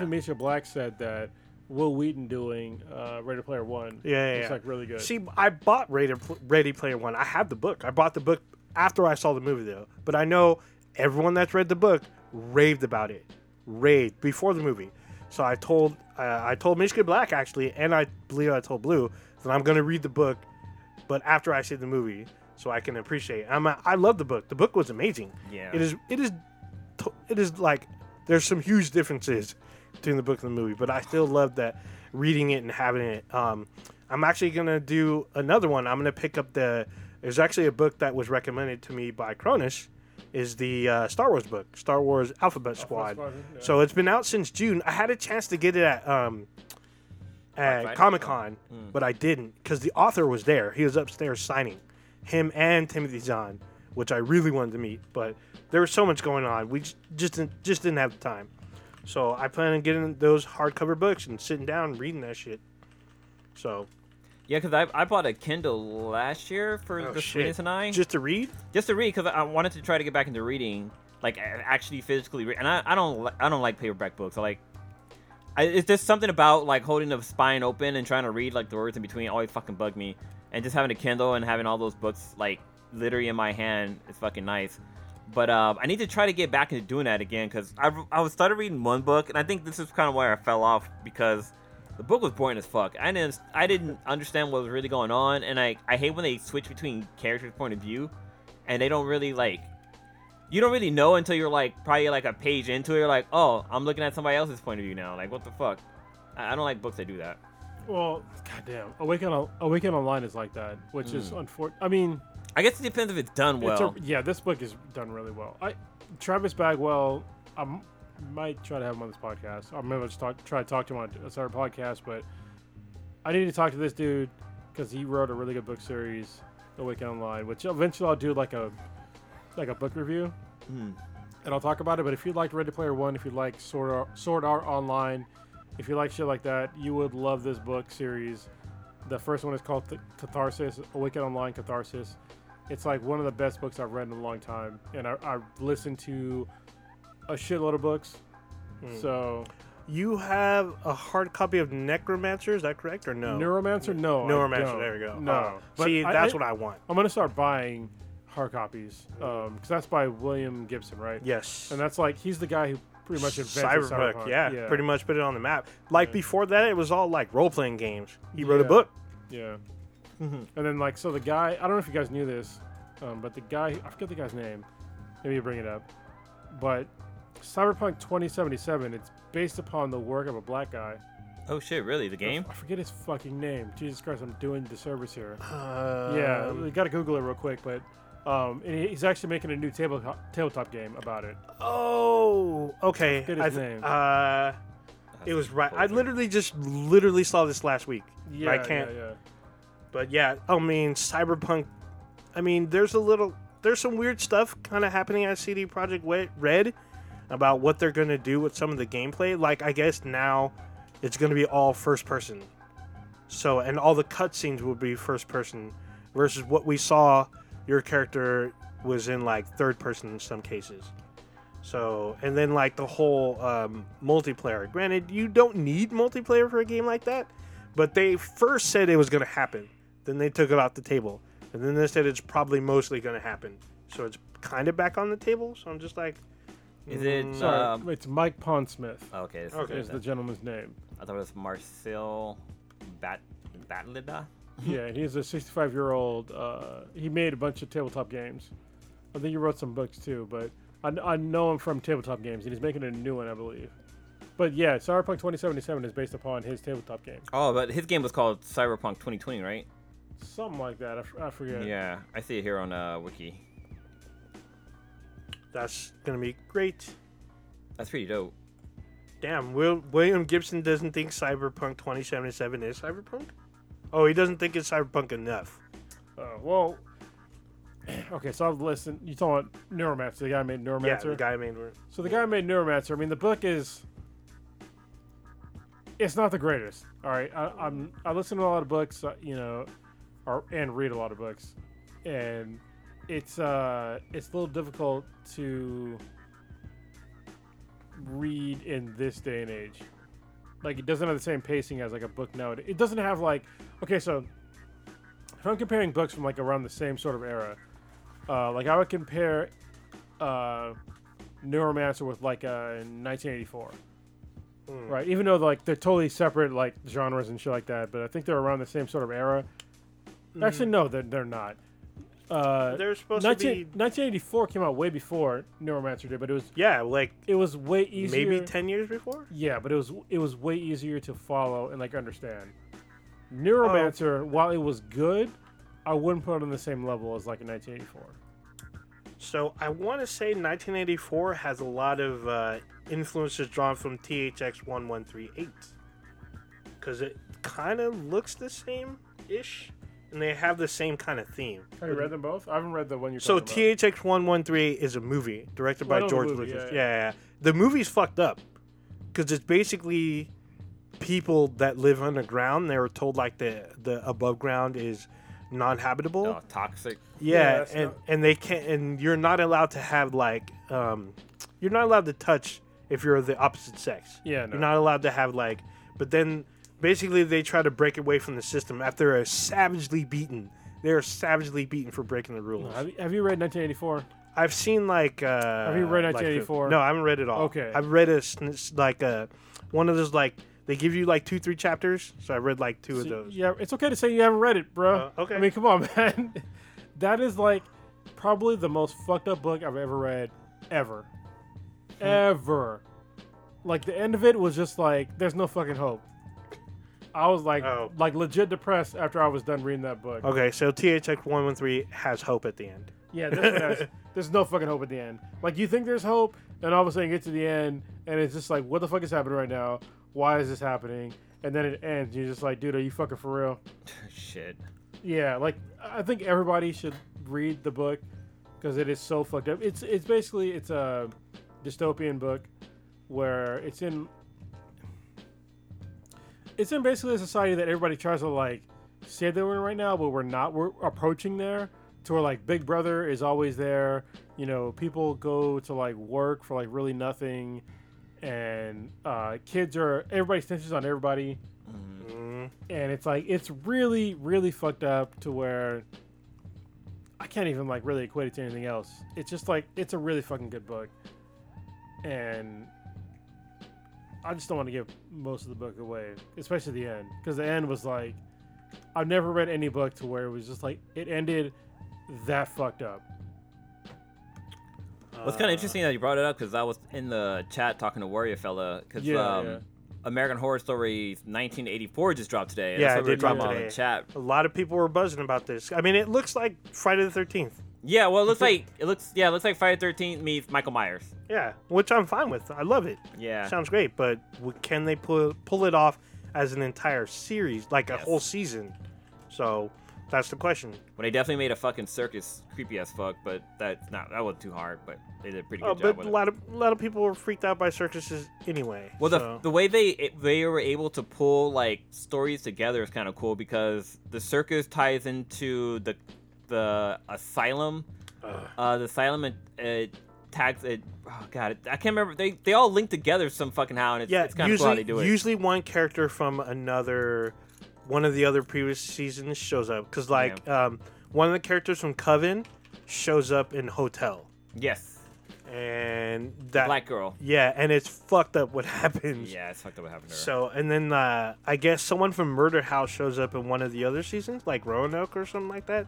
Misha Black said that. Will Wheaton doing Ready Player One. Yeah. Like really good. See, I bought Ready Player One. I have the book. I bought the book after I saw the movie, though. But I know everyone that's read the book raved about it. Raved before the movie. So I told Mishka Black, actually, and I believe I told Blue, that I'm going to read the book, but after I see the movie, so I can appreciate it. I love the book. The book was amazing. Yeah. It is like, there's some huge differences between the book and the movie, but I still love that reading it and having it. I'm actually gonna do another one. I'm gonna pick up there's actually a book that was recommended to me by Cronus, is the Star Wars book, Star Wars Alphabet Squad. Yeah. So it's been out since June. I had a chance to get it at Comic-Con, but I didn't because the author was there. He was upstairs signing, him and Timothy Zahn, which I really wanted to meet, but there was so much going on. We just didn't have the time. So I plan on getting those hardcover books and sitting down and reading that shit. So, yeah, because I bought a Kindle last year for the Sweetness and I. Just to read? Just to read, because I wanted to try to get back into reading, like actually physically read. And I don't like paperback books. It's just something about like holding the spine open and trying to read like the words in between always fucking bugged me. And just having a Kindle and having all those books like literally in my hand is fucking nice. But I need to try to get back into doing that again because I started reading one book, and I think this is kind of where I fell off because the book was boring as fuck. I didn't understand what was really going on, and I hate when they switch between characters' point of view, and they don't really, like... You don't really know until you're, like, probably, like, a page into it. You're like, oh, I'm looking at somebody else's point of view now. Like, what the fuck? I don't like books that do that. Well, goddamn. Awaken Online is like that, which is unfortunate. I mean... I guess it depends if it's done well. This book is done really well. Travis Bagwell, I might try to have him on this podcast. I'm going to try to talk to him on a separate podcast, but I need to talk to this dude because he wrote a really good book series, The Weekend Online, which eventually I'll do like a book review, and I'll talk about it. But if you like Ready Player One, if you like Sword Art Online, if you like shit like that, you would love this book series. The first one is called Catharsis, A Weekend Online Catharsis. It's like one of the best books I've read in a long time, and I've listened to a shitload of books. So, you have a hard copy of Necromancer, is that correct or no? Neuromancer, no. Neuromancer, there we go. No, see, that's what I want. I'm gonna start buying hard copies because that's by William Gibson, right? Yes, and that's like he's the guy who pretty much invented Cyberpunk. Yeah, pretty much put it on the map. Like before that, it was all like role-playing games. He wrote a book. Yeah. Mm-hmm. And then, like, so the guy, I don't know if you guys knew this, but the guy, I forget the guy's name, maybe you bring it up, but Cyberpunk 2077, it's based upon the work of a black guy. Oh shit, really? The game? I forget his fucking name. Jesus Christ, I'm doing disservice here. Yeah, you gotta Google it real quick, but and he's actually making a new tabletop game about it. Oh, okay. I forget his name. It was right. I literally saw this last week. Yeah, I can't. Yeah. But yeah, I mean, Cyberpunk, I mean, there's some weird stuff kind of happening at CD Projekt Red about what they're going to do with some of the gameplay. Like, I guess now it's going to be all first person. So, and all the cutscenes will be first person versus what we saw your character was in, like, third person in some cases. So, and then, like, the whole multiplayer. Granted, you don't need multiplayer for a game like that, but they first said it was going to happen. Then they took it off the table. And then they said it's probably mostly going to happen. So it's kind of back on the table. So I'm just like... Is it... it's Mike Pondsmith. Okay. Is the gentleman's name. I thought it was Marcel Batlida. Yeah, he's a 65-year-old. He made a bunch of tabletop games. I think he wrote some books, too. But I know him from tabletop games. And he's making a new one, I believe. But yeah, Cyberpunk 2077 is based upon his tabletop game. Oh, but his game was called Cyberpunk 2020, right? Something like that. I forget. Yeah, I see it here on Wiki. That's going to be great. That's pretty dope. Damn, William Gibson doesn't think Cyberpunk 2077 is Cyberpunk? Oh, he doesn't think it's Cyberpunk enough. Well, Okay, so I've listened. You talking about Neuromancer? The guy made Neuromancer. Yeah, the guy made. So the guy made Neuromancer. I mean, the book is. It's not the greatest. All right, I listen to a lot of books, you know, and read a lot of books, and it's a little difficult to read in this day and age. Like, it doesn't have the same pacing as like a book nowadays. It doesn't have like, okay, so if I'm comparing books from like around the same sort of era, like I would compare Neuromancer with like 1984. Right, even though like they're totally separate like genres and shit like that, but I think they're around the same sort of era. Mm-hmm. Actually, no, they're not. They're supposed to be. 1984 came out way before Neuromancer did, but it was it was way easier. Maybe 10 years before. Yeah, but it was way easier to follow and like understand. Neuromancer, while it was good, I wouldn't put it on the same level as like in 1984. So I want to say 1984 has a lot of influences drawn from THX 1138 because it kind of looks the same ish, and they have the same kind of theme. Have you read them both? I haven't read the one you're talking about. So THX 1138 is a movie directed by George Lucas. Yeah. The movie's fucked up because it's basically people that live underground. They were told like the above ground is non-habitable, toxic. And they can't, and you're not allowed to have like you're not allowed to touch if you're the opposite sex. You're not allowed to have like. But then basically they try to break away from the system after a savagely beaten. They're savagely beaten for breaking the rules. Have you read 1984? I've seen like. Have you read 1984? Like, no, I haven't read it all. Okay, I've read one of those like. They give you, like, 2-3 chapters, so I read, like, two of those. Yeah, it's okay to say you haven't read it, bro. Okay. I mean, come on, man. That is, like, probably the most fucked up book I've ever read, ever. Ever. Like, the end of it was just, like, there's no fucking hope. I was, like, legit depressed after I was done reading that book. Okay, so THX 113 has hope at the end. Yeah, there's no fucking hope at the end. Like, you think there's hope, and all of a sudden you get to the end, and it's just like, what the fuck is happening right now? Why is this happening? And then it ends. You're just like, dude, are you fucking for real? Shit. Yeah, like, I think everybody should read the book because it is so fucked up. It's basically, it's a dystopian book where it's in basically a society that everybody tries to, like, say that we're in right now, but we're not. We're approaching there to where, like, Big Brother is always there. You know, people go to, like, work for, like, really nothing. And everybody snitches on everybody, and it's like it's really, really fucked up to where I can't even like really equate it to anything else. It's just like it's a really fucking good book, and I just don't want to give most of the book away, especially the end, because the end was like I've never read any book to where it was just like it ended that fucked up. Well, it's kind of interesting that you brought it up because I was in the chat talking to Warrior Fella because American Horror Story 1984 just dropped today. Yeah, that's what it dropped on the chat. A lot of people were buzzing about this. I mean, it looks like Friday the 13th. Yeah, well, it looks like Friday the 13th meets Michael Myers. Yeah, which I'm fine with. I love it. Yeah, sounds great. But can they pull it off as an entire series, like a whole season? So. That's the question. Well, they definitely made a fucking circus creepy as fuck, but that wasn't too hard. But they did a pretty good job. But a lot of people were freaked out by circuses anyway. Well, the way they were able to pull like stories together is kind of cool because the circus ties into the asylum. The asylum it tags it. Oh god, I can't remember. They all link together some fucking how, and it's kind of cool how they do it. Usually one character from another. One of the other previous seasons shows up because, like, one of the characters from Coven shows up in Hotel. Yes, and that black girl. Yeah, and it's fucked up what happens. Yeah, it's fucked up what happened to her. So, and then I guess someone from Murder House shows up in one of the other seasons, like Roanoke or something like that.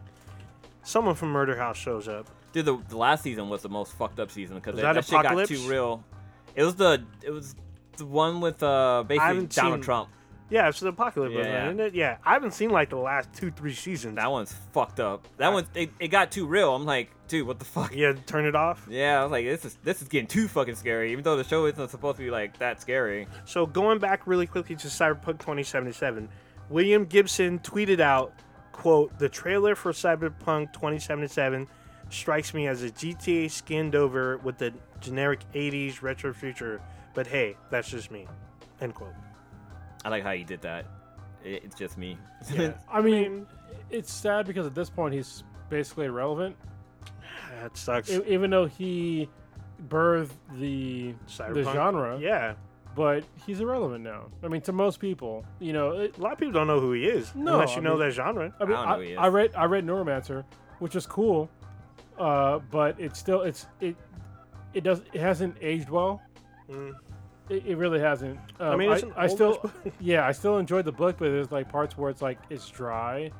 Someone from Murder House shows up. Dude, the last season was the most fucked up season because that shit got too real. It was the one with basically Donald Trump. Yeah, it's the apocalypse, isn't it? Yeah, I haven't seen like the last 2-3 seasons. That one's fucked up. It got too real. I'm like, dude, what the fuck? Yeah, turn it off. Yeah, I was like, this is getting too fucking scary, even though the show isn't supposed to be like that scary. So going back really quickly to Cyberpunk 2077, William Gibson tweeted out, quote, "The trailer for Cyberpunk 2077 strikes me as a GTA skinned over with the generic 80s retro future, but hey, that's just me. End quote. I like how you did that. It's just me. Yeah. I mean, it's sad because at this point he's basically irrelevant. That sucks. Even though he birthed the genre. Yeah. But he's irrelevant now. I mean, to most people, you know, a lot of people don't know who he is unless you know that genre. I mean, I don't know who he is. I read Neuromancer, which is cool, but it's still it hasn't aged well. Mm. It really hasn't. I mean, it's I still enjoyed the book, but there's like parts where it's like it's dry,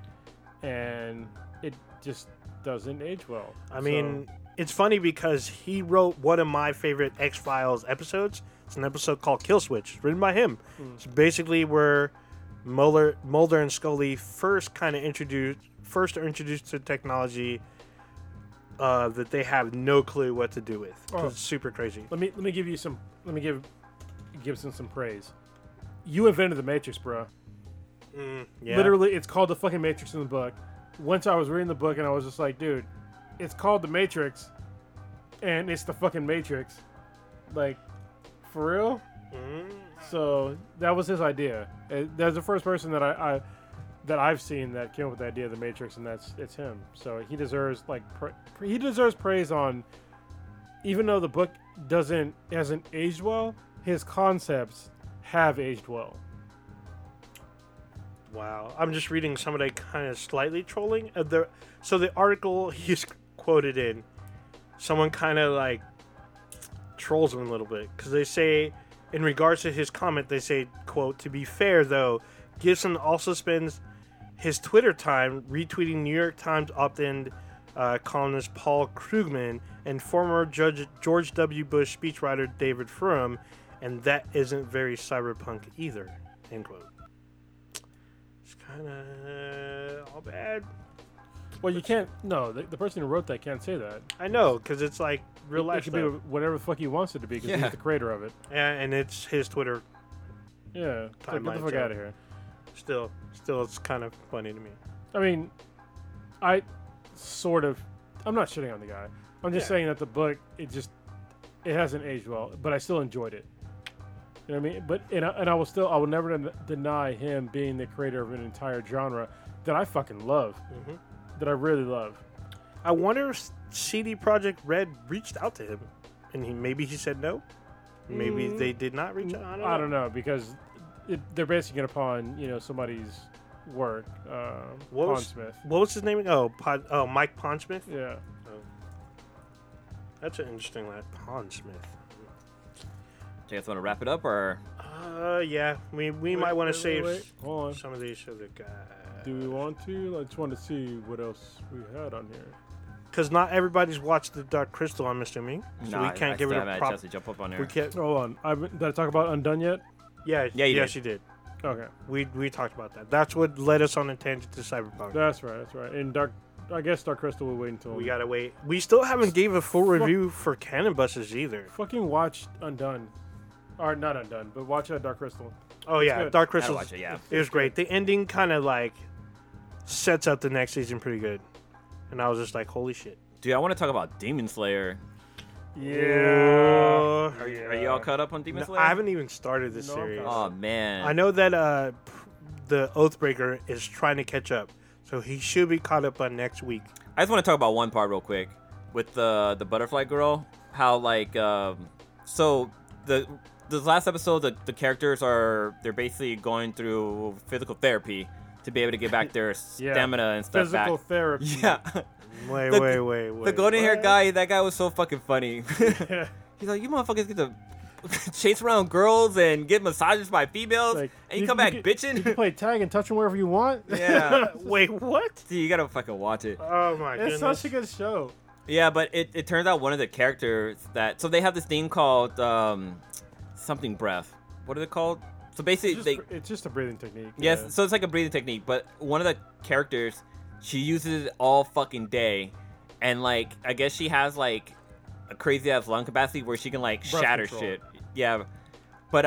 and it just doesn't age well. I mean, it's funny because he wrote one of my favorite X-Files episodes. It's an episode called Kill Switch, written by him. Mm. It's basically where Mulder and Scully first are introduced to technology that they have no clue what to do with. Oh. It's super crazy. Let me give Gibson some praise. You invented the Matrix, bro. Mm, yeah. Literally, it's called the fucking Matrix in the book. Once I was reading the book and I was just like, dude, it's called the Matrix, and it's the fucking Matrix. Like. For real? Mm. So that was his idea. That's the first person that I've seen that came up with the idea of the Matrix, and it's him. So he deserves praise on, even though the book hasn't aged well, his concepts have aged well. Wow, I'm just reading somebody kind of slightly trolling. So the article he's quoted in, someone kind of like. Trolls him a little bit because they say in regards to his comment they say, quote, to be fair though, Gibson also spends his Twitter time retweeting New York Times op-ed columnist Paul Krugman and former Judge George W. Bush speechwriter David Frum, and that isn't very cyberpunk either, end quote. It's kind of all bad. Well, you can't. No, the person who wrote that can't say that. I know, because it's like real life. It could be whatever the fuck he wants it to be, because he's the creator of it. Yeah, and it's his Twitter. Yeah, get the fuck out of here. Still, it's kind of funny to me. I mean, I'm not shitting on the guy. I'm just saying that the book, it hasn't aged well, but I still enjoyed it. You know what I mean? But I will never deny him being the creator of an entire genre that I fucking love. Mm-hmm. That I really love. I wonder if CD Projekt Red reached out to him, and maybe he said no. Maybe they did not reach out. I don't know because they're basing it upon somebody's work. Pondsmith. What was his name? Oh, Mike Pondsmith. Yeah. Oh. That's an interesting one. Pondsmith. Do you guys want to wrap it up or? Yeah. We might want to save some of these other guys. Do we want to? I just want to see what else we had on here. Because not everybody's watched The Dark Crystal, I'm assuming. So we can't give it a prop. Jump up on here. We can't. Hold on. Did I talk about Undone yet? Yeah, you did. Okay. We talked about that. That's what led us on a tangent to Cyberpunk. That's right. And Dark Crystal will wait until... We got to wait. We still haven't gave a full review for Cannon Buses either. Fucking watch Undone. Or not Undone, but watch Dark Crystal. Oh, yeah. Dark Crystal. Watch it, yeah. It was great. The ending kind of like... sets up the next season pretty good, and I was just like, holy shit, dude. I want to talk about Demon Slayer. Are you all caught up on Demon Slayer? I haven't even started this series. Oh man, I know that the Oathbreaker is trying to catch up, so he should be caught up on next week. I just want to talk about one part real quick with the butterfly girl, how like so the last episode the characters they're basically going through physical therapy to be able to get back their stamina and stuff. Physical therapy. Yeah. Wait. The golden hair guy, that guy was so fucking funny. Yeah. He's like, you motherfuckers get to chase around girls and get massages by females, like, and you come back bitching. You can play tag and touch them wherever you want. Yeah. Wait, what? Dude, you gotta fucking watch it. Oh my goodness. It's such a good show. Yeah, but it turns out one of the characters so they have this thing called something breath. What are they called? So basically, it's just a breathing technique. Yes, yeah. So it's like a breathing technique, but one of the characters, she uses it all fucking day, and like I guess she has like a crazy ass lung capacity where she can like shatter shit. Yeah, but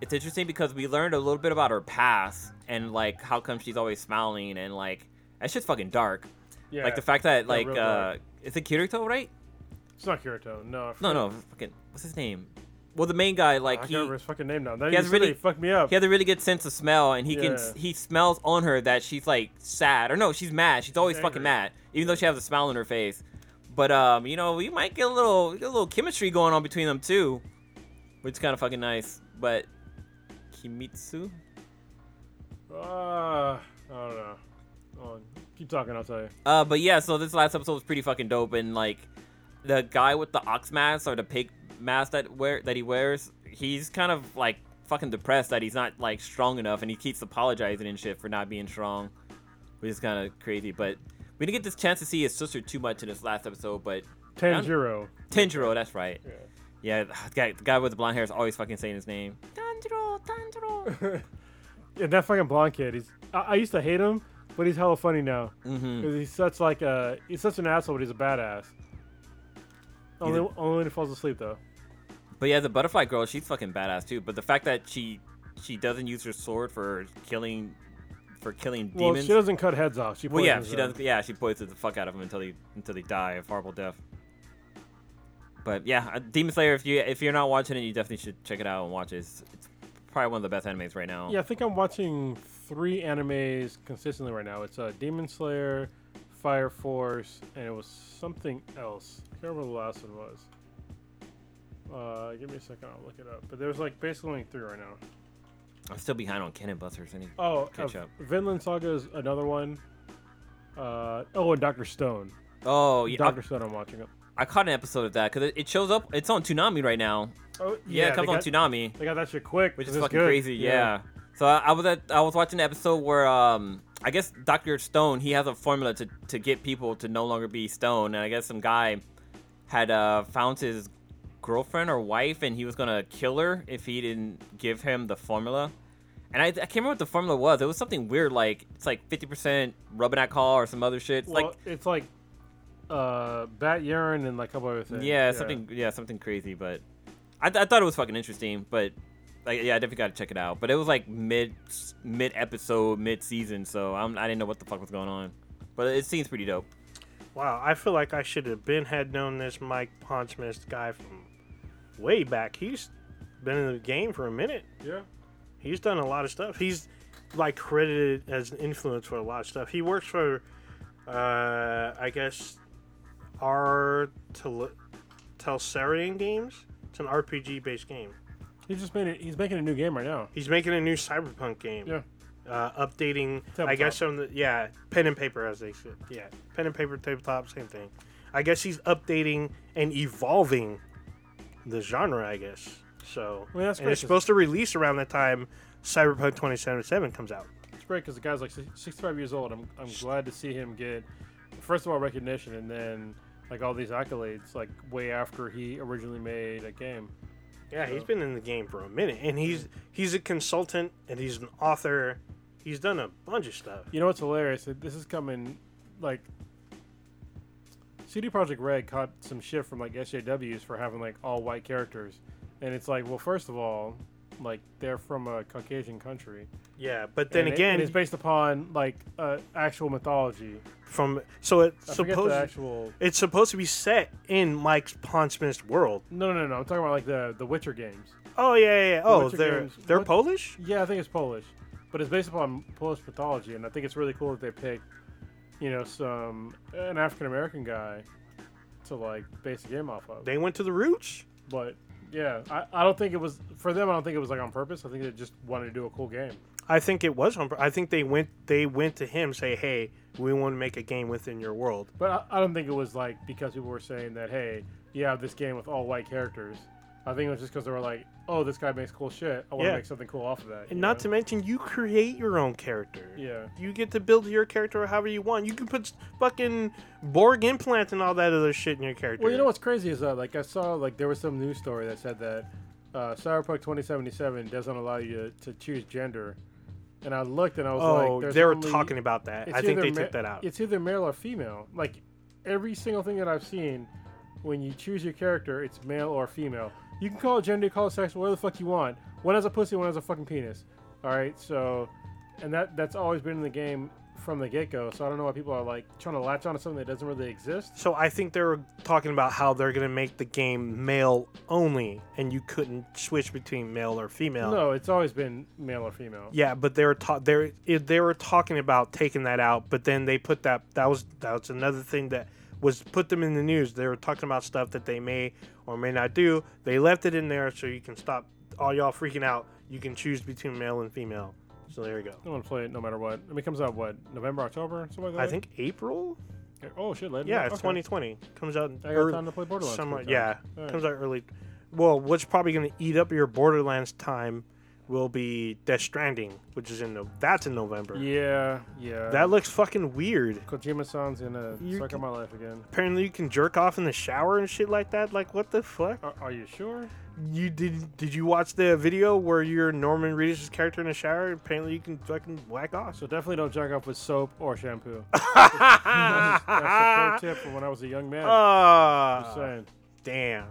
it's interesting because we learned a little bit about her past and like how come she's always smiling and like that shit's fucking dark. Yeah, like the fact that like Is it Kirito, right? It's not Kirito. No. Fucking, what's his name? Well, the main guy, like, I can't remember his fucking name now. He has really fucked me up. He has a really good sense of smell, and he smells on her that she's like sad or no, she's mad. She's always fucking mad, even though she has a smile on her face. But you know, you might get a little chemistry going on between them too, which is kind of fucking nice. But Kimitsu, I don't know. Oh, keep talking, I'll tell you. But yeah, so this last episode was pretty fucking dope, and like the guy with the ox mask or the pig mask that he wears, he's kind of like fucking depressed that he's not like strong enough, and he keeps apologizing and shit for not being strong, which is kind of crazy. But we didn't get this chance to see his sister too much in this last episode, but Tanjiro, that's right. Yeah, the guy with the blonde hair is always fucking saying his name. Tanjiro. Yeah, that fucking blonde kid. I used to hate him, but he's hella funny now. Mm-hmm. Cause he's such an asshole, but he's a badass. Only when he falls asleep, though. But yeah, the butterfly girl, she's fucking badass too. But the fact that she doesn't use her sword for killing demons. Well, she doesn't cut heads off. She poisons doesn't. Yeah, she poisons the fuck out of them until they die of horrible death. But yeah, Demon Slayer. If you're not watching it, you definitely should check it out and watch it. It's probably one of the best animes right now. Yeah, I think I'm watching 3 animes consistently right now. It's Demon Slayer, Fire Force, and it was something else. I can't remember what the last one was. Give me a second, I'll look it up. But there's like basically only 3 right now. I'm still behind on Ken and Buster's. Catch up. Vinland Saga is another one. And Dr. Stone. Oh yeah, Dr. Stone. I'm watching it. I caught an episode of that because it shows up. It's on Toonami right now. Oh yeah, it comes on Toonami. They got that shit quick, which is fucking crazy. Yeah. So I was watching an episode where I guess Dr. Stone, he has a formula to get people to no longer be stoned. And I guess some guy had found his girlfriend or wife, and he was going to kill her if he didn't give him the formula. And I can't remember what the formula was. It was something weird, like it's like 50% rubbing alcohol or some other shit. It's like bat urine and like a couple other things. Something crazy. But I thought it was fucking interesting, but... I definitely got to check it out. But it was like mid episode, mid season, so I didn't know what the fuck was going on. But it seems pretty dope. Wow, I feel like I should have known this Mike Pondsmith guy from way back. He's been in the game for a minute. Yeah, he's done a lot of stuff. He's like credited as an influence for a lot of stuff. He works for, I guess, Telserian Games. It's an RPG based game. He's making a new game right now. He's making a new cyberpunk game. Yeah. Updating, I guess, on the pen and paper, as they said. Yeah, pen and paper, tabletop, same thing. I guess he's updating and evolving the genre, I guess. So it's supposed to release around the time Cyberpunk 2077 comes out. It's great because the guy's like 65 years old. I'm glad to see him get, first of all, recognition, and then like all these accolades, like way after he originally made a game. Yeah, he's been in the game for a minute, and he's a consultant, and he's an author. He's done a bunch of stuff. You know what's hilarious? This is coming, like, CD Projekt Red caught some shit from, like, SJWs for having, like, all-white characters. And it's like, well, first of all, like, they're from a Caucasian country. Yeah, but then again... it's based upon, like, actual mythology. It's supposed to be set in Mike Pondsmith's world. No. I'm talking about, like, the Witcher games. Oh, yeah. Oh, they're Polish? Yeah, I think it's Polish. But it's based upon Polish mythology, and I think it's really cool that they picked, you know, an African-American guy to, like, base the game off of. They went to the roots? But... yeah, I don't think it was for them. I don't think it was like on purpose. I think they just wanted to do a cool game. I think it was on purpose. I think they went to him, say, "Hey, we want to make a game within your world." But I don't think it was like because people were saying that, "Hey, you have this game with all white characters." I think it was just because they were like, "Oh, this guy makes cool shit. I want to make something cool off of that." And not to mention, you create your own character. Yeah, you get to build your character however you want. You can put fucking Borg implants and all that other shit in your character. Well, you know what's crazy is that, like, I saw, like, there was some news story that said that Cyberpunk 2077 doesn't allow you to choose gender. And I looked and I was like, they were talking about that. I think they took that out. It's either male or female. Like every single thing that I've seen, when you choose your character, it's male or female. You can call it gender, call it sex, whatever the fuck you want. One has a pussy, one has a fucking penis. All right, so, and that's always been in the game from the get-go, so I don't know why people are like trying to latch on to something that doesn't really exist. So I think they were talking about how they're going to make the game male only, and you couldn't switch between male or female. No, it's always been male or female. Yeah, but they were talking about taking that out, but then they put that was another thing that was put them in the news. They were talking about stuff that they may or may not do. They left it in there so you can stop all y'all freaking out. You can choose between male and female. So there you go. I'm going to play it no matter what. I mean, it comes out, what, November, October? Something like that? I think April? Oh, shit, later. Yeah, it's okay. 2020. Comes out I early. I got time to play Borderlands. Summer, yeah, right. Comes out early. Well, what's probably going to eat up your Borderlands time will be Death Stranding, which is in November. Yeah, yeah. That looks fucking weird. Kojima-san's going to suck on my life again. Apparently you can jerk off in the shower and shit like that. Like, what the fuck? Are you sure? You did you watch the video where you're Norman Reedus' character in the shower? Apparently you can fucking whack off. So definitely don't jack off with soap or shampoo. That's a pro tip from when I was a young man. Just saying. Damn.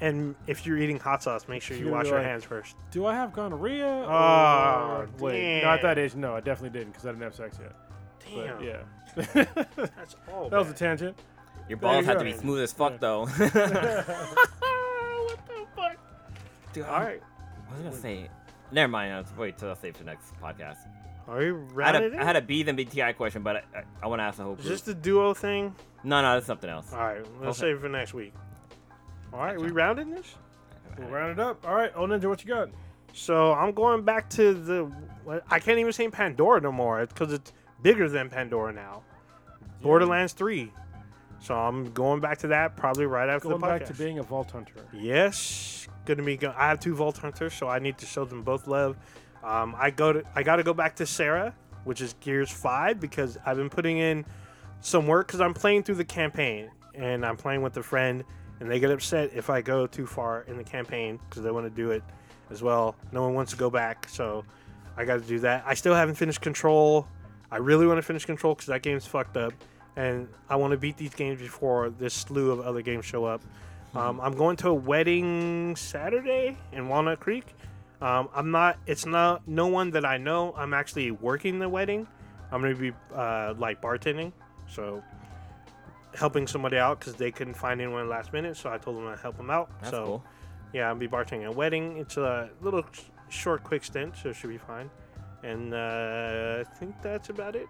And if you're eating hot sauce, make sure you wash your hands first. Do I have gonorrhea? Oh, wait. Not that age. No, I definitely didn't because I didn't have sex yet. Damn. But, yeah. That's all. That was a tangent. Your balls had to be smooth as fuck, though. What the fuck? Dude, all right. I was going to say, never mind. I'll wait till I'll save the next podcast. Are you ready? I had a B then BTI question, but I want to ask the whole group. Is this the duo thing? No, that's something else. All right, we'll save it for next week. All right, we rounded this? We'll round it up. All right, Oh Ninja, what you got? So I'm going back to I can't even say Pandora no more because it's bigger than Pandora now. Yeah. Borderlands 3. So I'm going back to that probably right after the podcast. Going back to being a Vault Hunter. Yes. I have 2 Vault Hunters, so I need to show them both love. I got to go back to Sarah, which is Gears 5, because I've been putting in some work because I'm playing through the campaign and I'm playing with a friend and they get upset if I go too far in the campaign because they want to do it as well. No one wants to go back, so I got to do that. I still haven't finished Control. I really want to finish Control because that game's fucked up and I want to beat these games before this slew of other games show up. I'm going to a wedding Saturday in Walnut Creek. It's not no one that I know. I'm actually working the wedding. I'm going to be bartending. So helping somebody out because they couldn't find anyone last minute. So I told them I'd help them out. That's so cool. Yeah, I'll be bartending a wedding. It's a little short, quick stint. So it should be fine. And I think that's about it.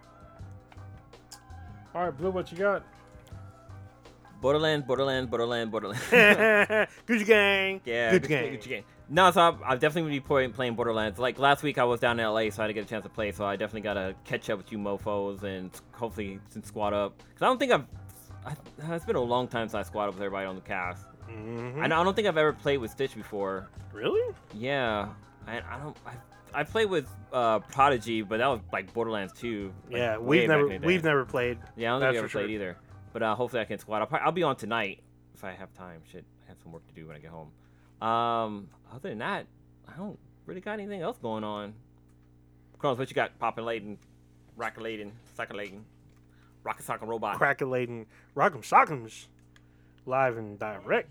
All right, Blue, what you got? Borderlands. Gucci Gang. Yeah, Gucci Gang. No, so I'm definitely going to be playing Borderlands. Like, last week I was down in LA, so I didn't get a chance to play, so I definitely got to catch up with you mofos and hopefully squad up. Because I don't think it's been a long time since I squad up with everybody on the cast. Mm-hmm. I don't think I've ever played with Stitch before. Really? Yeah. I played with Prodigy, but that was like Borderlands 2. Like, yeah, we've never played. Yeah, I don't think we ever played either. But hopefully I can squad up. I'll be on tonight if I have time. Shit, I have some work to do when I get home. Other than that, I don't really got anything else going on. Crones, what you got? Populating, rockulating, sockulating, rocket sock and robot. Crackulating, rock'em sock'ems, live and direct.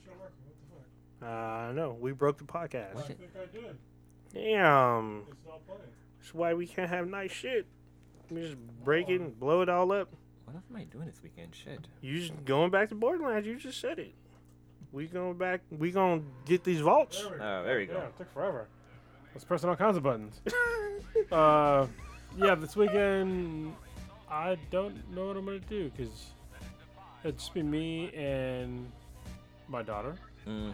No, we broke the podcast. I think I did. Damn. That's why we can't have nice shit. We just break it and blow it all up. What else am I doing this weekend? Shit. You just going back to Borderlands. You just said it. We going back. We gonna get these vaults. There we go. Yeah, it took forever. I was pressing all kinds of buttons. Yeah, this weekend I don't know what I'm gonna do because it'd just be me and my daughter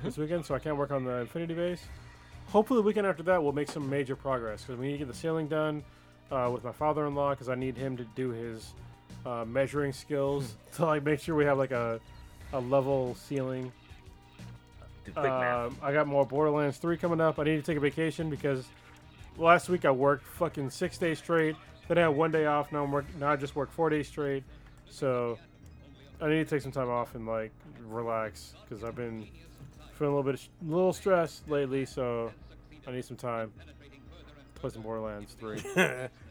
this weekend, so I can't work on the Infinity Base. Hopefully, the weekend after that we'll make some major progress because we need to get the ceiling done with my father-in-law because I need him to do his measuring skills to like make sure we have like a level ceiling. I got more Borderlands 3 coming up. I need to take a vacation because last week I worked fucking 6 days straight. Then I had 1 day off. Now I just work 4 days straight. So I need to take some time off and like relax because I've been feeling a little stressed lately. So I need some time. Play some Borderlands 3.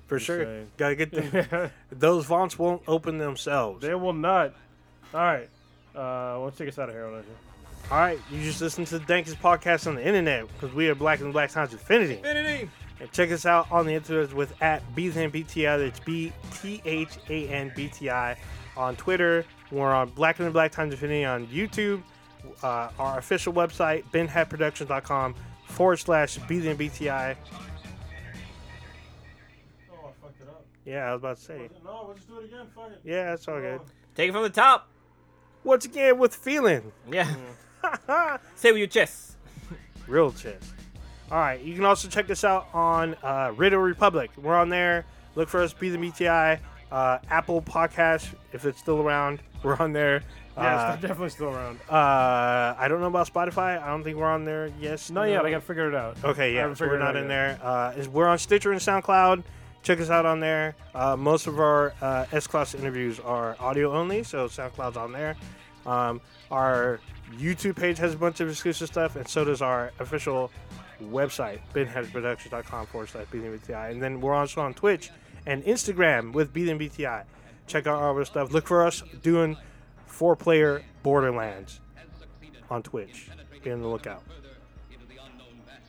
For sure. Saying. Gotta get them. Those vaunts won't open themselves. They will not. All right. Let's take us out of here. All right, you just listen to the dankest podcast on the internet because we are Black and Black Times Infinity. And check us out on the internet with @BethanBTI. That's BTHANBTI on Twitter. We're on Black and the Black Times Infinity on YouTube. Our official website, benhatproductions.com/BethanBTI. Oh, I fucked it up. Yeah, I was about to say. No, we'll just do it again. Fuck it. Yeah, it's all good. Take it from the top. Once again, with feeling. Yeah. Say with your chest. Real chest. All right. You can also check us out on Radio Republic. We're on there. Look for us, BethanBTI. Apple Podcast, if it's still around, we're on there. Yeah, it's definitely still around. I don't know about Spotify. I don't think we're on there. Yes. Not yet. I got to figure it out. Okay, yeah. So we're not in there. We're on Stitcher and SoundCloud. Check us out on there. Most of our S-Class interviews are audio only, so SoundCloud's on there. Our YouTube page has a bunch of exclusive stuff, and so does our official website, benhatproductions.com/BethanBTI. And then we're also on Twitch and Instagram with BethanBTI. Check out all of our stuff. Look for us doing 4-player Borderlands on Twitch. Be on the lookout.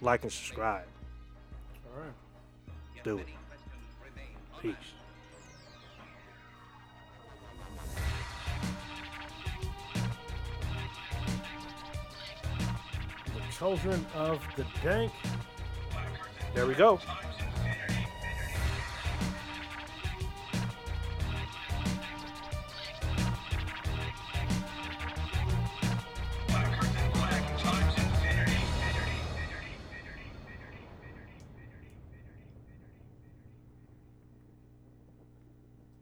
Like and subscribe. All right. Do it. Peace. The Children of the Dank. There we go.